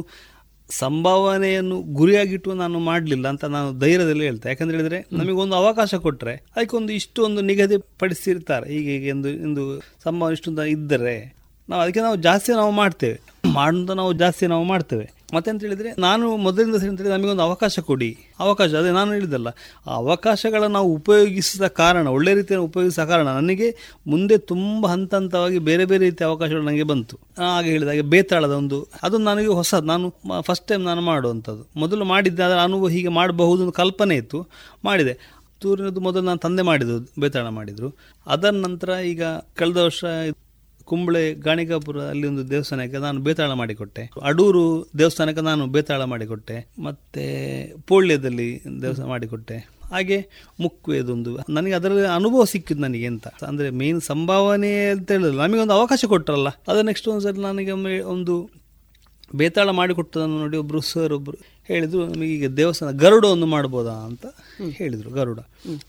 ಸಂಭಾವನೆಯನ್ನು ಗುರಿಯಾಗಿಟ್ಟು ನಾನು ಮಾಡಲಿಲ್ಲ ಅಂತ ನಾನು ಧೈರ್ಯದಲ್ಲಿ ಹೇಳ್ತೇನೆ. ಯಾಕಂತ ಹೇಳಿದ್ರೆ ನಮಗೊಂದು ಅವಕಾಶ ಕೊಟ್ಟರೆ ಅದಕ್ಕೊಂದು ಇಷ್ಟು ಒಂದು ನಿಗದಿ ಪಡಿಸಿರ್ತಾರೆ. ಈಗ ಈಗ ಒಂದು ಒಂದು ಸಂಭಾವನೆ ಇಷ್ಟು ಅಂತ ಇದ್ದರೆ ನಾವು ಅದಕ್ಕೆ ನಾವು ಜಾಸ್ತಿ ನಾವು ಮಾಡ್ತೇವೆ, ಮಾಡೋಂಥ ನಾವು ಜಾಸ್ತಿ ನಾವು ಮಾಡ್ತೇವೆ. ಮತ್ತೆ ಅಂತ ಹೇಳಿದರೆ ನಾನು ಮೊದಲಿಂದ ಸರಿ ಅಂತೇಳಿ ನಮಗೊಂದು ಅವಕಾಶ ಕೊಡಿ, ಅವಕಾಶ ಅದೇ ನಾನು ಹೇಳಿದಲ್ಲ, ಆ ಅವಕಾಶಗಳನ್ನು ನಾವು ಉಪಯೋಗಿಸಿದ ಕಾರಣ, ಒಳ್ಳೆ ರೀತಿಯನ್ನು ಉಪಯೋಗಿಸಿದ ಕಾರಣ ನನಗೆ ಮುಂದೆ ತುಂಬ ಹಂತ ಹಂತವಾಗಿ ಬೇರೆ ಬೇರೆ ರೀತಿಯ ಅವಕಾಶಗಳು ನನಗೆ ಬಂತು. ಆಗ ಹೇಳಿದ ಹಾಗೆ ಬೇತಾಳದ ಒಂದು ಅದೊಂದು ನನಗೆ ಹೊಸದು, ನಾನು ಫಸ್ಟ್ ಟೈಮ್ ನಾನು ಮಾಡುವಂಥದ್ದು. ಮೊದಲು ಮಾಡಿದ್ದೆ, ಆದರೆ ನಾನು ಹೀಗೆ ಮಾಡಬಹುದು ಅಂತ ಕಲ್ಪನೆ ಇತ್ತು, ಮಾಡಿದೆ. ಪುತ್ತೂರಿನದು ಮೊದಲು ನಾನು ತಂದೆ ಮಾಡಿದ್ದು, ಬೇತಾಳ ಮಾಡಿದರು. ಅದರ ನಂತರ ಈಗ ಕಳೆದ ವರ್ಷ ಕುಂಬಳೆ ಗಾಣಿಗಾಪುರ ಅಲ್ಲಿ ಒಂದು ದೇವಸ್ಥಾನಕ್ಕೆ ನಾನು ಬೇತಾಳ ಮಾಡಿಕೊಟ್ಟೆ, ಅಡೂರು ದೇವಸ್ಥಾನಕ್ಕೆ ನಾನು ಬೇತಾಳ ಮಾಡಿಕೊಟ್ಟೆ, ಮತ್ತು ಪೋಳ್ಯದಲ್ಲಿ ದೇವಸ್ಥಾನ ಮಾಡಿಕೊಟ್ಟೆ. ಹಾಗೆ ಮುಕ್ವೇದೊಂದು ನನಗೆ ಅದರಲ್ಲಿ ಅನುಭವ ಸಿಕ್ಕಿದ್ದು ನನಗೆ ಅಂತ ಅಂದರೆ ಮೇನ್ ಸಂಭಾವನೆ ಅಂತ ಹೇಳಿದ್ರು, ನಮಗೊಂದು ಅವಕಾಶ ಕೊಟ್ಟರಲ್ಲ. ಅದರ ನೆಕ್ಸ್ಟ್ ಒಂದು ಸರಿ ನನಗೆ ಒಂದು ಬೇತಾಳ ಮಾಡಿಕೊಟ್ಟದನ್ನು ನೋಡಿ ಒಬ್ಬರು ಸರ್ ಒಬ್ಬರು ಹೇಳಿದರು, ನಮಗೆ ಈಗ ದೇವಸ್ಥಾನ ಗರುಡ ಒಂದು ಮಾಡ್ಬೋದಾ ಅಂತ ಹೇಳಿದರು. ಗರುಡ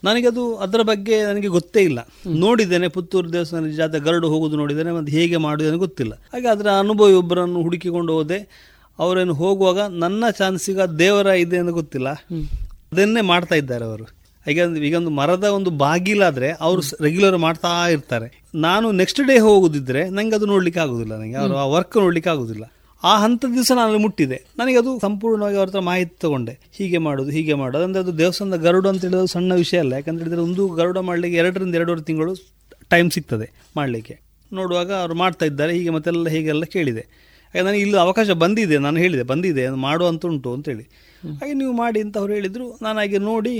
ನನಗದು ಅದರ ಬಗ್ಗೆ ನನಗೆ ಗೊತ್ತೇ ಇಲ್ಲ, ನೋಡಿದ್ದೇನೆ ಪುತ್ತೂರು ದೇವಸ್ಥಾನ ಜಾತ್ರೆ ಗರುಡ ಹೋಗೋದು ನೋಡಿದ್ದೇನೆ, ಮತ್ತು ಹೇಗೆ ಮಾಡೋದೇನೋ ಗೊತ್ತಿಲ್ಲ. ಹಾಗೆ ಅದರ ಅನುಭವಿ ಒಬ್ಬರನ್ನು ಹುಡುಕಿಕೊಂಡು ಹೋದೆ. ಅವರೇನು ಹೋಗುವಾಗ ನನ್ನ ಚಾನ್ಸಿಗೆ ದೇವರ ಇದೆ ಅಂತ ಗೊತ್ತಿಲ್ಲ, ಅದನ್ನೇ ಮಾಡ್ತಾ ಇದ್ದಾರೆ ಅವರು. ಈಗ ಈಗೊಂದು ಮರದ ಒಂದು ಬಾಗಿಲಾದರೆ ಅವರು ರೆಗ್ಯುಲರ್ ಮಾಡ್ತಾ ಇರ್ತಾರೆ, ನಾನು ನೆಕ್ಸ್ಟ್ ಡೇ ಹೋಗೋದಿದ್ರೆ ನನಗೆ ಅದು ನೋಡ್ಲಿಕ್ಕೆ ಆಗೋದಿಲ್ಲ, ನನಗೆ ಅವರು ಆ ವರ್ಕ್ ನೋಡ್ಲಿಕ್ಕೆ ಆಗೋದಿಲ್ಲ. ಆ ಹಂತದ ದಿವಸ ನಾನು ಮುಟ್ಟಿದೆ, ನನಗೆ ಅದು ಸಂಪೂರ್ಣವಾಗಿ ಅವ್ರ ಹತ್ರ ಮಾಹಿತಿ ತೊಗೊಂಡೆ, ಹೀಗೆ ಮಾಡೋದು ಹೀಗೆ ಮಾಡೋದು. ಅಂದರೆ ಅದು ದೇವಸ್ಥಾನದ ಗರುಡ ಅಂತ ಹೇಳಿದ್ರೆ ಸಣ್ಣ ವಿಷಯ ಅಲ್ಲ, ಯಾಕಂತ ಹೇಳಿದ್ರೆ ಒಂದು ಗರುಡ ಮಾಡಲಿಕ್ಕೆ ಎರಡರಿಂದ ಎರಡೂವರೆ ತಿಂಗಳು ಟೈಮ್ ಸಿಗ್ತದೆ ಮಾಡಲಿಕ್ಕೆ. ನೋಡುವಾಗ ಅವ್ರು ಮಾಡ್ತಾ ಇದ್ದಾರೆ ಹೀಗೆ, ಮತ್ತೆಲ್ಲ ಹೀಗೆಲ್ಲ ಕೇಳಿದೆ. ಹಾಗೆ ನನಗೆ ಇಲ್ಲಿ ಅವಕಾಶ ಬಂದಿದೆ, ನಾನು ಹೇಳಿದೆ ಬಂದಿದೆ ಮಾಡುವಂತುಂಟು ಅಂತೇಳಿ. ಹಾಗೆ ನೀವು ಮಾಡಿ ಅಂತ ಅವ್ರು ಹೇಳಿದರು. ನಾನು ಹಾಗೆ ನೋಡಿ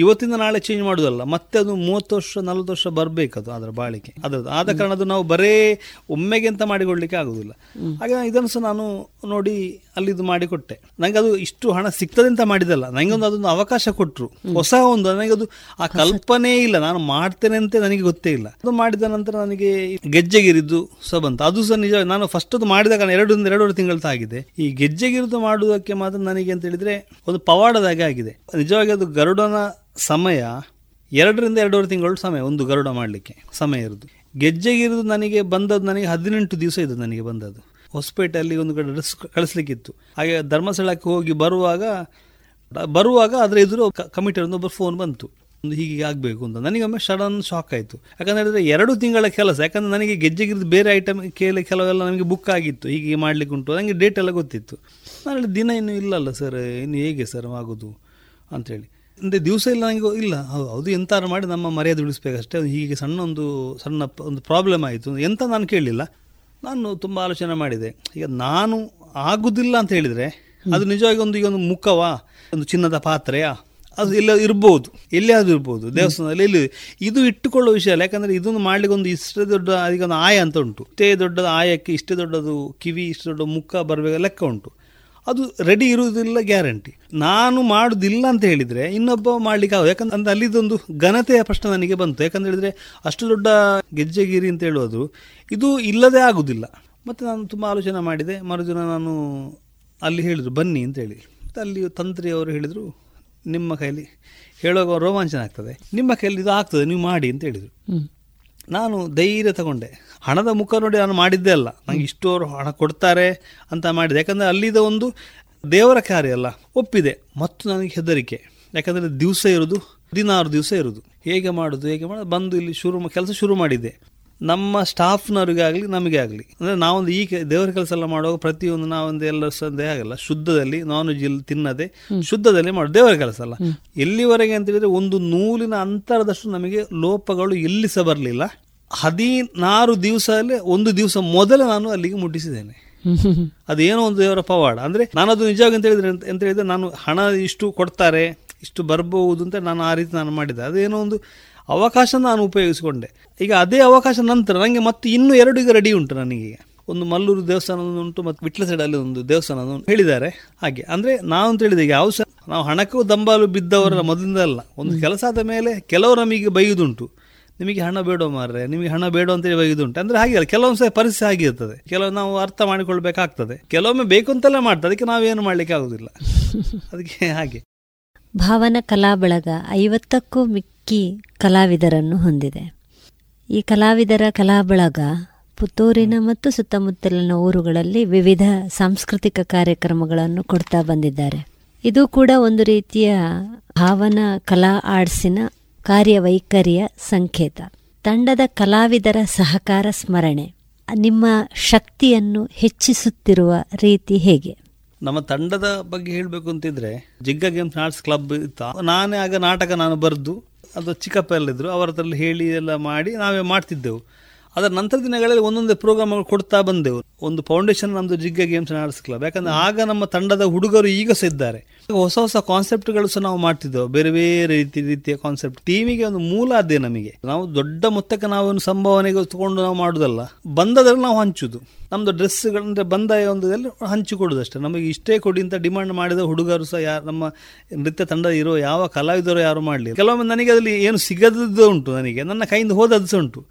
ಇವತ್ತಿಂದ ನಾಳೆ ಚೇಂಜ್ ಮಾಡೋದಲ್ಲ, ಮತ್ತೆ ಅದು ಮೂವತ್ತು ವರ್ಷ ನಲ್ವತ್ತು ವರ್ಷ ಬರಬೇಕದು ಅದರ ಬಾಳಿಕೆ ಅದರದ್ದು. ಆದ ಕಾರಣ ಅದು ನಾವು ಬರೇ ಒಮ್ಮೆಗೆ ಅಂತ ಮಾಡಿಕೊಡ್ಲಿಕ್ಕೆ ಆಗೋದಿಲ್ಲ. ಹಾಗೆ ಇದನ್ನು ಸಹ ನಾನು ನೋಡಿ ಅಲ್ಲಿದು ಮಾಡಿಕೊಟ್ಟೆ. ನನಗೆ ಅದು ಇಷ್ಟು ಹಣ ಸಿಗ್ತದೆ ಅಂತ ಮಾಡಿದಲ್ಲ, ನನಗೊಂದು ಅದೊಂದು ಅವಕಾಶ ಕೊಟ್ಟರು, ಹೊಸ ಒಂದು. ನನಗದು ಆ ಕಲ್ಪನೆ ಇಲ್ಲ, ನಾನು ಮಾಡ್ತೇನೆ ಅಂತ ನನಗೆ ಗೊತ್ತೇ ಇಲ್ಲ. ಅದು ಮಾಡಿದ ನಂತರ ನನಗೆ ಗೆಜ್ಜೆಗಿರಿದು ಸಹ ಬಂತು, ಅದು ಸಹ ನಿಜ. ನಾನು ಫಸ್ಟ್ ಅದು ಮಾಡಿದಾಗ ಎರಡರಿಂದ ಎರಡೂವರೆ ತಿಂಗಳು ತಾಗಿದೆ. ಈ ಗೆಜ್ಜೆಗಿರಿದು ಮಾಡುವುದಕ್ಕೆ ಮಾತ್ರ ನನಗೆ ಅಂತ ಹೇಳಿದರೆ ಒಂದು ಪವಾಡದಾಗೆ ಆಗಿದೆ ನಿಜವಾಗಿ. ಅದು ಗರುಡನ ಸಮಯ ಎರಡರಿಂದ ಎರಡೂವರೆ ತಿಂಗಳು ಸಮಯ, ಒಂದು ಗರುಡ ಮಾಡಲಿಕ್ಕೆ ಸಮಯ ಇರೋದು. ಗೆಜ್ಜೆಗಿರೋದು ನನಗೆ ಬಂದದ್ದು ನನಗೆ ಹದಿನೆಂಟು ದಿವಸ ಇದು ನನಗೆ ಬಂದದ್ದು. ಹೊಸಪೇಟೆಯಲ್ಲಿ ಒಂದು ಕಡೆ ಡ್ರೆಸ್ ಕಳಿಸ್ಲಿಕ್ಕಿತ್ತು. ಹಾಗೆ ಧರ್ಮಸ್ಥಳಕ್ಕೆ ಹೋಗಿ ಬರುವಾಗ ಬರುವಾಗ ಅದರ ಎದುರು ಕಮಿಟಿಯೊಂದು ಒಬ್ಬರು ಫೋನ್ ಬಂತು, ಒಂದು ಹೀಗೆ ಆಗಬೇಕು ಅಂತ. ನನಗೊಮ್ಮೆ ಸಡನ್ ಶಾಕ್ ಆಯಿತು, ಯಾಕಂದರೆ ಹೇಳಿದರೆ ಎರಡು ತಿಂಗಳ ಕೆಲಸ. ಯಾಕಂದರೆ ನನಗೆ ಗೆಜ್ಜೆಗಿರೋದು ಬೇರೆ ಐಟಮ್ ಕೇಳಿ ಕೆಲವೆಲ್ಲ ನನಗೆ ಬುಕ್ ಆಗಿತ್ತು, ಹೀಗೆ ಮಾಡಲಿಕ್ಕೆ ಉಂಟು, ನನಗೆ ಡೇಟ್ ಎಲ್ಲ ಗೊತ್ತಿತ್ತು. ನಾನು ದಿನ ಇನ್ನೂ ಇಲ್ಲಲ್ಲ ಸರ್, ಇನ್ನು ಹೇಗೆ ಸರ್ ಆಗೋದು ಅಂಥೇಳಿ. ಅಂದರೆ ದಿವಸ ಇಲ್ಲ ನನಗೆ ಇಲ್ಲ, ಹೌದು ಎಂತಾರು ಮಾಡಿ ನಮ್ಮ ಮರ್ಯಾದೆ ಉಳಿಸ್ಬೇಕಷ್ಟೇ. ಅದು ಹೀಗೆ ಸಣ್ಣ ಒಂದು ಸಣ್ಣ ಒಂದು ಪ್ರಾಬ್ಲಮ್ ಆಯಿತು ಎಂತ ನಾನು ಕೇಳಲಿಲ್ಲ. ನಾನು ತುಂಬ ಆಲೋಚನೆ ಮಾಡಿದೆ, ಈಗ ನಾನು ಆಗೋದಿಲ್ಲ ಅಂತ ಹೇಳಿದರೆ ಅದು ನಿಜವಾಗಿ ಒಂದು ಈಗ ಒಂದು ಮುಖವಾ, ಒಂದು ಚಿನ್ನದ ಪಾತ್ರೆಯಾ, ಅದು ಎಲ್ಲ ಇರ್ಬೋದು, ಎಲ್ಲೇ ಅದು ಇರ್ಬೋದು ದೇವಸ್ಥಾನದಲ್ಲಿ, ಎಲ್ಲಿ ಇದು ಇಟ್ಟುಕೊಳ್ಳೋ ವಿಷಯ ಅಲ್ಲ. ಯಾಕಂದರೆ ಇದೊಂದು ಮಾಡಲಿಕ್ಕೆ ಒಂದು ಇಷ್ಟೇ ದೊಡ್ಡ ಅದಕ್ಕೆ ಒಂದು ಆಯ ಅಂತ ಉಂಟು, ಇಷ್ಟೇ ದೊಡ್ಡದ ಆಯಕ್ಕೆ ಇಷ್ಟೇ ದೊಡ್ಡದು ಕಿವಿ, ಇಷ್ಟು ದೊಡ್ಡ ಮುಖ ಬರಬೇಕು ಲೆಕ್ಕ ಉಂಟು. ಅದು ರೆಡಿ ಇರುವುದಿಲ್ಲ ಗ್ಯಾರಂಟಿ. ನಾನು ಮಾಡೋದಿಲ್ಲ ಅಂತ ಹೇಳಿದರೆ ಇನ್ನೊಬ್ಬ ಮಾಡಲಿಕ್ಕೆ ಆಗೋದು. ಯಾಕಂದ್ರೆ ಅಂದರೆ ಅಲ್ಲಿದ್ದೊಂದು ಘನತೆಯ ಪ್ರಶ್ನೆ ನನಗೆ ಬಂತು. ಯಾಕಂತ ಹೇಳಿದರೆ ಅಷ್ಟು ದೊಡ್ಡ ಗೆಜ್ಜೆಗಿರಿ ಅಂತ ಹೇಳೋದು ಇದು ಇಲ್ಲದೆ ಆಗೋದಿಲ್ಲ. ಮತ್ತು ನಾನು ತುಂಬ ಆಲೋಚನೆ ಮಾಡಿದೆ. ಮರುದಿನ ನಾನು ಅಲ್ಲಿ ಹೇಳಿದರು ಬನ್ನಿ ಅಂತೇಳಿ. ಮತ್ತು ಅಲ್ಲಿ ತಂತ್ರಿ ಅವರು ಹೇಳಿದರು, ನಿಮ್ಮ ಕೈಲಿ ಹೇಳುವಾಗ ರೋಮಾಂಚನ ಆಗ್ತದೆ, ನಿಮ್ಮ ಕೈಲಿ ಇದು ಆಗ್ತದೆ ನೀವು ಮಾಡಿ ಅಂತ ಹೇಳಿದರು. ನಾನು ಧೈರ್ಯ ತಗೊಂಡೆ. ಹಣದ ಮುಖ ನೋಡಿ ನಾನು ಮಾಡಿದ್ದೇ ಅಲ್ಲ, ನನಗೆ ಇಷ್ಟು ಅವರು ಹಣ ಕೊಡ್ತಾರೆ ಅಂತ ಮಾಡಿದೆ. ಯಾಕಂದರೆ ಅಲ್ಲಿದ್ದ ಒಂದು ದೇವರ ಕಾರ್ಯ ಅಲ್ಲ, ಒಪ್ಪಿದೆ. ಮತ್ತು ನನಗೆ ಹೆದರಿಕೆ, ಯಾಕಂದರೆ ದಿವಸ ಇರೋದು ಹದಿನಾರು ದಿವಸ ಇರೋದು, ಹೇಗೆ ಮಾಡೋದು ಹೇಗೆ ಮಾಡೋದು. ಬಂದು ಇಲ್ಲಿ ಶುರು ಕೆಲಸ ಶುರು ಮಾಡಿದ್ದೆ. ನಮ್ಮ ಸ್ಟಾಫ್ನವ್ರಿಗಾಗಲಿ ನಮಗೆ ಆಗಲಿ, ಅಂದರೆ ನಾವೊಂದು ಈ ದೇವರ ಕೆಲಸ ಎಲ್ಲ ಮಾಡುವಾಗ ಪ್ರತಿಯೊಂದು ನಾವೊಂದು ಎಲ್ಲ ಸಂದೇಹ ಆಗಲ್ಲ, ಶುದ್ಧದಲ್ಲಿ ನಾನ್ ವೆಜ್ ಇಲ್ಲಿ ತಿನ್ನದೆ ಶುದ್ಧದಲ್ಲಿ ಮಾಡೋದು ದೇವರ ಕೆಲಸ ಅಲ್ಲ. ಎಲ್ಲಿವರೆಗೆ ಅಂತೇಳಿದರೆ ಒಂದು ನೂಲಿನ ಅಂತರದಷ್ಟು ನಮಗೆ ಲೋಪಗಳು ಎಲ್ಲಿ ಸಹ ಬರಲಿಲ್ಲ. ಹದಿನಾರು ದಿವಸದಲ್ಲಿ ಒಂದು ದಿವಸ ಮೊದಲೇ ನಾನು ಅಲ್ಲಿಗೆ ಮುಟ್ಟಿಸಿದ್ದೇನೆ. ಅದೇನೋ ಒಂದು ದೇವರ ಪವಾಡ. ಅಂದರೆ ನಾನು ಅದು ನಿಜವಾಗಿ ಅಂತ ಹೇಳಿದ್ರೆ ಅಂತ ಹೇಳಿದರೆ ನಾನು ಹಣ ಇಷ್ಟು ಕೊಡ್ತಾರೆ ಇಷ್ಟು ಬರ್ಬೋದು ಅಂತ ನಾನು ಆ ರೀತಿ ನಾನು ಮಾಡಿದ್ದೆ. ಅದೇನೋ ಒಂದು ಅವಕಾಶ ನಾನು ಉಪಯೋಗಿಸಿಕೊಂಡೆ. ಈಗ ಅದೇ ಅವಕಾಶ ನಂತರ ನನಗೆ ಮತ್ತೆ ಇನ್ನೂ ಎರಡು ಈಗ ರೆಡಿ ಉಂಟು. ನನಗೆ ಒಂದು ಮಲ್ಲೂರು ದೇವಸ್ಥಾನ ಉಂಟು, ಮತ್ತು ವಿಟ್ಲ ಸೈಡಲ್ಲಿ ಒಂದು ದೇವಸ್ಥಾನ ಹೇಳಿದ್ದಾರೆ. ಹಾಗೆ ಅಂದರೆ ನಾವು ಅಂತ ಹೇಳಿದೆ, ಯಾವ ಸಹ ನಾವು ಹಣಕ್ಕೂ ದಂಬಾಲು ಬಿದ್ದವರ ಮೊದಲಿಂದ ಅಲ್ಲ. ಒಂದು ಕೆಲಸ ಆದ ಮೇಲೆ ಕೆಲವರು ನಮಗೆ ಬೈಯುವುದುಂಟು, ನಿಮಗೆ ಹಣ ಬೇಡ ಮಾರ್ರೆ, ನಿಮಗೆ ಹಣ ಬೇಡ ಅಂತೇಳಿ ಬೈಯುವುದುಂಟು. ಅಂದರೆ ಹಾಗೆ ಅಲ್ಲ, ಕೆಲವೊಂದು ಸಹ ಪರಿಸ್ಥಿತಿ ಆಗಿರ್ತದೆ, ಕೆಲವು ನಾವು ಅರ್ಥ ಮಾಡಿಕೊಳ್ಬೇಕಾಗ್ತದೆ, ಕೆಲವೊಮ್ಮೆ ಬೇಕು ಅಂತೆಲ್ಲ ಮಾಡ್ತದೆ, ಅದಕ್ಕೆ ನಾವೇನು ಮಾಡಲಿಕ್ಕೆ ಆಗೋದಿಲ್ಲ. ಅದಕ್ಕೆ ಹಾಗೆ ಭಾವನ ಕಲಾ ಬಳಗ ಐವತ್ತಕ್ಕೂ ಮಿಕ್ಕಿ ಕಲಾವಿದರನ್ನು ಹೊಂದಿದೆ. ಈ ಕಲಾವಿದರ ಕಲಾ ಬಳಗ ಪುತ್ತೂರಿನ ಮತ್ತು ಸುತ್ತಮುತ್ತಲಿನ ಊರುಗಳಲ್ಲಿ ವಿವಿಧ ಸಾಂಸ್ಕೃತಿಕ ಕಾರ್ಯಕ್ರಮಗಳನ್ನು ಕೊಡ್ತಾ ಬಂದಿದ್ದಾರೆ. ಇದು ಕೂಡ ಒಂದು ರೀತಿಯ ಭಾವನ ಕಲಾ ಆರ್ಟ್ಸಿನ ಕಾರ್ಯವೈಖರಿಯ ಸಂಕೇತ. ತಂಡದ ಕಲಾವಿದರ ಸಹಕಾರ ಸ್ಮರಣೆ ನಿಮ್ಮ ಶಕ್ತಿಯನ್ನು ಹೆಚ್ಚಿಸುತ್ತಿರುವ ರೀತಿ ಹೇಗೆ? ನಮ್ಮ ತಂಡದ ಬಗ್ಗೆ ಹೇಳಬೇಕು ಅಂತಿದ್ರೆ ಜಿಗ್ಗ ಗೇಮ್ಸ್ ಆರ್ಟ್ಸ್ ಕ್ಲಬ್ ಇತ್ತು. ನಾನೇ ಆಗ ನಾಟಕ ನಾನು ಬರೆದು ಅದು ಚಿಕ್ಕಪ್ಪ ಎಲ್ಲ ಇದ್ರು, ಅವರ ಹತ್ರ ಹೇಳಿ ಎಲ್ಲ ಮಾಡಿ ನಾವೇ ಮಾಡ್ತಿದ್ದೆವು. ಅದರ ನಂತರ ದಿನಗಳಲ್ಲಿ ಒಂದೊಂದೇ ಪ್ರೋಗ್ರಾಮ್ಗಳು ಕೊಡ್ತಾ ಬಂದೆವು. ಒಂದು ಫೌಂಡೇಶನ್ ನಮ್ಮದು ಜಿಗ್ಗ ಗೇಮ್ಸ್ ಆ್ಯಂಡ್ ಆರ್ಟ್ಸ್ ಕ್ಲಬ್. ಯಾಕಂದರೆ ಆಗ ನಮ್ಮ ತಂಡದ ಹುಡುಗರು ಈಗ ಸಹ ಇದ್ದಾರೆ. ಹೊಸ ಹೊಸ ಕಾನ್ಸೆಪ್ಟ್ಗಳು ಸಹ ನಾವು ಮಾಡ್ತಿದ್ದೆವು, ಬೇರೆ ಬೇರೆ ರೀತಿ ರೀತಿಯ ಕಾನ್ಸೆಪ್ಟ್. ಟೀಮಿಗೆ ಒಂದು ಮೂಲ ಅದೇ ನಮಗೆ. ನಾವು ದೊಡ್ಡ ಮೊತ್ತಕ್ಕೆ ನಾವು ಸಂಭಾವನೆಗೆ ತಗೊಂಡು ನಾವು ಮಾಡೋದಲ್ಲ, ಬಂದದ್ರಲ್ಲಿ ನಾವು ಹಂಚುದು. ನಮ್ಮದು ಡ್ರೆಸ್ಗಳಂದರೆ ಬಂದ ಒಂದಲ್ಲಿ ಹಂಚಿಕೊಡೋದಷ್ಟೇ. ನಮಗೆ ಇಷ್ಟೇ ಕೊಡಿ ಅಂತ ಡಿಮಾಂಡ್ ಮಾಡಿದ ಹುಡುಗರು ಸಹ ಯಾರು ನಮ್ಮ ನೃತ್ಯ ತಂಡ ಇರೋ ಯಾವ ಕಲಾವಿದರು ಯಾರು ಮಾಡಲಿ. ಕೆಲವೊಮ್ಮೆ ನನಗೆ ಅದರಲ್ಲಿ ಏನು ಸಿಗದ್ದು ಉಂಟು, ನನಗೆ ನನ್ನ ಕೈಯಿಂದ ಹೋದದ್ದು ಸಹ ಉಂಟು.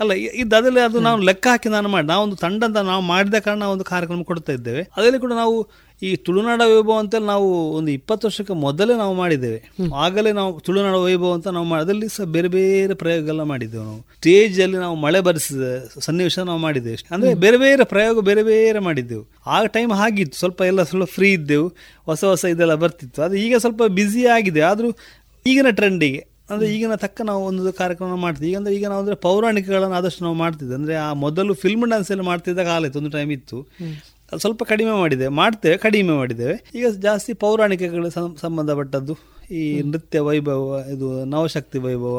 ಅಲ್ಲ ಇದು ಅದರಲ್ಲಿ ಅದು ನಾವು ಲೆಕ್ಕ ಹಾಕಿ ನಾನು ಮಾಡಿ ನಾವೊಂದು ತಂಡ ಅಂತ ನಾವು ಮಾಡಿದ ಕಾರಣ ಒಂದು ಕಾರ್ಯಕ್ರಮ ಕೊಡ್ತಾ ಇದ್ದೇವೆ. ಅದರಲ್ಲಿ ಕೂಡ ನಾವು ಈ ತುಳುನಾಡ ವೈಭವ ಅಂತೇಳಿ ನಾವು ಒಂದು ಇಪ್ಪತ್ತು ವರ್ಷಕ್ಕೆ ಮೊದಲೇ ನಾವು ಮಾಡಿದ್ದೇವೆ. ಆಗಲೇ ನಾವು ತುಳುನಾಡ ವೈಭವ ಅಂತ ನಾವು ಅದರಲ್ಲಿ ಸಹ ಬೇರೆ ಬೇರೆ ಪ್ರಯೋಗಗಳನ್ನ ಮಾಡಿದ್ದೇವೆ. ನಾವು ಸ್ಟೇಜಲ್ಲಿ ನಾವು ಮಳೆ ಬರೆಸಿದ ಸನ್ನಿವೇಶ ನಾವು ಮಾಡಿದ್ದೇವೆ. ಅಂದರೆ ಬೇರೆ ಬೇರೆ ಪ್ರಯೋಗ ಬೇರೆ ಬೇರೆ ಮಾಡಿದ್ದೆವು. ಆ ಟೈಮ್ ಆಗಿತ್ತು, ಸ್ವಲ್ಪ ಎಲ್ಲ ಸ್ವಲ್ಪ ಫ್ರೀ ಇದ್ದೆವು, ಹೊಸ ಹೊಸ ಇದೆಲ್ಲ ಬರ್ತಿತ್ತು. ಅದು ಈಗ ಸ್ವಲ್ಪ ಬ್ಯುಸಿ ಆಗಿದೆ. ಆದರೂ ಈಗಿನ ಟ್ರೆಂಡಿಗೆ ಅಂದರೆ ಈಗಿನ ತಕ್ಕ ನಾವು ಒಂದು ಕಾರ್ಯಕ್ರಮ ಮಾಡ್ತೀವಿ. ಈಗ ಅಂದರೆ ಈಗ ನಾವು ಅಂದರೆ ಪೌರಾಣಿಕಗಳನ್ನು ಆದಷ್ಟು ನಾವು ಮಾಡ್ತಿದ್ದೆ. ಅಂದರೆ ಆ ಮೊದಲು ಫಿಲ್ಮ್ ಡ್ಯಾನ್ಸಲ್ಲಿ ಮಾಡ್ತಿದ್ದ ಕಾಲ ಇತ್ತು, ಒಂದು ಟೈಮ್ ಇತ್ತು. ಅದು ಸ್ವಲ್ಪ ಕಡಿಮೆ ಮಾಡಿದ್ದೇವೆ ಮಾಡ್ತೇವೆ ಕಡಿಮೆ ಮಾಡಿದ್ದೇವೆ. ಈಗ ಜಾಸ್ತಿ ಪೌರಾಣಿಕಗಳು ಸಂಬಂಧಪಟ್ಟದ್ದು, ಈ ನೃತ್ಯ ವೈಭವ, ಇದು ನವಶಕ್ತಿ ವೈಭವ,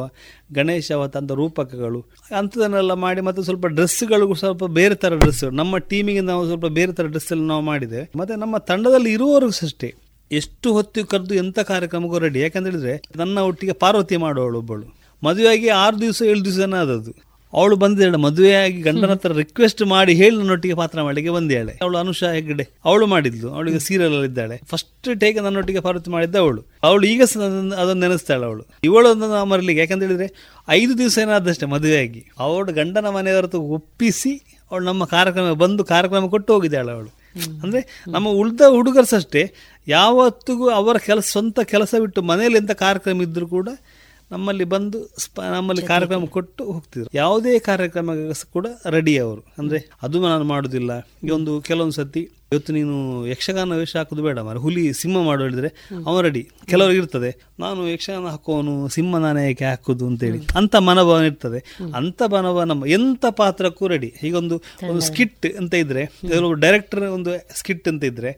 ಗಣೇಶ ಅವತ ಅಂತ ರೂಪಕಗಳು ಅಂಥದನ್ನೆಲ್ಲ ಮಾಡಿ, ಮತ್ತು ಸ್ವಲ್ಪ ಡ್ರೆಸ್ಗಳಿಗೂ ಸ್ವಲ್ಪ ಬೇರೆ ಥರ ಡ್ರೆಸ್ಗಳು ನಮ್ಮ ಟೀಮಿಗೆ ನಾವು ಸ್ವಲ್ಪ ಬೇರೆ ಥರ ಡ್ರೆಸ್ಸಲ್ಲಿ ನಾವು ಮಾಡಿದ್ದೇವೆ. ಮತ್ತು ನಮ್ಮ ತಂಡದಲ್ಲಿ ಇರುವವರೆಗೂ ಅಷ್ಟೇ ಎಷ್ಟು ಹೊತ್ತು ಕರೆದು ಎಂಥ ಕಾರ್ಯಕ್ರಮಕ್ಕೂ ರೆಡಿ. ಯಾಕಂತೇಳಿದರೆ ನನ್ನ ಒಟ್ಟಿಗೆ ಪಾರ್ವತಿ ಮಾಡೋಳು ಒಬ್ಬಳು, ಮದುವೆಯಾಗಿ ಆರು ದಿವಸ ಏಳು ದಿವಸನೇ ಆದದ್ದು. ಅವಳು ಬಂದಿದ್ದಾಳೆ ಮದುವೆಯಾಗಿ ಗಂಡನ ಹತ್ರ ರಿಕ್ವೆಸ್ಟ್ ಮಾಡಿ ಹೇಳಿ ನನ್ನೊಟ್ಟಿಗೆ ಪಾತ್ರ ಮಾಡಲಿಕ್ಕೆ ಬಂದಿದ್ದಾಳೆ. ಅವಳು ಅನುಷಾ ಹೆಗ್ಡೆ, ಅವಳು ಮಾಡಿದ್ಲು. ಅವಳಿಗೆ ಸೀರಿಯಲ್ ಇದ್ದಾಳೆ. ಫಸ್ಟ್ ಟೇಕ್ ನನ್ನೊಟ್ಟಿಗೆ ಪಾರ್ವತಿ ಮಾಡಿದ್ದ ಅವಳು. ಅವಳು ಈಗ ಅದನ್ನು ನೆನೆಸ್ತಾಳೆ. ಅವಳು ಇವಳು ಅದನ್ನು ಮರಲಿಕ್ಕೆ. ಯಾಕಂತೇಳಿದರೆ ಐದು ದಿವಸ ಏನಾದಷ್ಟೇ ಮದುವೆಯಾಗಿ ಅವಳು ಗಂಡನ ಮನೆಯವರ ಒಪ್ಪಿಸಿ ಅವಳು ನಮ್ಮ ಕಾರ್ಯಕ್ರಮ ಬಂದು ಕಾರ್ಯಕ್ರಮ ಕೊಟ್ಟು ಹೋಗಿದ್ದಾಳೆ ಅವಳು. ಅಂದರೆ ನಮ್ಮ ಉಳಿದ ಹುಡುಗರು ಅಷ್ಟೇ ಯಾವತ್ತಿಗೂ ಅವರ ಕೆಲಸ ಸ್ವಂತ ಕೆಲಸ ಬಿಟ್ಟು ಮನೆಯಲ್ಲಿ ಎಂಥ ಕಾರ್ಯಕ್ರಮ ಇದ್ದರೂ ಕೂಡ ನಮ್ಮಲ್ಲಿ ಬಂದು ನಮ್ಮಲ್ಲಿ ಕಾರ್ಯಕ್ರಮ ಕೊಟ್ಟು ಹೋಗ್ತಿದ್ರು. ಯಾವುದೇ ಕಾರ್ಯಕ್ರಮ ಕೂಡ ರೆಡಿ ಅವರು. ಅಂದರೆ ಅದು ನಾನು ಮಾಡೋದಿಲ್ಲ. ಈ ಒಂದು ಕೆಲವೊಂದು ಸತಿ ಇವತ್ತು ನೀನು ಯಕ್ಷಗಾನ ವೇಷ ಹಾಕೋದು ಬೇಡ ಮಾರ್ರೆ, ಹುಲಿ ಸಿಂಹ ಮಾಡು ಹೇಳಿದರೆ ಅವನು ರೆಡಿ. ಕೆಲವ್ರಿಗೆ ಇರ್ತದೆ ನಾನು ಯಕ್ಷಗಾನ ಹಾಕೋನು, ಸಿಂಹ ನಾನೇ ಯಾಕೆ ಹಾಕೋದು ಅಂತೇಳಿ ಅಂಥ ಮನೋಭಾವ ಇರ್ತದೆ. ಅಂಥ ಮನೋಭಾವ ನಮ್ಮ ಎಂಥ ಪಾತ್ರಕ್ಕೂ ರೆಡಿ. ಹೀಗೊಂದು ಒಂದು ಸ್ಕಿಟ್ ಅಂತ ಇದ್ದರೆ, ಡೈರೆಕ್ಟರ್ ಒಂದು ಸ್ಕಿಟ್ ಅಂತ ಇದ್ದರೆ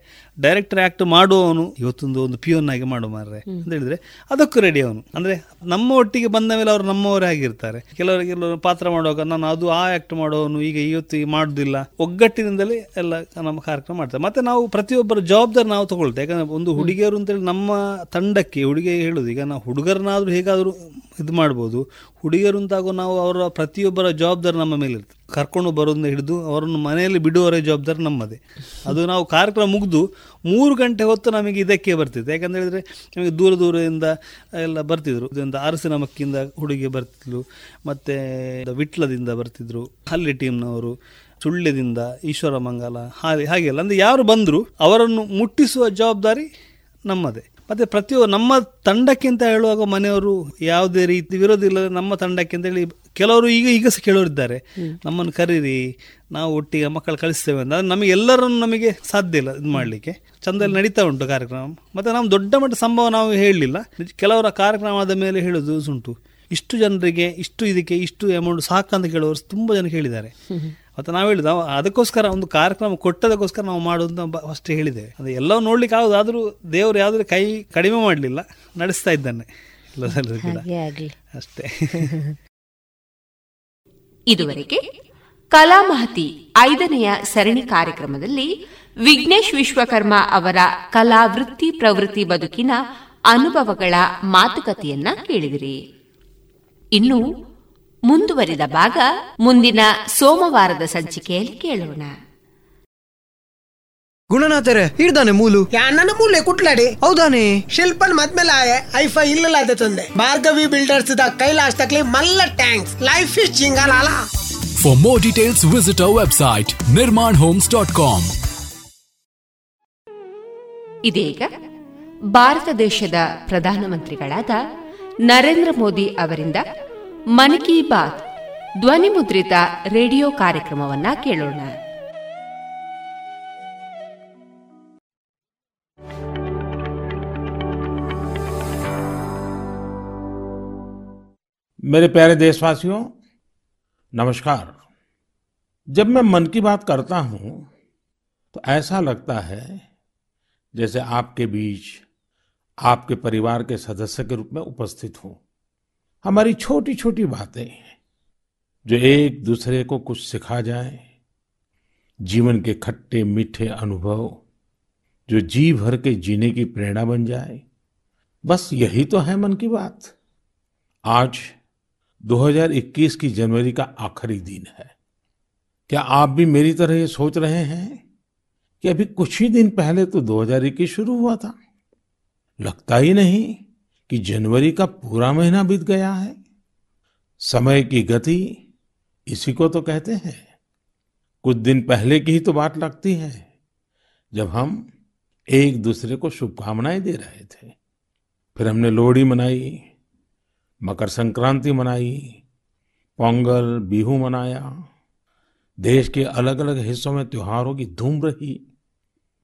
ಡೈರೆಕ್ಟರ್ ಆ್ಯಕ್ಟ್ ಮಾಡುವವನು ಇವತ್ತೊಂದು ಒಂದು ಪಿಯೋನ್ ಆಗಿ ಮಾಡು ಮಾರ್ರೆ ಅಂತ ಹೇಳಿದರೆ ಅದಕ್ಕೂ ರೆಡಿ ಅವನು. ಅಂದರೆ ನಮ್ಮ ಒಟ್ಟಿಗೆ ಬಂದ ಮೇಲೆ ಅವರು ನಮ್ಮವರೇ ಆಗಿರ್ತಾರೆ. ಕೆಲವರಿಗೆ ಪಾತ್ರ ಮಾಡುವಾಗ ನಾನು ಅದು ಆ ಆ್ಯಕ್ಟ್ ಮಾಡೋನು ಈಗ ಇವತ್ತು ಮಾಡೋದಿಲ್ಲ. ಒಗ್ಗಟ್ಟಿನಿಂದಲೇ ಎಲ್ಲ ನಮ್ಮ ಕಾರ್ಯಕ್ರಮ ಮಾಡ್ತಾರೆ. ಮತ್ತೆ ನಾವು ಪ್ರತಿಯೊಬ್ಬರ ಜವಾಬ್ದಾರಿ ನಾವು ತಗೊಳ್ತೇವೆ. ಯಾಕಂದ್ರೆ ಒಂದು ಹುಡುಗಿಯರು ಅಂತೇಳಿ ನಮ್ಮ ತಂಡಕ್ಕೆ ಹುಡುಗಿ ಹೇಳುದು, ಈಗ ನಾವು ಹುಡುಗರನ್ನಾದ್ರೂ ಹೇಗಾದರೂ ಇದು ಮಾಡ್ಬೋದು, ಹುಡುಗಿಯರು ಅಂತಾಗೂ ನಾವು ಅವರ ಪ್ರತಿಯೊಬ್ಬರ ಜವಾಬ್ದಾರಿ ನಮ್ಮ ಮೇಲೆ ಇರ್ತದೆ. ಕರ್ಕೊಂಡು ಬರೋದನ್ನ ಹಿಡಿದು ಅವರನ್ನು ಮನೆಯಲ್ಲಿ ಬಿಡುವವರೇ ಜವಾಬ್ದಾರಿ ನಮ್ಮದೇ. ಅದು ನಾವು ಕಾರ್ಯಕ್ರಮ ಮುಗಿದು ಮೂರು ಗಂಟೆ ಹೊತ್ತು ನಮಗೆ ಇದಕ್ಕೆ ಬರ್ತಿತ್ತು. ಯಾಕಂತ ಹೇಳಿದರೆ ನಮಗೆ ದೂರ ದೂರದಿಂದ ಎಲ್ಲ ಬರ್ತಿದ್ರು. ಇದರಿಂದ ಅರಸಿನ ಮಕ್ಕಿಯಿಂದ ಹುಡುಗಿ ಬರ್ತಿದ್ಲು, ಮತ್ತು ವಿಟ್ಲದಿಂದ ಬರ್ತಿದ್ರು, ಹಲ್ಲಿ ಟೀಮ್ನವರು, ಸುಳ್ಳ್ಯದಿಂದ ಈಶ್ವರ ಮಂಗಲ, ಹಾಗೆ ಹಾಗೆಲ್ಲ. ಅಂದರೆ ಯಾರು ಬಂದರೂ ಅವರನ್ನು ಮುಟ್ಟಿಸುವ ಜವಾಬ್ದಾರಿ ನಮ್ಮದೇ. ಮತ್ತು ಪ್ರತಿಯೊ ನಮ್ಮ ತಂಡಕ್ಕೆ ಅಂತ ಹೇಳುವಾಗ ಮನೆಯವರು ಯಾವುದೇ ರೀತಿ ವಿರೋಧ ಇಲ್ಲದೆ ನಮ್ಮ ತಂಡಕ್ಕೆ ಅಂತೇಳಿ ಕೆಲವರು ಈಗ ಈಗ ಸಹ ಕೇಳೋರಿದ್ದಾರೆ, ನಮ್ಮನ್ನು ಕರೀರಿ ನಾವು ಒಟ್ಟಿಗೆ ಮಕ್ಕಳು ಕಳಿಸ್ತೇವೆ ಅಂತ. ಅದು ನಮಗೆ ಎಲ್ಲರನ್ನು ನಮಗೆ ಸಾಧ್ಯ ಇಲ್ಲ ಇದು ಮಾಡಲಿಕ್ಕೆ. ಚಂದಲ್ಲಿ ನಡೀತಾ ಉಂಟು ಕಾರ್ಯಕ್ರಮ. ಮತ್ತು ನಾವು ದೊಡ್ಡ ಮಟ್ಟ ಸಂಭವ ನಾವು ಹೇಳಲಿಲ್ಲ. ಕೆಲವರ ಕಾರ್ಯಕ್ರಮ ಆದ ಮೇಲೆ ಹೇಳೋದು ಉಂಟು, ಇಷ್ಟು ಜನರಿಗೆ ಇಷ್ಟು ಇದಕ್ಕೆ ಇಷ್ಟು ಅಮೌಂಟ್ ಸಾಕಂತ ಕೇಳೋರು ತುಂಬ ಜನ ಹೇಳಿದ್ದಾರೆ. ಮತ್ತು ನಾವು ಹೇಳಿದ ಅದಕ್ಕೋಸ್ಕರ ಒಂದು ಕಾರ್ಯಕ್ರಮ ಕೊಟ್ಟದಕ್ಕೋಸ್ಕರ ನಾವು ಮಾಡೋದು ಫಸ್ಟ್ ಹೇಳಿದ್ದೇವೆ. ಅದು ಎಲ್ಲವೂ ನೋಡ್ಲಿಕ್ಕೆ ಆಗೋದು, ಆದರೂ ದೇವರು ಯಾವುದೇ ಕೈ ಕಡಿಮೆ ಮಾಡಲಿಲ್ಲ, ನಡೆಸ್ತಾ ಇದ್ದಾನೆ ಅಷ್ಟೇ. ಇದುವರೆಗೆ ಕಲಾಮಹತಿ ಐದನೆಯ ಸರಣಿ ಕಾರ್ಯಕ್ರಮದಲ್ಲಿ ವಿಘ್ನೇಶ್ ವಿಶ್ವಕರ್ಮ ಅವರ ಕಲಾ ವೃತ್ತಿ ಪ್ರವೃತ್ತಿ ಬದುಕಿನ ಅನುಭವಗಳ ಮಾತುಕತೆಯನ್ನ ಕೇಳಿದಿರಿ. ಇನ್ನು ಮುಂದುವರಿದ ಭಾಗ ಮುಂದಿನ ಸೋಮವಾರದ ಸಂಚಿಕೆಯಲ್ಲಿ ಕೇಳೋಣ. ಗುಣನಾಥರೇ, ಇಡ್ದಾನೆ ಮೂಲು ನನ್ನ ಮೂಲೆ ಕುಟ್ಲಾಡಿ. ಹೌದಾನೆ ಶಿಲ್ಪನ್ ಮದ್ಮೇಲೆ ಆಯೆ ಐಫೈ ಇಲ್ಲಲ್ಲ ಅದ ತಂದೆ. ಭಾರ್ಗವಿ ಬಿಲ್ಡರ್ಸ್ ದ ಕೈಲಾಶ್ ತಕ್ಲಿ ಮಲ್ಲ ಟ್ಯಾಂಕ್ಸ್ ಲೈಫ್ ಇಸ್ ಜಿಂಗಾಲಾಲ. For more details visit our website Nirman homes dot com. ಇದೀಗ ಭಾರತ ದೇಶದ ಪ್ರಧಾನಮಂತ್ರಿಗಳಾದ ನರೇಂದ್ರ ಮೋದಿ ಅವರಿಂದ ಮನ್ ಕಿ ಬಾತ್ ಧ್ವನಿ ಮುದ್ರಿತ ರೇಡಿಯೋ ಕಾರ್ಯಕ್ರಮವನ್ನ ಕೇಳೋಣ. मेरे प्यारे देशवासियों, नमस्कार। जब मैं मन की बात करता हूं तो ऐसा लगता है जैसे आपके बीच आपके परिवार के सदस्य के रूप में उपस्थित हूं। हमारी छोटी छोटी बातें जो एक दूसरे को कुछ सिखा जाए, जीवन के खट्टे मीठे अनुभव जो जी भर के जीने की प्रेरणा बन जाए, बस यही तो है मन की बात। आज दो हज़ार इक्कीस की जनवरी का आखिरी दिन है। क्या आप भी मेरी तरह ये सोच रहे हैं कि अभी कुछ ही दिन पहले तो दो हज़ार इक्कीस शुरू हुआ था? लगता ही नहीं कि जनवरी का पूरा महीना बीत गया है। समय की गति इसी को तो कहते हैं। कुछ दिन पहले की ही तो बात लगती है जब हम एक दूसरे को शुभकामनाएं दे रहे थे। फिर हमने लोहड़ी मनाई, मकर संक्रांति मनाई, पोंगल, बिहू मनाया। देश के अलग अलग हिस्सों में त्योहारों की धूम रही।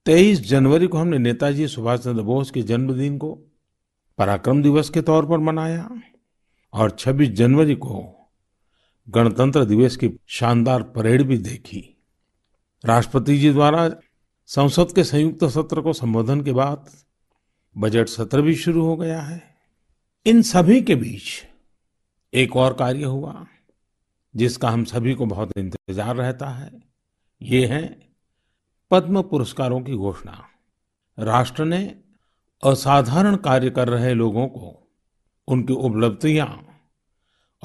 तेईस जनवरी को हमने नेताजी सुभाष चंद्र बोस के जन्मदिन को पराक्रम दिवस के तौर पर मनाया और छब्बीस जनवरी को गणतंत्र दिवस की शानदार परेड भी देखी। राष्ट्रपति जी द्वारा संसद के संयुक्त सत्र को संबोधन के बाद बजट सत्र भी शुरू हो गया है। इन सभी के बीच एक और कार्य हुआ जिसका हम सभी को बहुत इंतजार रहता है। ये है पद्म पुरस्कारों की घोषणा। राष्ट्र ने असाधारण कार्य कर रहे लोगों को, उनकी उपलब्धियां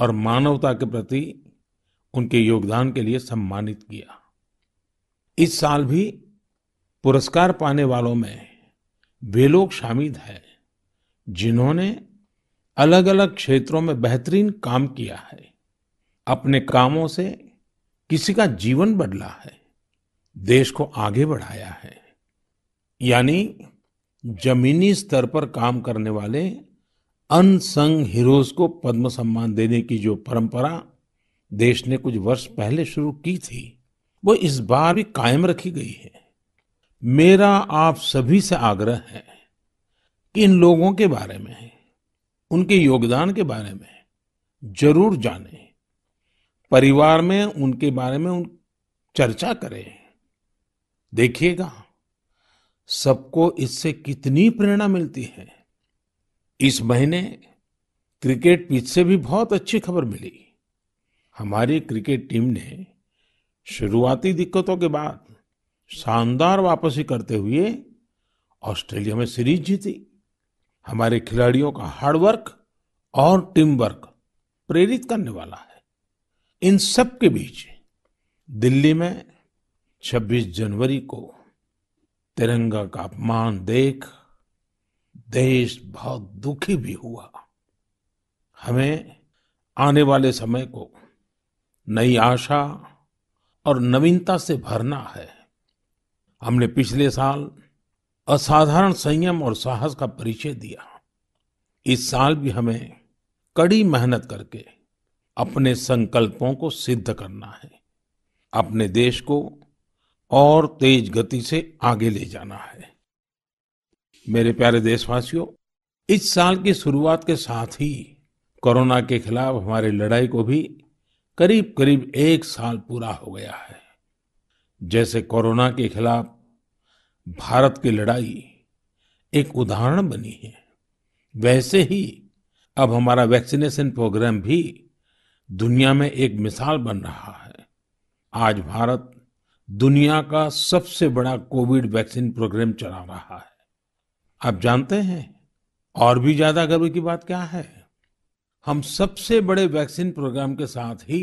और मानवता के प्रति उनके योगदान के लिए सम्मानित किया। इस साल भी पुरस्कार पाने वालों में वे लोग शामिल हैं जिन्होंने अलग अलग क्षेत्रों में बेहतरीन काम किया है, अपने कामों से किसी का जीवन बदला है, देश को आगे बढ़ाया है। यानी जमीनी स्तर पर काम करने वाले अनसंग हीरोज को पद्म सम्मान देने की जो परंपरा देश ने कुछ वर्ष पहले शुरू की थी, वो इस बार भी कायम रखी गई है। मेरा आप सभी से आग्रह है कि इन लोगों के बारे में, उनके योगदान के बारे में जरूर जानें, परिवार में उनके बारे में उन चर्चा करें। देखिएगा सबको इससे कितनी प्रेरणा मिलती है। इस महीने क्रिकेट पिच से भी बहुत अच्छी खबर मिली। हमारी क्रिकेट टीम ने शुरुआती दिक्कतों के बाद शानदार वापसी करते हुए ऑस्ट्रेलिया में सीरीज जीती। हमारे खिलाड़ियों का हार्डवर्क और टीम वर्क प्रेरित करने वाला है। इन सब के बीच दिल्ली में छब्बीस जनवरी को तिरंगा का अपमान देख देश बहुत दुखी भी हुआ। हमें आने वाले समय को नई आशा और नवीनता से भरना है। हमने पिछले साल असाधारण संयम और साहस का परिचय दिया। इस साल भी हमें कड़ी मेहनत करके अपने संकल्पों को सिद्ध करना है, अपने देश को और तेज गति से आगे ले जाना है। मेरे प्यारे देशवासियों, इस साल की शुरुआत के साथ ही कोरोना के खिलाफ हमारी लड़ाई को भी करीब करीब एक साल पूरा हो गया है। जैसे कोरोना के खिलाफ भारत की लड़ाई एक उदाहरण बनी है, वैसे ही अब हमारा वैक्सीनेशन प्रोग्राम भी दुनिया में एक मिसाल बन रहा है। आज भारत दुनिया का सबसे बड़ा कोविड वैक्सीन प्रोग्राम चला रहा है। आप जानते हैं और भी ज्यादा गर्व की बात क्या है? हम सबसे बड़े वैक्सीन प्रोग्राम के साथ ही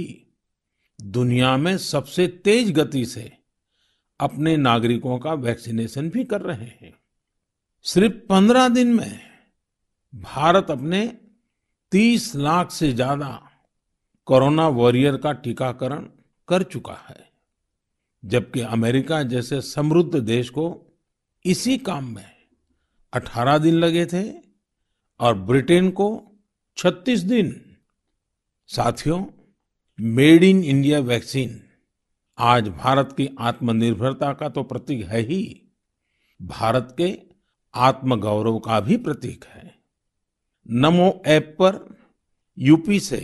दुनिया में सबसे तेज गति से अपने नागरिकों का वैक्सीनेशन भी कर रहे हैं। सिर्फ पंद्रह दिन में भारत अपने तीस लाख से ज्यादा कोरोना वॉरियर का टीकाकरण कर चुका है, जबकि अमेरिका जैसे समृद्ध देश को इसी काम में अठारह दिन लगे थे और ब्रिटेन को छत्तीस दिन। साथियों, मेड इन इंडिया वैक्सीन आज भारत की आत्मनिर्भरता का तो प्रतीक है ही, भारत के आत्मगौरव का भी प्रतीक है। नमो ऐप पर यूपी से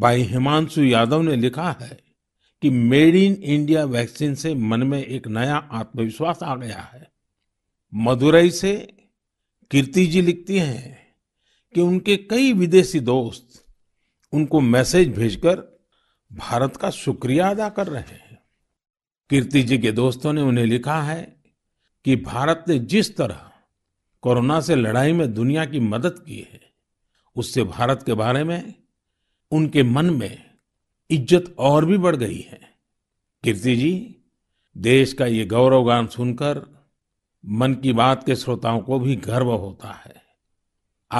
भाई हिमांशु यादव ने लिखा है कि मेड इन इंडिया वैक्सीन से मन में एक नया आत्मविश्वास आ गया है। मदुरई से कीर्ति जी लिखती हैं कि उनके कई विदेशी दोस्त उनको मैसेज भेजकर भारत का शुक्रिया अदा कर रहे हैं। कीर्ति जी के दोस्तों ने उन्हें लिखा है कि भारत ने जिस तरह कोरोना से लड़ाई में दुनिया की मदद की है, उससे भारत के बारे में उनके मन में इज्जत और भी बढ़ गई है। कीर्ति जी, देश का ये गौरवगान सुनकर मन की बात के श्रोताओं को भी गर्व होता है।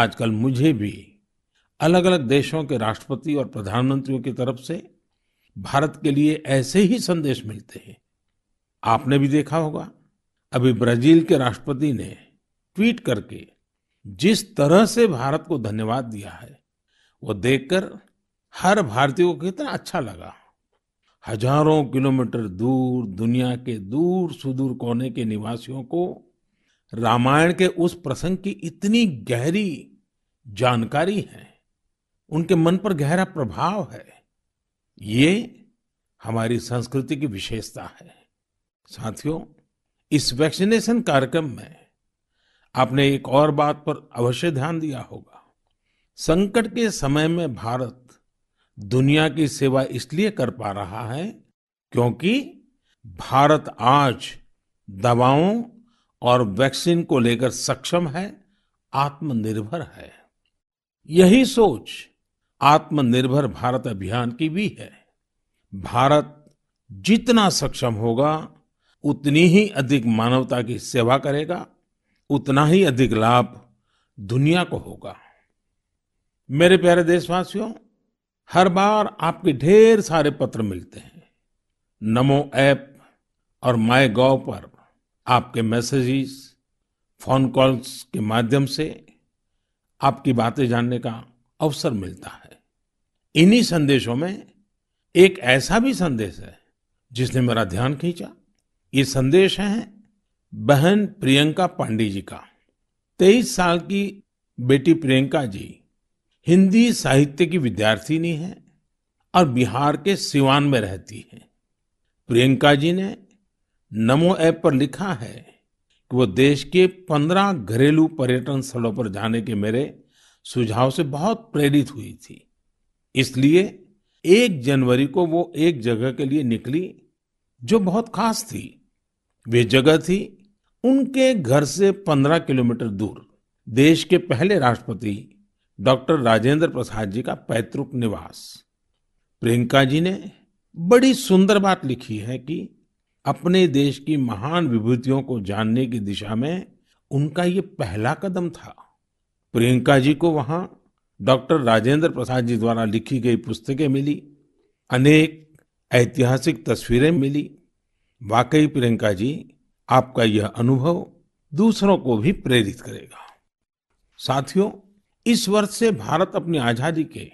आजकल मुझे भी अलग अलग देशों के राष्ट्रपति और प्रधानमंत्रियों की तरफ से भारत के लिए ऐसे ही संदेश मिलते हैं। आपने भी देखा होगा, अभी ब्राजील के राष्ट्रपति ने ट्वीट करके जिस तरह से भारत को धन्यवाद दिया है, वो देखकर हर भारतीय को कितना अच्छा लगा। हजारों किलोमीटर दूर दुनिया के दूर सुदूर कोने के निवासियों को रामायण के उस प्रसंग की इतनी गहरी जानकारी है, उनके मन पर गहरा प्रभाव है। ये हमारी संस्कृति की विशेषता है। साथियों, इस वैक्सीनेशन कार्यक्रम में आपने एक और बात पर अवश्य ध्यान दिया होगा। संकट के समय में भारत दुनिया की सेवा इसलिए कर पा रहा है क्योंकि भारत आज दवाओं और वैक्सीन को लेकर सक्षम है, आत्मनिर्भर है। यही सोच आत्मनिर्भर भारत अभियान की भी है। भारत जितना सक्षम होगा, उतनी ही अधिक मानवता की सेवा करेगा, उतना ही अधिक लाभ दुनिया को होगा। मेरे प्यारे देशवासियों, हर बार आपके ढेर सारे पत्र मिलते हैं। नमो ऐप और माय गॉव पर आपके मैसेजेस, फोन कॉल्स के माध्यम से आपकी बातें जानने का अवसर मिलता है। इन्हीं संदेशों में एक ऐसा भी संदेश है जिसने मेरा ध्यान खींचा। ये संदेश है बहन प्रियंका पांडे जी का। तेईस साल की बेटी प्रियंका जी हिंदी साहित्य की विद्यार्थिनी है और बिहार के सिवान में रहती है। प्रियंका जी ने नमो ऐप पर लिखा है कि वो देश के पंद्रह घरेलू पर्यटन स्थलों पर जाने के मेरे सुझाव से बहुत प्रेरित हुई थी, इसलिए एक जनवरी को वो एक जगह के लिए निकली जो बहुत खास थी। वे जगह थी उनके घर से पंद्रह किलोमीटर दूर देश के पहले राष्ट्रपति डॉक्टर राजेंद्र प्रसाद जी का पैतृक निवास। प्रियंका जी ने बड़ी सुंदर बात लिखी है कि अपने देश की महान विभूतियों को जानने की दिशा में उनका ये पहला कदम था। प्रियंका जी को वहां डॉक्टर राजेंद्र प्रसाद जी द्वारा लिखी गई पुस्तकें मिली, अनेक ऐतिहासिक तस्वीरें मिली। वाकई प्रियंका जी, आपका यह अनुभव दूसरों को भी प्रेरित करेगा। साथियों, इस वर्ष से भारत अपनी आजादी के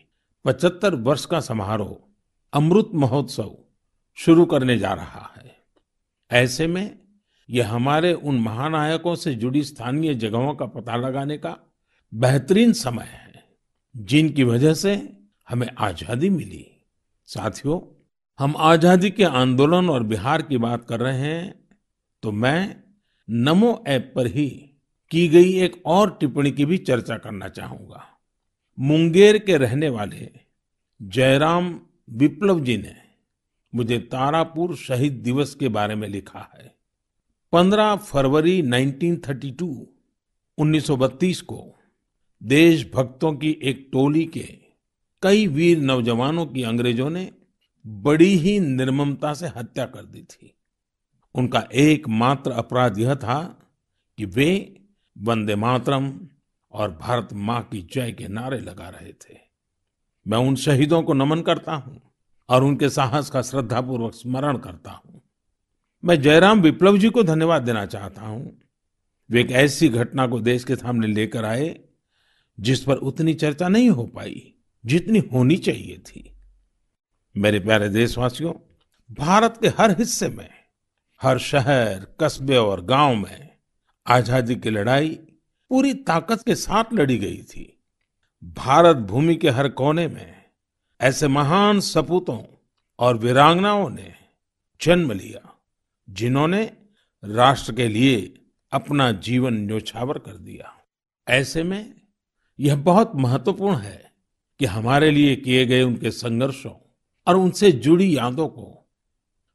पचहत्तर वर्ष का समारोह अमृत महोत्सव शुरू करने जा रहा है। ऐसे में यह हमारे उन महानायकों से जुड़ी स्थानीय जगहों का पता लगाने का बेहतरीन समय है, जिनकी वजह से हमें आजादी मिली। साथियों, हम आजादी के आंदोलन और बिहार की बात कर रहे हैं तो मैं नमो ऐप पर ही की गई एक और टिप्पणी की भी चर्चा करना चाहूंगा। मुंगेर के रहने वाले जयराम विप्लव जी ने मुझे तारापुर शहीद दिवस के बारे में लिखा है। पंद्रह फरवरी उन्नीस बत्तीस उन्नीस सौ बत्तीस को देशभक्तों की एक टोली के कई वीर नौजवानों की अंग्रेजों ने बड़ी ही निर्ममता से हत्या कर दी थी। उनका एकमात्र अपराध यह था कि वे वंदे मातरम और भारत माँ की जय के नारे लगा रहे थे। मैं उन शहीदों को नमन करता हूँ और उनके साहस का श्रद्धापूर्वक स्मरण करता हूँ। मैं जयराम विप्लव जी को धन्यवाद देना चाहता हूँ। वे एक ऐसी घटना को देश के सामने लेकर आए जिस पर उतनी चर्चा नहीं हो पाई जितनी होनी चाहिए थी। मेरे प्यारे देशवासियों, भारत के हर हिस्से में, हर शहर, कस्बे और गांव में आजादी की लड़ाई पूरी ताकत के साथ लड़ी गई थी। भारत भूमि के हर कोने में ऐसे महान सपूतों और वीरांगनाओं ने जन्म लिया जिन्होंने राष्ट्र के लिए अपना जीवन न्योछावर कर दिया। ऐसे में यह बहुत महत्वपूर्ण है कि हमारे लिए किए गए उनके संघर्षों और उनसे जुड़ी यादों को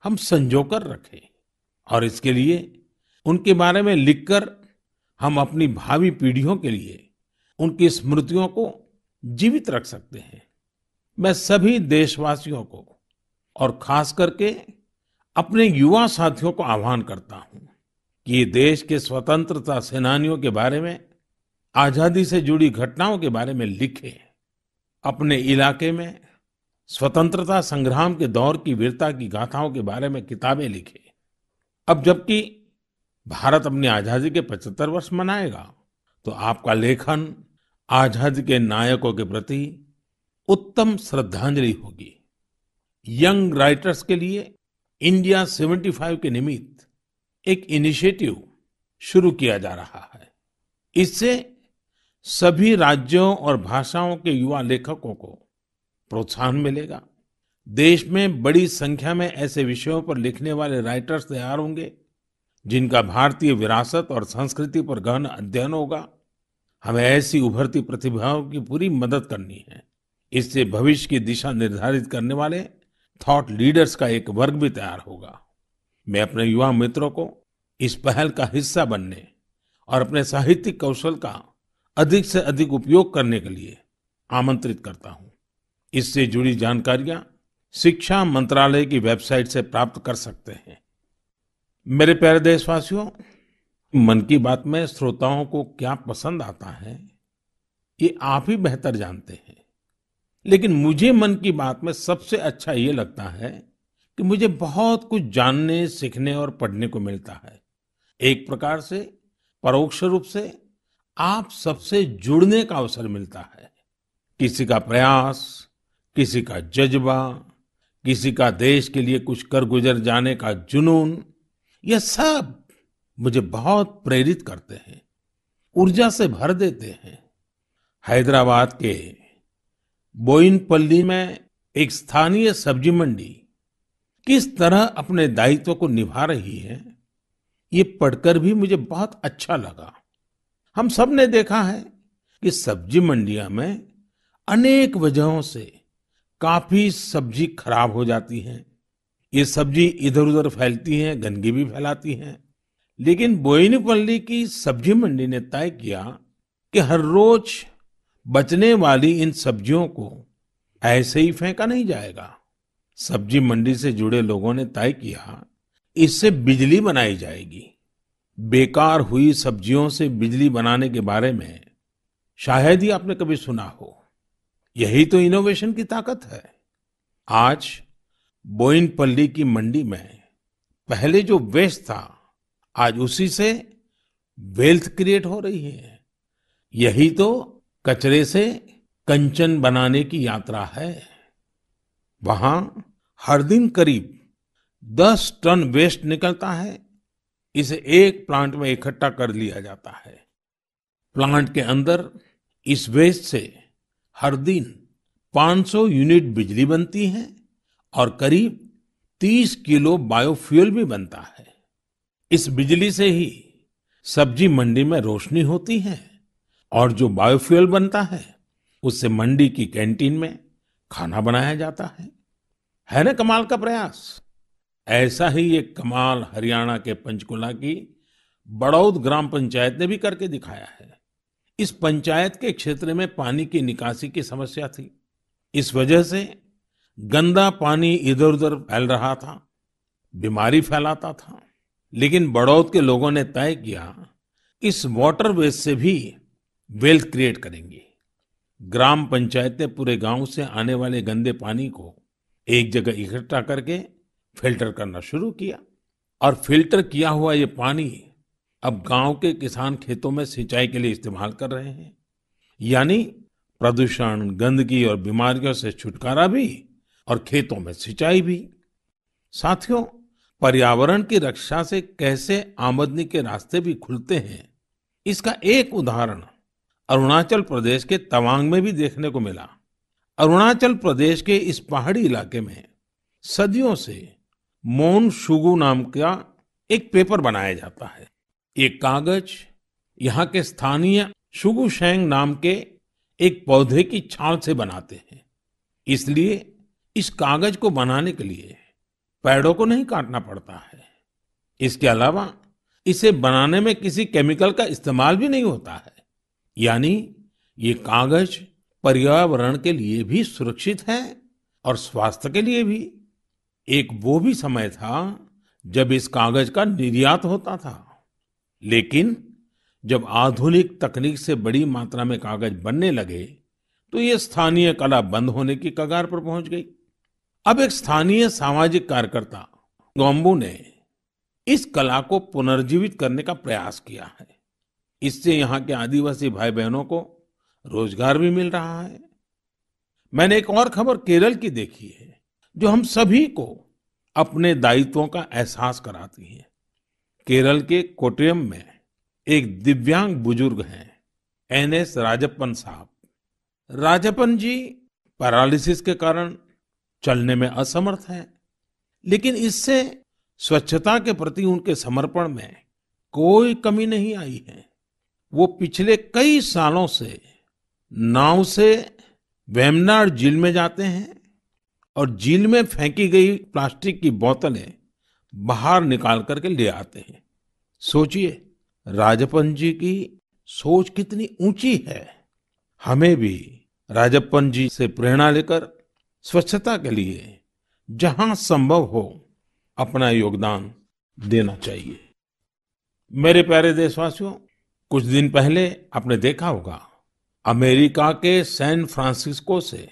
हम संजोकर रखें और इसके लिए उनके बारे में लिखकर हम अपनी भावी पीढ़ियों के लिए उनकी स्मृतियों को जीवित रख सकते हैं। मैं सभी देशवासियों को और खास करके अपने युवा साथियों को आह्वान करता हूं कि ये देश के स्वतंत्रता सेनानियों के बारे में, आजादी से जुड़ी घटनाओं के बारे में लिखें। अपने इलाके में स्वतंत्रता संग्राम के दौर की वीरता की गाथाओं के बारे में किताबें लिखें। अब जबकि भारत अपनी आजादी के पचहत्तर वर्ष मनाएगा, तो आपका लेखन आजादी के नायकों के प्रति उत्तम श्रद्धांजलि होगी। यंग राइटर्स के लिए इंडिया पचहत्तर के निमित्त एक इनिशिएटिव शुरू किया जा रहा है। इससे सभी राज्यों और भाषाओं के युवा लेखकों को प्रोत्साहन मिलेगा। देश में बड़ी संख्या में ऐसे विषयों पर लिखने वाले राइटर्स तैयार होंगे जिनका भारतीय विरासत और संस्कृति पर गहन अध्ययन होगा। हमें ऐसी उभरती प्रतिभाओं की पूरी मदद करनी है। इससे भविष्य की दिशा निर्धारित करने वाले थॉट लीडर्स का एक वर्ग भी तैयार होगा। मैं अपने युवा मित्रों को इस पहल का हिस्सा बनने और अपने साहित्यिक कौशल का अधिक से अधिक उपयोग करने के लिए आमंत्रित करता हूं। इससे जुड़ी जानकारियां शिक्षा मंत्रालय की वेबसाइट से प्राप्त कर सकते हैं। मेरे प्यारे देशवासियों, मन की बात में श्रोताओं को क्या पसंद आता है ये आप ही बेहतर जानते हैं, लेकिन मुझे मन की बात में सबसे अच्छा ये लगता है कि मुझे बहुत कुछ जानने, सीखने और पढ़ने को मिलता है। एक प्रकार से परोक्ष रूप से आप सबसे जुड़ने का अवसर मिलता है। किसी का प्रयास, किसी का जज्बा, किसी का देश के लिए कुछ कर गुजर जाने का जुनून, यह सब मुझे बहुत प्रेरित करते हैं, ऊर्जा से भर देते हैं। हैदराबाद के बोयिनपल्ली में एक स्थानीय सब्जी मंडी किस तरह अपने दायित्व को निभा रही है, ये पढ़कर भी मुझे बहुत अच्छा लगा। हम सब ने देखा है कि सब्जी मंडिया में अनेक वजहों से काफी सब्जी खराब हो जाती है। ये सब्जी इधर उधर फैलती है, गंदगी भी फैलाती है, लेकिन बोयिनपल्ली की सब्जी मंडी ने तय किया कि हर रोज बचने वाली इन सब्जियों को ऐसे ही फेंका नहीं जाएगा। सब्जी मंडी से जुड़े लोगों ने तय किया इससे बिजली बनाई जाएगी। बेकार हुई सब्जियों से बिजली बनाने के बारे में शायद ही आपने कभी सुना हो। यही तो इनोवेशन की ताकत है। आज बोयिनपल्ली की मंडी में पहले जो वेस्ट था, आज उसी से वेल्थ क्रिएट हो रही है। यही तो कचरे से कंचन बनाने की यात्रा है। वहां हर दिन करीब दस टन वेस्ट निकलता है। इसे एक प्लांट में इकट्ठा कर लिया जाता है। प्लांट के अंदर इस वेस्ट से हर दिन पाँच सौ यूनिट बिजली बनती है और करीब तीस किलो बायोफ्यूल भी बनता है। इस बिजली से ही सब्जी मंडी में रोशनी होती है और जो बायोफ्यूल बनता है उससे मंडी की कैंटीन में खाना बनाया जाता है। है ना कमाल का प्रयास? ऐसा ही एक कमाल हरियाणा के पंचकुला की बड़ौद ग्राम पंचायत ने भी करके दिखाया है। इस पंचायत के क्षेत्र में पानी की निकासी की समस्या थी। इस वजह से गंदा पानी इधर उधर फैल रहा था, बीमारी फैलाता था, लेकिन बड़ौद के लोगों ने तय किया इस वाटर वेस्ट से भी वेल्थ क्रिएट करेंगे। ग्राम पंचायत ने पूरे गांव से आने वाले गंदे पानी को एक जगह इकट्ठा करके फिल्टर करना शुरू किया और फिल्टर किया हुआ ये पानी अब गांव के किसान खेतों में सिंचाई के लिए इस्तेमाल कर रहे हैं। यानी प्रदूषण, गंदगी और बीमारियों से छुटकारा भी और खेतों में सिंचाई भी। साथियों, पर्यावरण की रक्षा से कैसे आमदनी के रास्ते भी खुलते हैं, इसका एक उदाहरण अरुणाचल प्रदेश के तवांग में भी देखने को मिला। अरुणाचल प्रदेश के इस पहाड़ी इलाके में सदियों से मोन शुगु नाम का एक पेपर बनाया जाता है। ये कागज यहाँ के स्थानीय शुगु शेंग नाम के एक पौधे की छाल से बनाते हैं। इसलिए इस कागज को बनाने के लिए पेड़ों को नहीं काटना पड़ता है। इसके अलावा इसे बनाने में किसी केमिकल का इस्तेमाल भी नहीं होता है, यानी ये कागज पर्यावरण के लिए भी सुरक्षित है और स्वास्थ्य के लिए भी। एक वो भी समय था जब इस कागज का निर्यात होता था, लेकिन जब आधुनिक तकनीक से बड़ी मात्रा में कागज बनने लगे तो ये स्थानीय कला बंद होने की कगार पर पहुंच गई। अब एक स्थानीय सामाजिक कार्यकर्ता गोम्बू ने इस कला को पुनर्जीवित करने का प्रयास किया है। इससे यहाँ के आदिवासी भाई बहनों को रोजगार भी मिल रहा है। मैंने एक और खबर केरल की देखी है जो हम सभी को अपने दायित्वों का एहसास कराती है। केरल के कोट्टयम में एक दिव्यांग बुजुर्ग हैं एन एस राजप्पन साहब। राजप्पन जी पैरालिसिस के कारण चलने में असमर्थ हैं, लेकिन इससे स्वच्छता के प्रति उनके समर्पण में कोई कमी नहीं आई है। वो पिछले कई सालों से नाव से वेमनाड झील में जाते हैं और झील में फेंकी गई प्लास्टिक की बोतलें बाहर निकाल करके ले आते हैं। सोचिए, राजप्पन जी की सोच कितनी ऊंची है। हमें भी राजप्पन जी से प्रेरणा लेकर स्वच्छता के लिए जहां संभव हो अपना योगदान देना चाहिए। मेरे प्यारे देशवासियों, कुछ दिन पहले आपने देखा होगा, अमेरिका के सैन फ्रांसिस्को से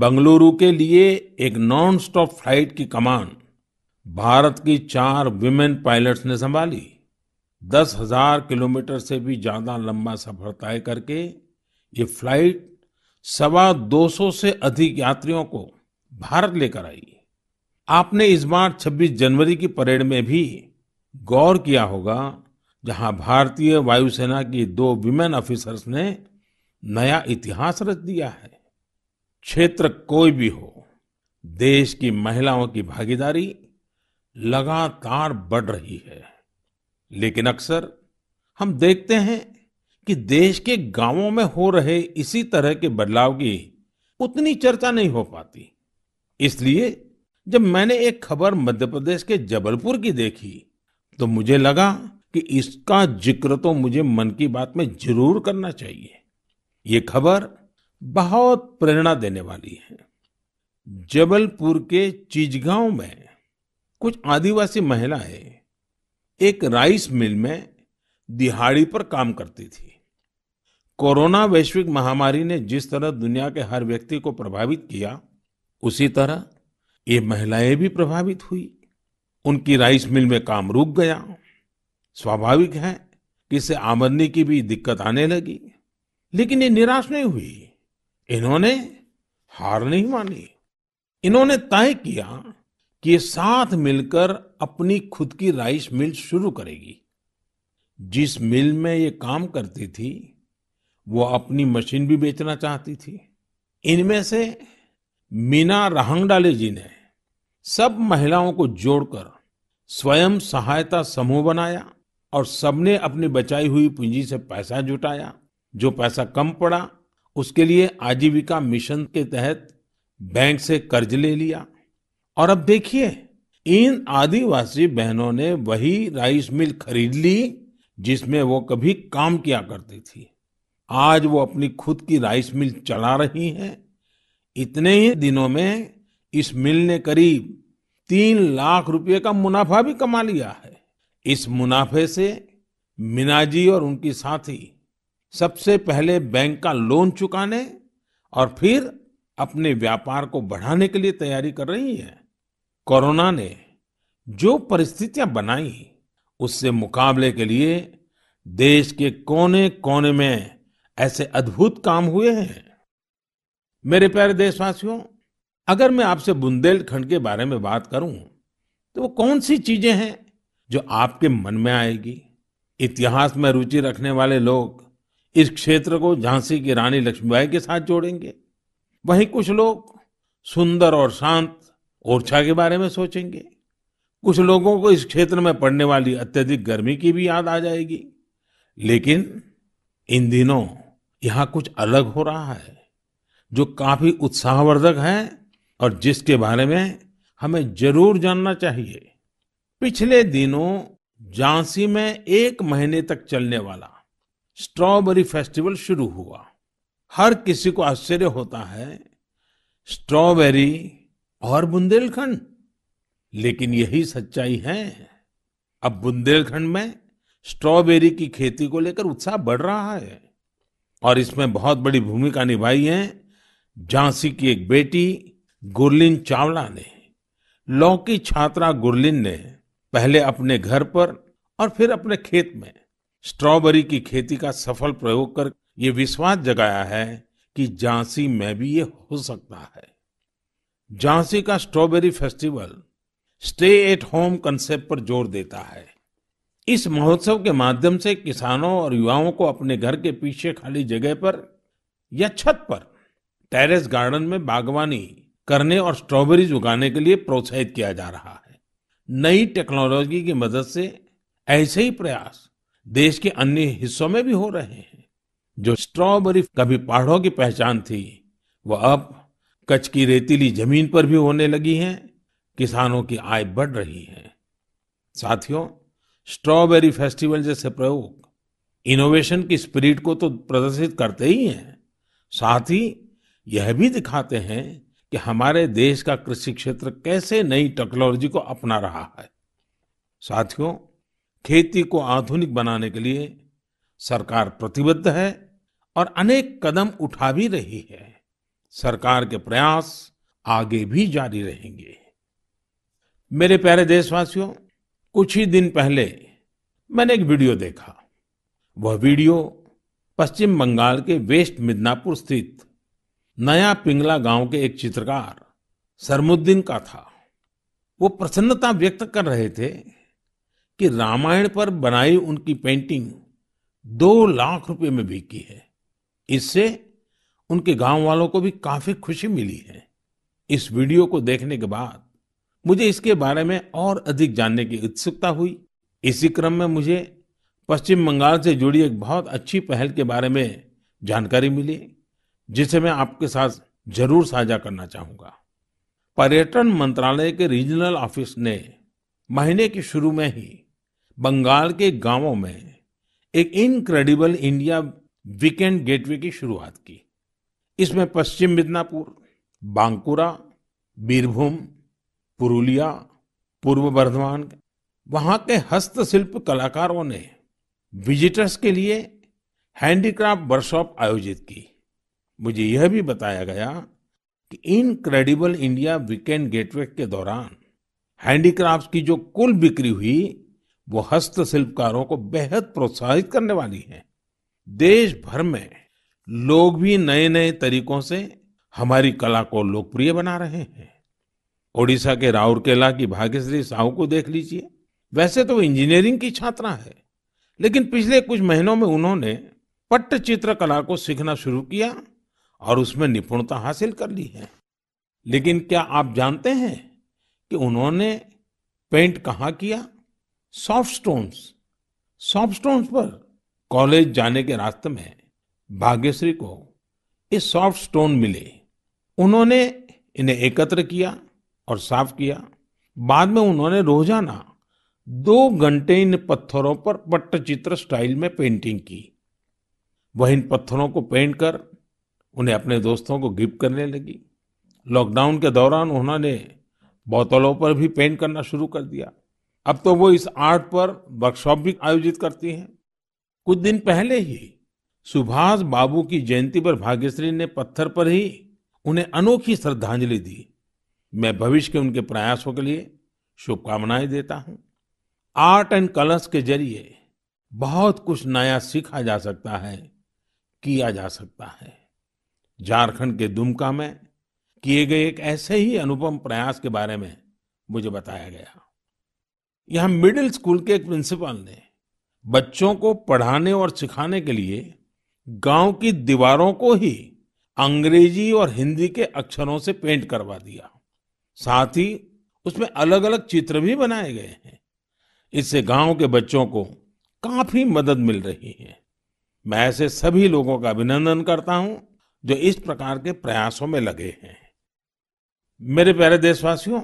बंगलुरु के लिए एक नॉन स्टॉप फ्लाइट की कमान भारत की चार विमेन पायलट्स ने संभाली। दस हजार किलोमीटर से भी ज्यादा लंबा सफर तय करके ये फ्लाइट सवा दो सौ से अधिक यात्रियों को भारत लेकर आई। आपने इस बार छब्बीस जनवरी की परेड में भी गौर किया होगा, जहां भारतीय वायुसेना की दो विमेन ऑफिसर्स ने नया इतिहास रच दिया है। क्षेत्र कोई भी हो, देश की महिलाओं की भागीदारी लगातार बढ़ रही है, लेकिन अक्सर हम देखते हैं कि देश के गांवों में हो रहे इसी तरह के बदलाव की उतनी चर्चा नहीं हो पाती। इसलिए जब मैंने एक खबर मध्य प्रदेश के जबलपुर की देखी तो मुझे लगा कि इसका जिक्र तो मुझे मन की बात में जरूर करना चाहिए। ये खबर बहुत प्रेरणा देने वाली है। जबलपुर के चीजगांव में कुछ आदिवासी महिलाएं एक राइस मिल में दिहाड़ी पर काम करती थी। कोरोना वैश्विक महामारी ने जिस तरह दुनिया के हर व्यक्ति को प्रभावित किया, उसी तरह ये महिलाएं भी प्रभावित हुई। उनकी राइस मिल में काम रुक गया। स्वाभाविक है कि इससे आमदनी की भी दिक्कत आने लगी, लेकिन ये निराश नहीं हुई। इन्होंने हार नहीं मानी। इन्होंने तय किया कि ये साथ मिलकर अपनी खुद की राइस मिल शुरू करेगी। जिस मिल में ये काम करती थी, वो अपनी मशीन भी बेचना चाहती थी। इनमें से मीना राहंगडाले जी ने सब महिलाओं को जोड़कर स्वयं सहायता समूह बनाया और सबने अपनी बचाई हुई पूंजी से पैसा जुटाया। जो पैसा कम पड़ा उसके लिए आजीविका मिशन के तहत बैंक से कर्ज ले लिया। और अब देखिए, इन आदिवासी बहनों ने वही राइस मिल खरीद ली जिसमें वो कभी काम किया करती थी। आज वो अपनी खुद की राइस मिल चला रही हैं। इतने ही दिनों में इस मिल ने करीब तीन लाख रुपए का मुनाफा भी कमा लिया है। इस मुनाफे से मीनाजी और उनकी साथी सबसे पहले बैंक का लोन चुकाने और फिर अपने व्यापार को बढ़ाने के लिए तैयारी कर रही हैं। कोरोना ने जो परिस्थितियां बनाई, उससे मुकाबले के लिए देश के कोने कोने में ऐसे अद्भुत काम हुए हैं। मेरे प्यारे देशवासियों, अगर मैं आपसे बुंदेलखंड के बारे में बात करूं तो वो कौन सी चीजें हैं जो आपके मन में आएगी? इतिहास में रुचि रखने वाले लोग इस क्षेत्र को झांसी की रानी लक्ष्मीबाई के साथ जोड़ेंगे, वहीं कुछ लोग सुंदर और शांत ओरछा के बारे में सोचेंगे, कुछ लोगों को इस क्षेत्र में पड़ने वाली अत्यधिक गर्मी की भी याद आ जाएगी। लेकिन इन दिनों यहाँ कुछ अलग हो रहा है जो काफी उत्साहवर्धक है और जिसके बारे में हमें जरूर जानना चाहिए। पिछले दिनों झांसी में एक महीने तक चलने वाला स्ट्रॉबेरी फेस्टिवल शुरू हुआ। हर किसी को आश्चर्य होता है स्ट्रॉबेरी और बुंदेलखंड, लेकिन यही सच्चाई है। अब बुंदेलखंड में स्ट्रॉबेरी की खेती को लेकर उत्साह बढ़ रहा है और इसमें बहुत बड़ी भूमिका निभाई है झांसी की एक बेटी गुरलीन चावला ने। लॉ की छात्रा गुरलीन ने पहले अपने घर पर और फिर अपने खेत में स्ट्रॉबेरी की खेती का सफल प्रयोग कर ये विश्वास जगाया है कि झांसी में भी ये हो सकता है। झांसी का strawberry festival stay at home concept पर जोर देता है। इस महोत्सव के माध्यम से किसानों और युवाओं को अपने घर के पीछे खाली जगह पर या छत पर टेरेस गार्डन में बागवानी करने और स्ट्रॉबेरीज उगाने के लिए प्रोत्साहित किया जा रहा है। नई टेक्नोलॉजी की मदद से ऐसे ही प्रयास देश के अन्य हिस्सों में भी हो रहे हैं। जो स्ट्रॉबेरी कभी पहाड़ों की पहचान थी, वह अब कच्छ की रेतीली जमीन पर भी होने लगी है। किसानों की आय बढ़ रही है। साथियों, स्ट्रॉबेरी फेस्टिवल जैसे प्रयोग इनोवेशन की स्पिरिट को तो प्रदर्शित करते ही हैं, साथ ही यह भी दिखाते हैं कि हमारे देश का कृषि क्षेत्र कैसे नई टेक्नोलॉजी को अपना रहा है। साथियों, खेती को आधुनिक बनाने के लिए सरकार प्रतिबद्ध है और अनेक कदम उठा भी रही है। सरकार के प्रयास आगे भी जारी रहेंगे। मेरे प्यारे देशवासियों, कुछ ही दिन पहले मैंने एक वीडियो देखा। वह वीडियो पश्चिम बंगाल के वेस्ट मिदनापुर स्थित नया पिंगला गांव के एक चित्रकार सरमुद्दीन का था। वो प्रसन्नता व्यक्त कर रहे थे कि रामायण पर बनाई उनकी पेंटिंग दो लाख रुपए में बिकी है। इससे उनके गांव वालों को भी काफी खुशी मिली है। इस वीडियो को देखने के बाद मुझे इसके बारे में और अधिक जानने की उत्सुकता हुई। इसी क्रम में मुझे पश्चिम बंगाल से जुड़ी एक बहुत अच्छी पहल के बारे में जानकारी मिली, जिसे मैं आपके साथ जरूर साझा करना चाहूंगा। पर्यटन मंत्रालय के रीजनल ऑफिस ने महीने के शुरू में ही बंगाल के गांवों में एक इनक्रेडिबल इंडिया वीकेंड गेटवे की शुरुआत की। इसमें पश्चिम मिदनापुर, बांकुरा, बीरभूम, पुरुलिया, पूर्व बर्धमान, वहां के हस्तशिल्प कलाकारों ने विजिटर्स के लिए हैंडीक्राफ्ट वर्कशॉप आयोजित की। मुझे यह भी बताया गया कि इनक्रेडिबल इंडिया वीकेंड गेटवे के दौरान हैंडीक्राफ्ट्स की जो कुल बिक्री हुई, वो हस्तशिल्पकारों को बेहद प्रोत्साहित करने वाली है। देश भर में लोग भी नए नए तरीकों से हमारी कला को लोकप्रिय बना रहे हैं। ओडिशा के राउरकेला की भाग्यश्री साहू को देख लीजिए। वैसे तो वो इंजीनियरिंग की छात्रा है, लेकिन पिछले कुछ महीनों में उन्होंने पट्टचित्र कला को सीखना शुरू किया और उसमें निपुणता हासिल कर ली है। लेकिन क्या आप जानते हैं कि उन्होंने पेंट कहाँ किया? Soft stones. सॉफ्ट स्टोन्स पर कॉलेज जाने के रास्ते में भाग्यश्री को ये सॉफ्ट स्टोन मिले। उन्होंने इन्हें एकत्र किया और साफ किया। बाद में उन्होंने रोजाना दो घंटे इन पत्थरों पर पट्टचित्र स्टाइल में पेंटिंग की। वह इन पत्थरों को पेंट कर उन्हें अपने दोस्तों को गिफ्ट करने लगी। लॉकडाउन के दौरान उन्होंने बोतलों पर भी पेंट करना शुरू कर दिया। अब तो वो इस आर्ट पर वर्कशॉप भी आयोजित करती हैं। कुछ दिन पहले ही सुभाष बाबू की जयंती पर भाग्यश्री ने पत्थर पर ही उन्हें अनोखी श्रद्धांजलि दी। मैं भविष्य के उनके प्रयासों के लिए शुभकामनाएं देता हूं। आर्ट एंड कलर्स के जरिए बहुत कुछ नया सीखा जा सकता है, किया जा सकता है। झारखंड के दुमका में किए गए एक ऐसे ही अनुपम प्रयास के बारे में मुझे बताया गया। यहां मिडिल स्कूल के एक प्रिंसिपल ने बच्चों को पढ़ाने और सिखाने के लिए गांव की दीवारों को ही अंग्रेजी और हिंदी के अक्षरों से पेंट करवा दिया। साथ ही उसमें अलग अलग चित्र भी बनाए गए हैं। इससे गांव के बच्चों को काफी मदद मिल रही है। मैं ऐसे सभी लोगों का अभिनंदन करता हूं जो इस प्रकार के प्रयासों में लगे हैं। मेरे प्यारे देशवासियों,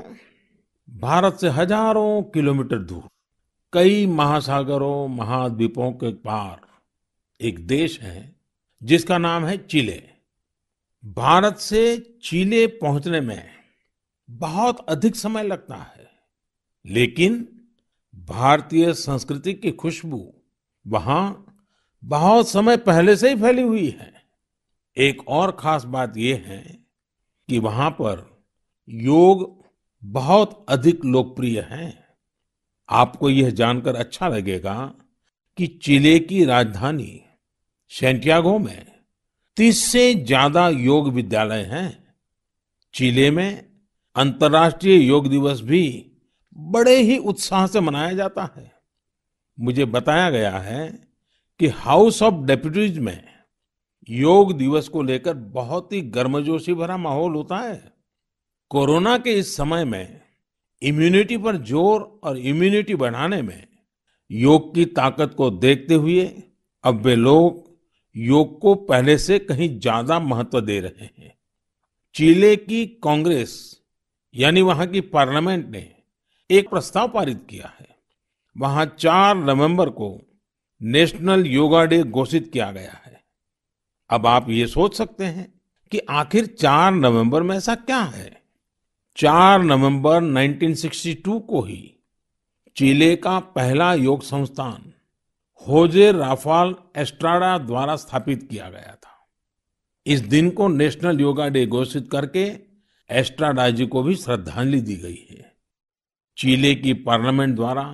भारत से हजारों किलोमीटर दूर कई महासागरों महाद्वीपों के पार एक देश है जिसका नाम है चिले। भारत से चिले पहुंचने में बहुत अधिक समय लगता है, लेकिन भारतीय संस्कृति की खुशबू वहां बहुत समय पहले से ही फैली हुई है। एक और खास बात यह है कि वहां पर योग बहुत अधिक लोकप्रिय है। आपको यह जानकर अच्छा लगेगा कि चिले की राजधानी सैंटियागो में तीस से ज्यादा योग विद्यालय हैं। चिले में अंतर्राष्ट्रीय योग दिवस भी बड़े ही उत्साह से मनाया जाता है। मुझे बताया गया है कि हाउस ऑफ डेप्यूटीज में योग दिवस को लेकर बहुत ही गर्मजोशी भरा माहौल होता है। कोरोना के इस समय में इम्यूनिटी पर जोर और इम्यूनिटी बढ़ाने में योग की ताकत को देखते हुए अब वे लोग योग को पहले से कहीं ज्यादा महत्व दे रहे हैं। चिले की कांग्रेस यानी वहां की पार्लियामेंट ने एक प्रस्ताव पारित किया है। वहां चार नवंबर को नेशनल योगा डे घोषित किया गया है। अब आप ये सोच सकते हैं कि आखिर चार नवंबर में ऐसा क्या है। चार नवंबर उन्नीस सौ बासठ को ही चिले का पहला योग संस्थान होजे राफाल एस्ट्राडा द्वारा स्थापित किया गया था। इस दिन को नेशनल योगा डे घोषित करके एस्ट्राडा जी को भी श्रद्धांजलि दी गई है। चिले की पार्लियामेंट द्वारा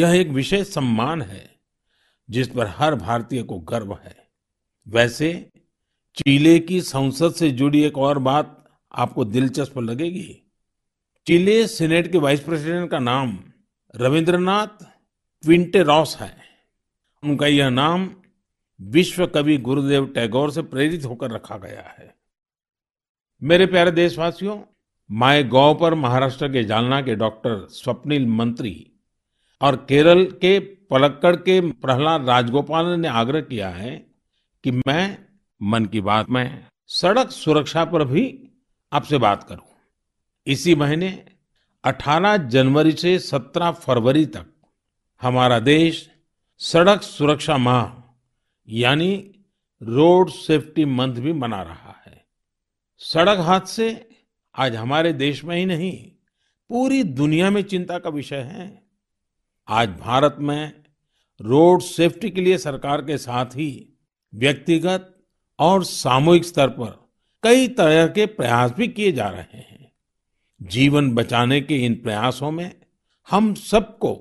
यह एक विशेष सम्मान है जिस पर हर भारतीय को गर्व है। वैसे चिले की संसद से जुड़ी एक और बात आपको दिलचस्प लगेगी। चिले सीनेट के वाइस प्रेसिडेंट का नाम रविंद्रनाथ क्विंटेरॉस है। उनका यह नाम विश्व कवि गुरुदेव टैगोर से प्रेरित होकर रखा गया है। मेरे प्यारे देशवासियों, माय गॉव पर महाराष्ट्र के जालना के डॉक्टर स्वप्निल मंत्री और केरल के पलक्कड़ के प्रहलाद राजगोपाल ने आग्रह किया है कि मैं मन की बात में सड़क सुरक्षा पर भी आपसे बात करूं। इसी महीने अठारह जनवरी से सत्रह फरवरी तक हमारा देश सड़क सुरक्षा माह यानी रोड सेफ्टी मंथ भी मना रहा है। सड़क हादसे आज हमारे देश में ही नहीं पूरी दुनिया में चिंता का विषय है। आज भारत में रोड सेफ्टी के लिए सरकार के साथ ही व्यक्तिगत और सामूहिक स्तर पर कई तरह के प्रयास भी किए जा रहे हैं। जीवन बचाने के इन प्रयासों में हम सबको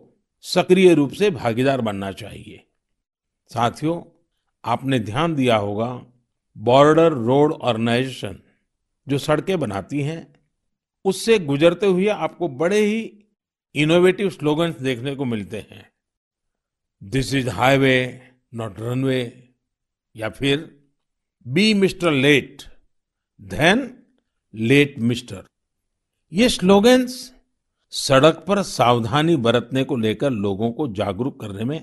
सक्रिय रूप से भागीदार बनना चाहिए। साथियों, आपने ध्यान दिया होगा, बॉर्डर रोड ऑर्गेनाइजेशन जो सड़कें बनाती हैं उससे गुजरते हुए आपको बड़े ही इनोवेटिव स्लोगन्स देखने को मिलते हैं। This is highway not runway, या फिर be mister late than late mister. ये स्लोगन्स सड़क पर सावधानी बरतने को लेकर लोगों को जागरूक करने में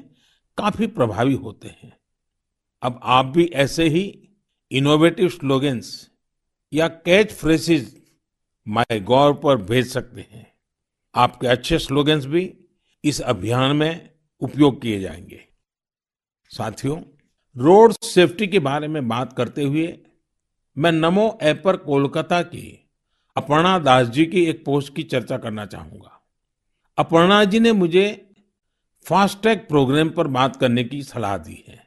काफी प्रभावी होते हैं। अब आप भी ऐसे ही इनोवेटिव स्लोगन्स या कैच फ्रेजेस माय गॉव पर भेज सकते हैं। आपके अच्छे स्लोगन्स भी इस अभियान में उपयोग किए जाएंगे। साथियों, रोड सेफ्टी के बारे में बात करते हुए मैं नमो ऐप पर कोलकाता की अपर्णा दास जी की एक पोस्ट की चर्चा करना चाहूंगा। अपर्णा जी ने मुझे फास्टैग प्रोग्राम पर बात करने की सलाह दी है।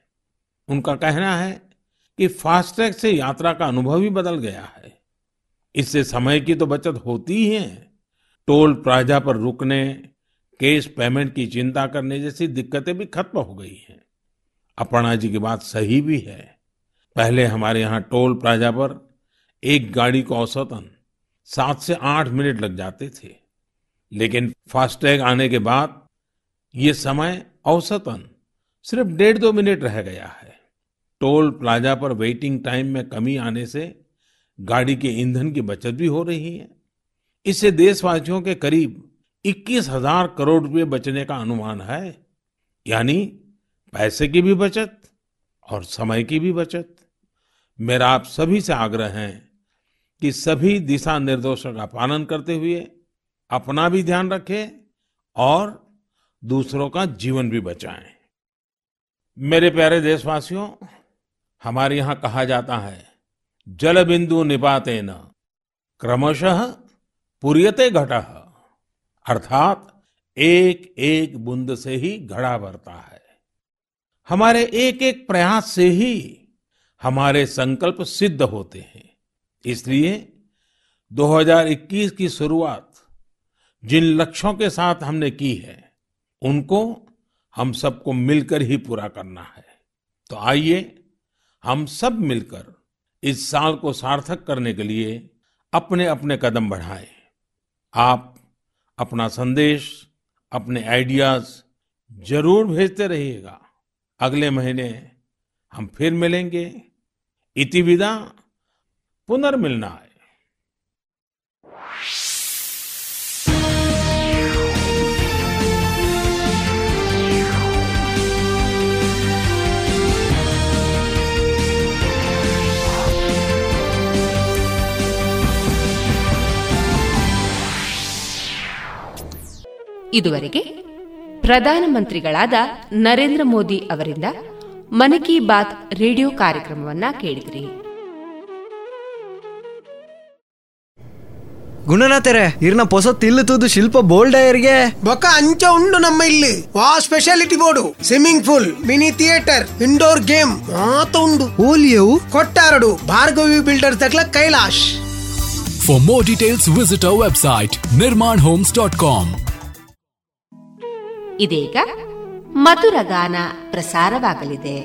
उनका कहना है कि फास्टैग से यात्रा का अनुभव भी बदल गया है। इससे समय की तो बचत होती ही है, टोल प्लाजा पर रुकने, कैश पेमेंट की चिंता करने जैसी दिक्कतें भी खत्म हो गई हैं। अपर्णा जी की बात सही भी है। पहले हमारे यहाँ टोल प्लाजा पर एक गाड़ी को औसतन सात से आठ मिनट लग जाते थे, लेकिन फास्टैग आने के बाद ये समय औसतन सिर्फ डेढ़ दो मिनट रह गया है। टोल प्लाजा पर वेटिंग टाइम में कमी आने से गाड़ी के ईंधन की बचत भी हो रही है। इससे देशवासियों के करीब इक्कीस हजार करोड़ रुपए बचने का अनुमान है, यानी पैसे की भी बचत और समय की भी बचत। मेरा आप सभी से आग्रह है कि सभी दिशा निर्देशों का पालन करते हुए अपना भी ध्यान रखें और दूसरों का जीवन भी बचाएं। मेरे प्यारे देशवासियों, हमारे यहाँ कहा जाता है जल बिंदु निपातेन क्रमशः पुर्यते घटः, अर्थात एक एक बूंद से ही घड़ा भरता है। हमारे एक एक प्रयास से ही हमारे संकल्प सिद्ध होते हैं। इसलिए दो हज़ार इक्कीस की शुरुआत जिन लक्ष्यों के साथ हमने की है उनको हम सबको मिलकर ही पूरा करना है। तो आइए हम सब मिलकर इस साल को सार्थक करने के लिए अपने अपने कदम बढ़ाएं। आप अपना संदेश, अपने आइडियाज जरूर भेजते रहिएगा। अगले महीने हम फिर मिलेंगे। इति विदा, पुनर्मिलना है। ಇದುವರೆಗೆ ಪ್ರಧಾನಮಂತ್ರಿಗಳಾದ ನರೇಂದ್ರ ಮೋದಿ ಅವರಿಂದ ಮನ್ ಕಿ ಬಾತ್ ರೇಡಿಯೋ ಕಾರ್ಯಕ್ರಮವನ್ನು ಕೇಳಿದ್ರಿ. ಗುಣನಾಥರೇ, ಇರ್ನ ಪೊಸ ತಿಲ್ಲು ತೂದು ಶಿಲ್ಪ ಬೋಲ್ಡಯರ್ಗೆ ಬೊಕ್ಕ ಅಂಚ ಉಂಡು ನಮ್ಮ ಇಲ್ಲಿ. ವಾ speciality board, swimming pool, mini theatre, indoor game ಮಾತ ಉಂಡು. ಓಲಿಯವು ಕೊಟ್ಟಾರಡು ಭಾರ್ಗವಿ ಬಿಲ್ಡರ್ ತಕ್ಲ Kailash. For more details visit our website nirman homes dot com. ಇದೀಗ ಮಧುರ ಗಾನ ಪ್ರಸಾರವಾಗಲಿದೆ.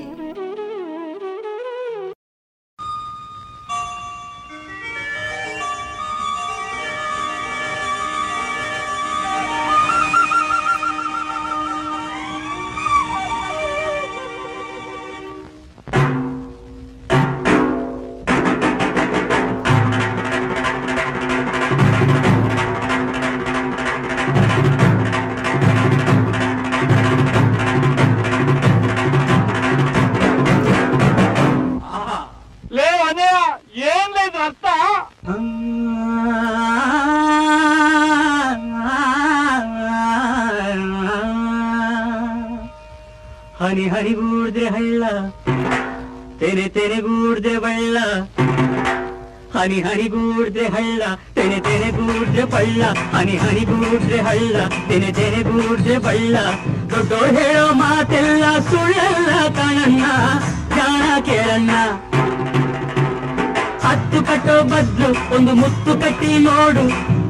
ಹನಿ ಹನಿಗೂಡ್ದೆ ಹಳ್ಳ, ತೆನೆ ತೆನೆಗೂಡ್ದೆ ಬಳ್ಳ, ಹನಿ ಹನಿಗೂಡ್ದೆ ಹಳ್ಳ, ತೆನೆ ತೆನೆಗೂಡ್ದೆ ಬಳ್ಳ, ಹನಿ ಹನಿಗೂಡ್ದೆ ಹಳ್ಳ, ತೆನೆ ತೆನೆಗೂಡ್ದೆ ಬಳ್ಳ. ದೊಡ್ಡೋರು ಹೇಳೋ ಮಾತೆಲ್ಲ ಸುಳ್ಳಲ್ಲ ಕಾಣಣ್ಣ, ಕಾಣ ಕೇಳಣ್ಣ. ಹತ್ತು ಕಟ್ಟೋ ಬದ್ಲು ಒಂದು ಮುತ್ತು ಕಟ್ಟಿ ನೋಡು,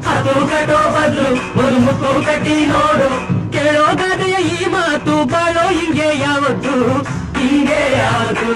ಹತ್ತು ಕಟ್ಟೋ ಬದ್ಲು ಒಂದು ಮುತ್ತು ಕಟ್ಟಿ ನೋಡು. ಕೇಳೋದಾದೆಯ ಈ ಮಾತು ಬಾಳೋ ಹಿಂಗೆ ಯಾವತ್ತು, ಹಿಂಗೆ ಯಾವತ್ತು.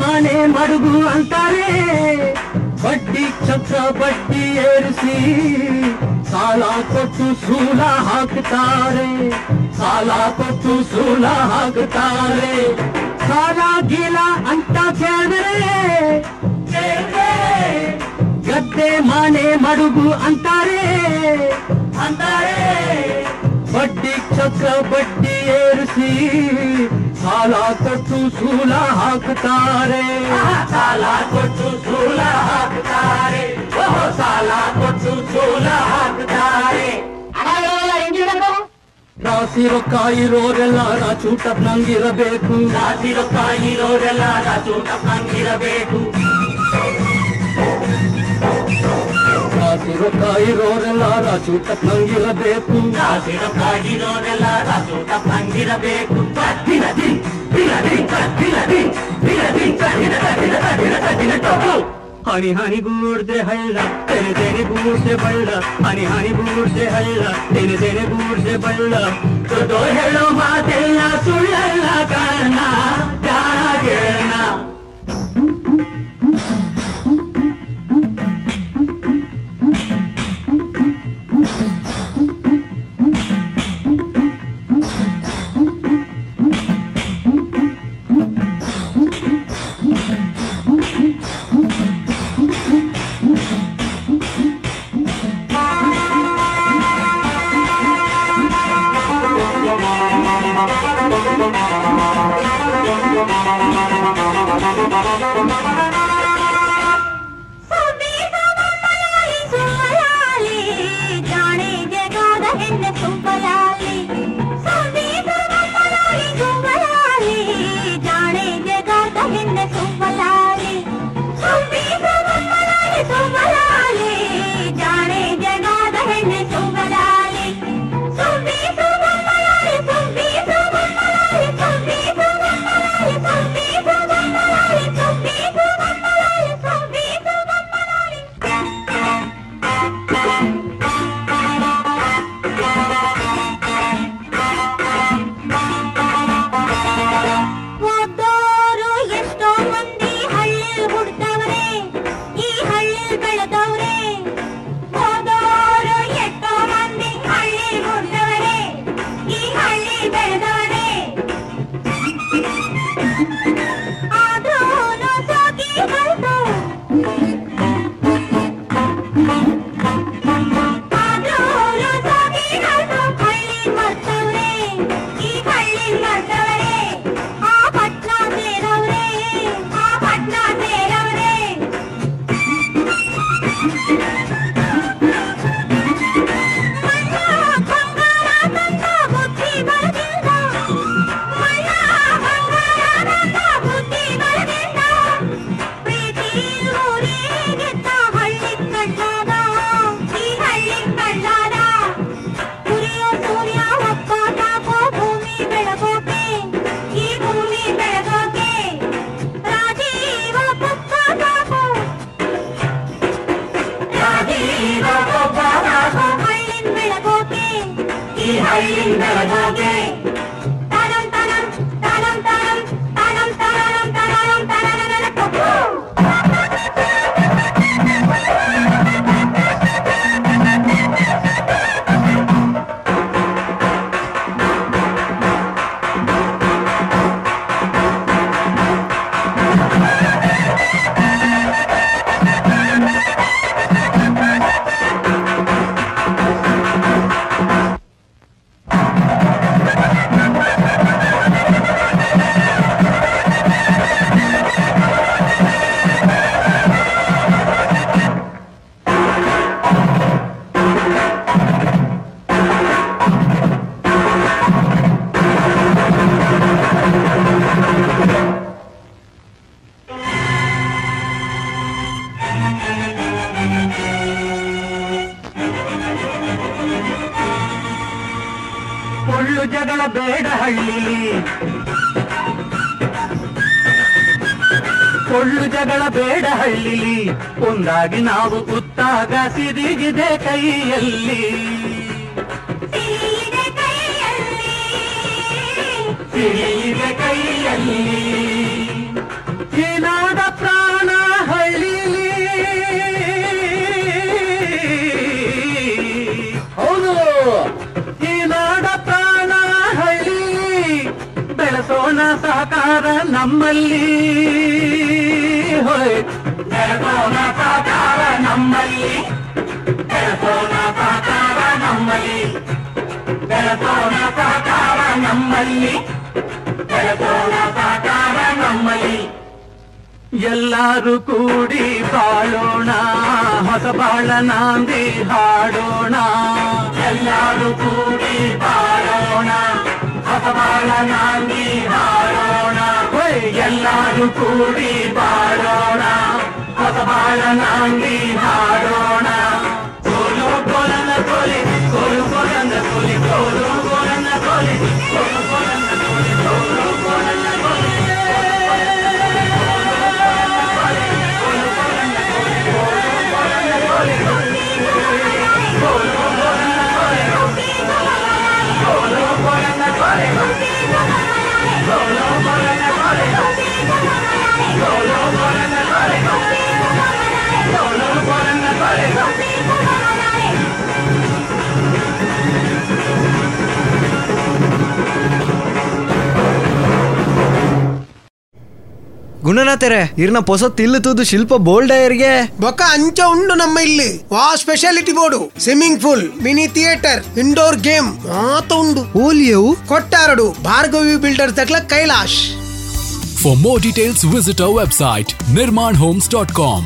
ಮನೆ ಮಡುಗು ಅಂತಾರೆ, ಬಡ್ಡಿ ಚಕ್ರ ಬಡ್ಡಿ ಏರಿಸಿ ಸಾಲ ಕೊಟ್ಟು ಸೂಲ ಹಾಕುತ್ತಾರೆ, ಸಾಲ ಕೊಟ್ಟು ಸೂಲ ಹಾಕುತ್ತಾರೆ. ಸಾಲ ಗೀಲ ಅಂತ ಕೇಳಿದ್ರೆ ಗದ್ದೆ ಮನೆ ಮಡುಗು ಅಂತಾರೆ ಅಂತಾರೆ ಬಡ್ಡಿ ಚಕ್ರ ಬಡ್ಡಿ ಏರಿಸಿ ಸಾಲ ಕೊಟ್ಟು ಸೂಲ ಹಾಕುತ್ತಾರೆ, ಸಾಲ ಕೊಟ್ಟು ಸೂಲ ಹಾಕುತ್ತಾರೆ, ಸಾಲ ಕೊಟ್ಟು ಸೂಲ ಹಾಕುತ್ತಾರೆ. ರಾಶಿ ರೊಕ್ಕ ಇರೋರೆಲ್ಲ ರಾಚೂಟಪ್ ನಂಗಿರಬೇಕು, ರಾಶಿ ರೊಕ್ಕ ಇರೋರೆಲ್ಲ ರಾಚೂಟಪ್ ನಂಗಿರಬೇಕು, ರಾಶಿ ರೊಕ್ಕ ಇರೋರೆಲ್ಲ ರಾಚೂಟಪ್ ನಂಗಿರಬೇಕು, ರಾಶಿ ರೊಕ್ಕ ಇರೋರೆಲ್ಲ ರಾಚೂಟಪ್ ನಂಗಿರಬೇಕು. ಹನಿ ಹನಿ ಗೂಡ್ದೆ ಹಳ್ಳ ತೆನೆ ತೆನೆ ಗೂಡ್ದೆ ಬಳ್ಳ ಹನಿ ಹನಿ ಗೂಡ್ದೆ ಹಳ್ಳ ತೆನೆ ತೆನೆ ಗೂಡ್ದೆ ಬಳ್ಳ ದೊಡ್ಡೋರ್ ಹೇಳೋ ಮಾತೆಲ್ಲ ಸುಳ್ಳಲ್ಲ ಕಾರಣ ದಾನ ಕೇಳಣ. ಒಂದಾಗಿ ನಾವು ಕುತ್ತಾಗ ಸಿರಿಗಿದೆ ಕೈಯಲ್ಲಿ ಸಿರಿಗಿದೆ ಕೈಯಲ್ಲಿ ಏನಾದ ಪ್ರಾಣ ಹಳ್ಳಿಲಿ ಹೌದು ಏನಾದ ಪ್ರಾಣ ಹಳ್ಳಿ ಬೆಳೆಸೋಣ ಸಹಕಾರ ನಮ್ಮಲ್ಲಿ ಬೆಳಗೋಣ ಸಾಕಾರ ನಮ್ಮಲ್ಲಿ ಬೆಳಗೋಣ ಸಾಕಾರ ನಮ್ಮಲ್ಲಿ ಬೆಳಗೋಣ ಸಾಕಾರ ನಮ್ಮಲ್ಲಿ ಬೆಳಗೋಣ ಸಾಕಾರ ನಮ್ಮಲ್ಲಿ ಎಲ್ಲರೂ ಕೂಡಿ ಬಾಳೋಣ ಹೊಸ ಬಾಳ ನಾಂದಿ ಹಾಡೋಣ ಎಲ್ಲರೂ ಕೂಡಿ ಬಾಳೋಣ ಹೊಸ ಬಾಳ ನಾಂದಿ ಹಾಡೋಣ ಎಲ್ಲರೂ ಕೂಡಿ ಬಾಳೋಣ ಬಾಳ ನಾಂದಿ ಹಾಡೋಣ ಕೋಲು ಕೋಲನ ಕೋಲೆ ಕೋಲು ಕೋಲನ ಕೋಲೆ ಕೋಲು ಕೋಲನ ಕೋಲೆ ಕೋಲು ಕೋಲನ ಕೋಲೆ ಕೋಲು ಕೋಲನ ಕೋಲೆ ಕೋಲು ಕೋಲನ ಕೋಲೆ ಗುಣನ ತೆರೆ ಇರ್ನ ಪೊಸ ತಿಲ್ಲು ತೂದು ಶಿಲ್ಪ ಬೋಲ್ಡರ್ಗೆ ಬೊಕ್ಕ ಅಂಚ ಉಂಡು ನಮ್ಮ ಇಲ್ಲಿ ವಾ speciality board swimming pool, mini theatre, indoor game ಮಾತ ಉಂಡು. ಓಲಿಯವು ಕೊಟ್ಟಾರಡು ಭಾರ್ಗವಿ ಬಿಲ್ಡರ್ಸ್ ದಕ್ಲ Kailash. For more details, visit our website nirman homes dot com.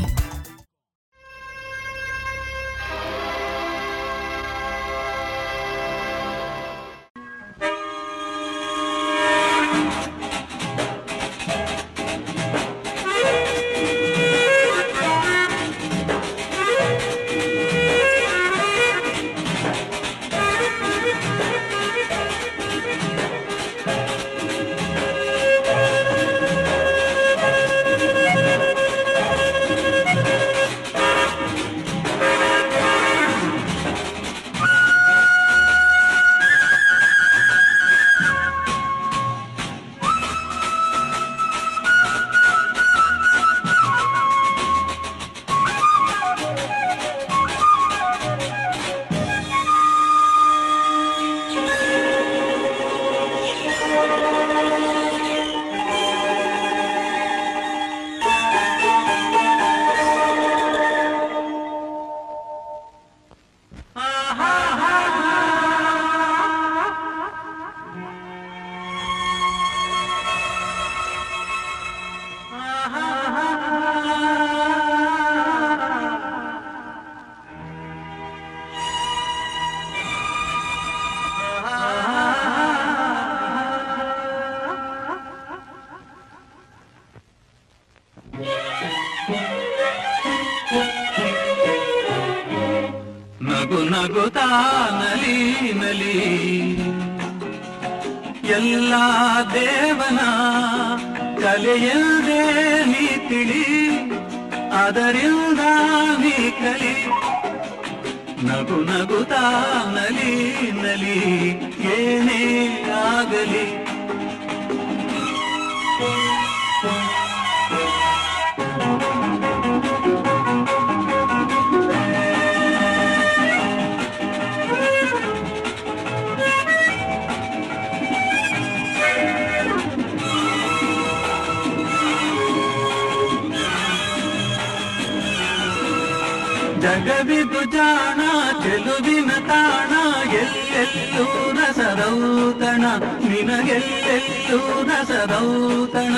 ಜಗವಿದು ಜಾಣ ಚೆಲುವಿನ ತಾಣ ಎಲ್ಲೆಲ್ಲೂ ರಸರೌತಣ ನಿನಗೆಲ್ಲೆಲ್ಲೂ ರಸರೌತಣ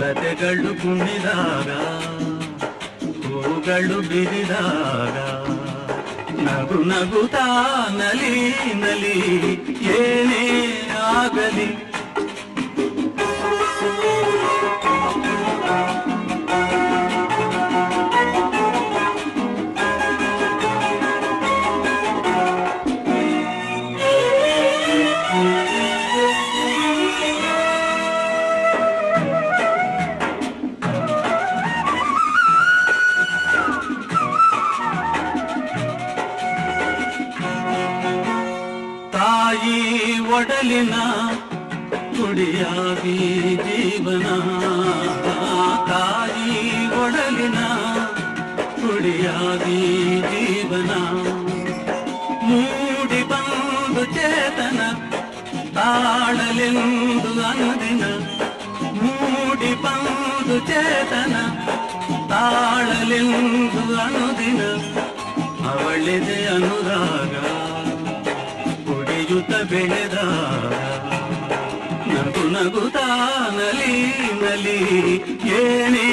ಲತೆಗಳು ಕುಣಿದಾಗ ಹೂಗಳು ಬಿರಿದಾಗ ನಗು ನಗುತ್ತಾ ನಲಿ ನಲಿ ಏನೇ ಆಗಲಿ ಕುಡಿಯಾಗಿ ಜೀವನ ತಾಯಿ ಒಡಲಿನ ಕುಡಿಯಾಗಿ ಜೀವನ ಮೂಡಿ ಬಂದು ಚೇತನ ತಾಳಲೆಂದು ಅನುದಿನ ಮೂಡಿ ಬಂದು ಚೇತನ ತಾಳಲೆಂದು ಅನುದಿನ ಅವಳಿದೆ ಅನುರಾಗ ಕುಡಿಯುತ್ತ ಬೆಳೆದಾಗ ನಗುತ್ತಾ ನಲಿ ನಲಿ ಏನೇ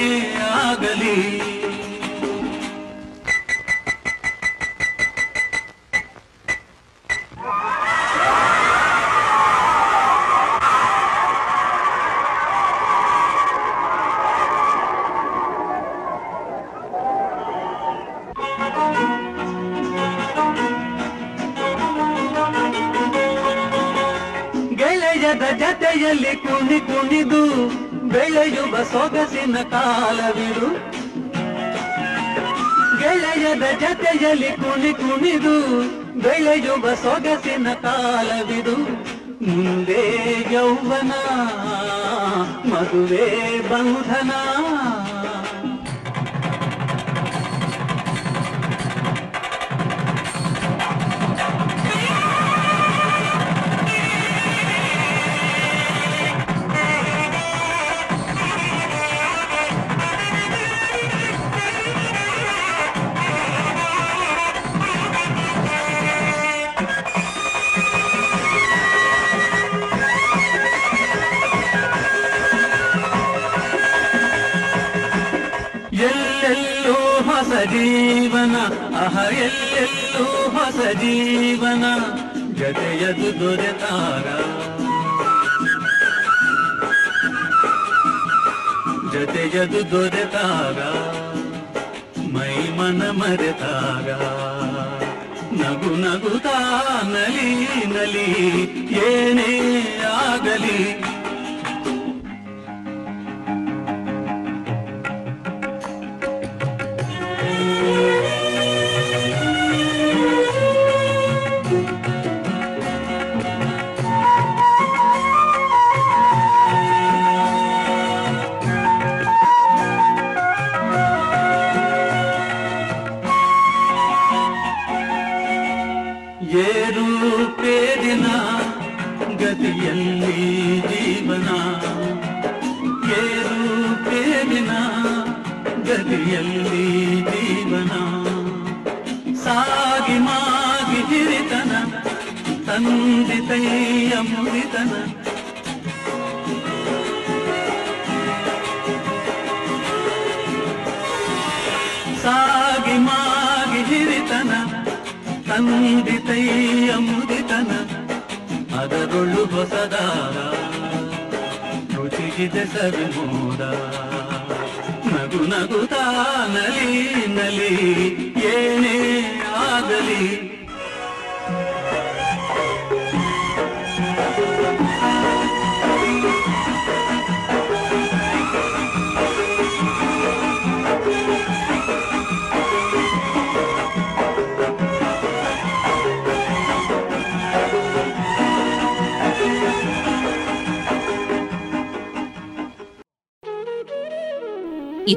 ಆಗಲಿ ಕುಣಿ ಕುಣಿದು ಬೆಳೆಯುವ ಸೊಗಸಿನ ಕಾಲವಿದು ಗೆಳೆಯದ ಜತೆಯಲ್ಲಿ ಕುಣಿ ಕುಣಿದು ಬೆಳೆಯುವ ಸೊಗಸಿನ ಕಾಲವಿದು ಮುಂದೆ ಯೌವನ ಮದುವೆ ಬಂಧನ ಜೀವನ ಅಹ ಎಲ್ಲೆಲ್ಲೂ ಹೊಸ ಜೀವನ ಜತೆಯದು ದೊರೆತಾರ ಜತೆಯದು ದೊರೆತಾಗ ಮೈ ಮನ ಮರೆತಾಗ ನಗು ನಗುತ್ತಾ ನಲಿ ನಲಿ ಏನೇ ಆಗಲಿ ಗತಿಯಲ್ಲಿ ಜೀವನ ಏರುಪೇ ದಿನ ಗತಿಯಲ್ಲಿ ಜೀವನ ಸಾಗಿ ಮಾಗಿ ಹಿರಿತನ ತಂದೆ ತೈಯ ಮುರಿತನ ಸಾಗಿ ಮಾಗಿ ಹಿರಿತನ ತಂದೆ ತೈಯ ಮುರಿತನ ಅದರೊಳ್ಳು ಹೊಸದಾರ ರುಚಿಗಿದೆ ಸರಿ ಮೂದ ನಗು ನಗುತ್ತ ನಲಿ ನಲಿ ಏನೇ ಆಗಲಿ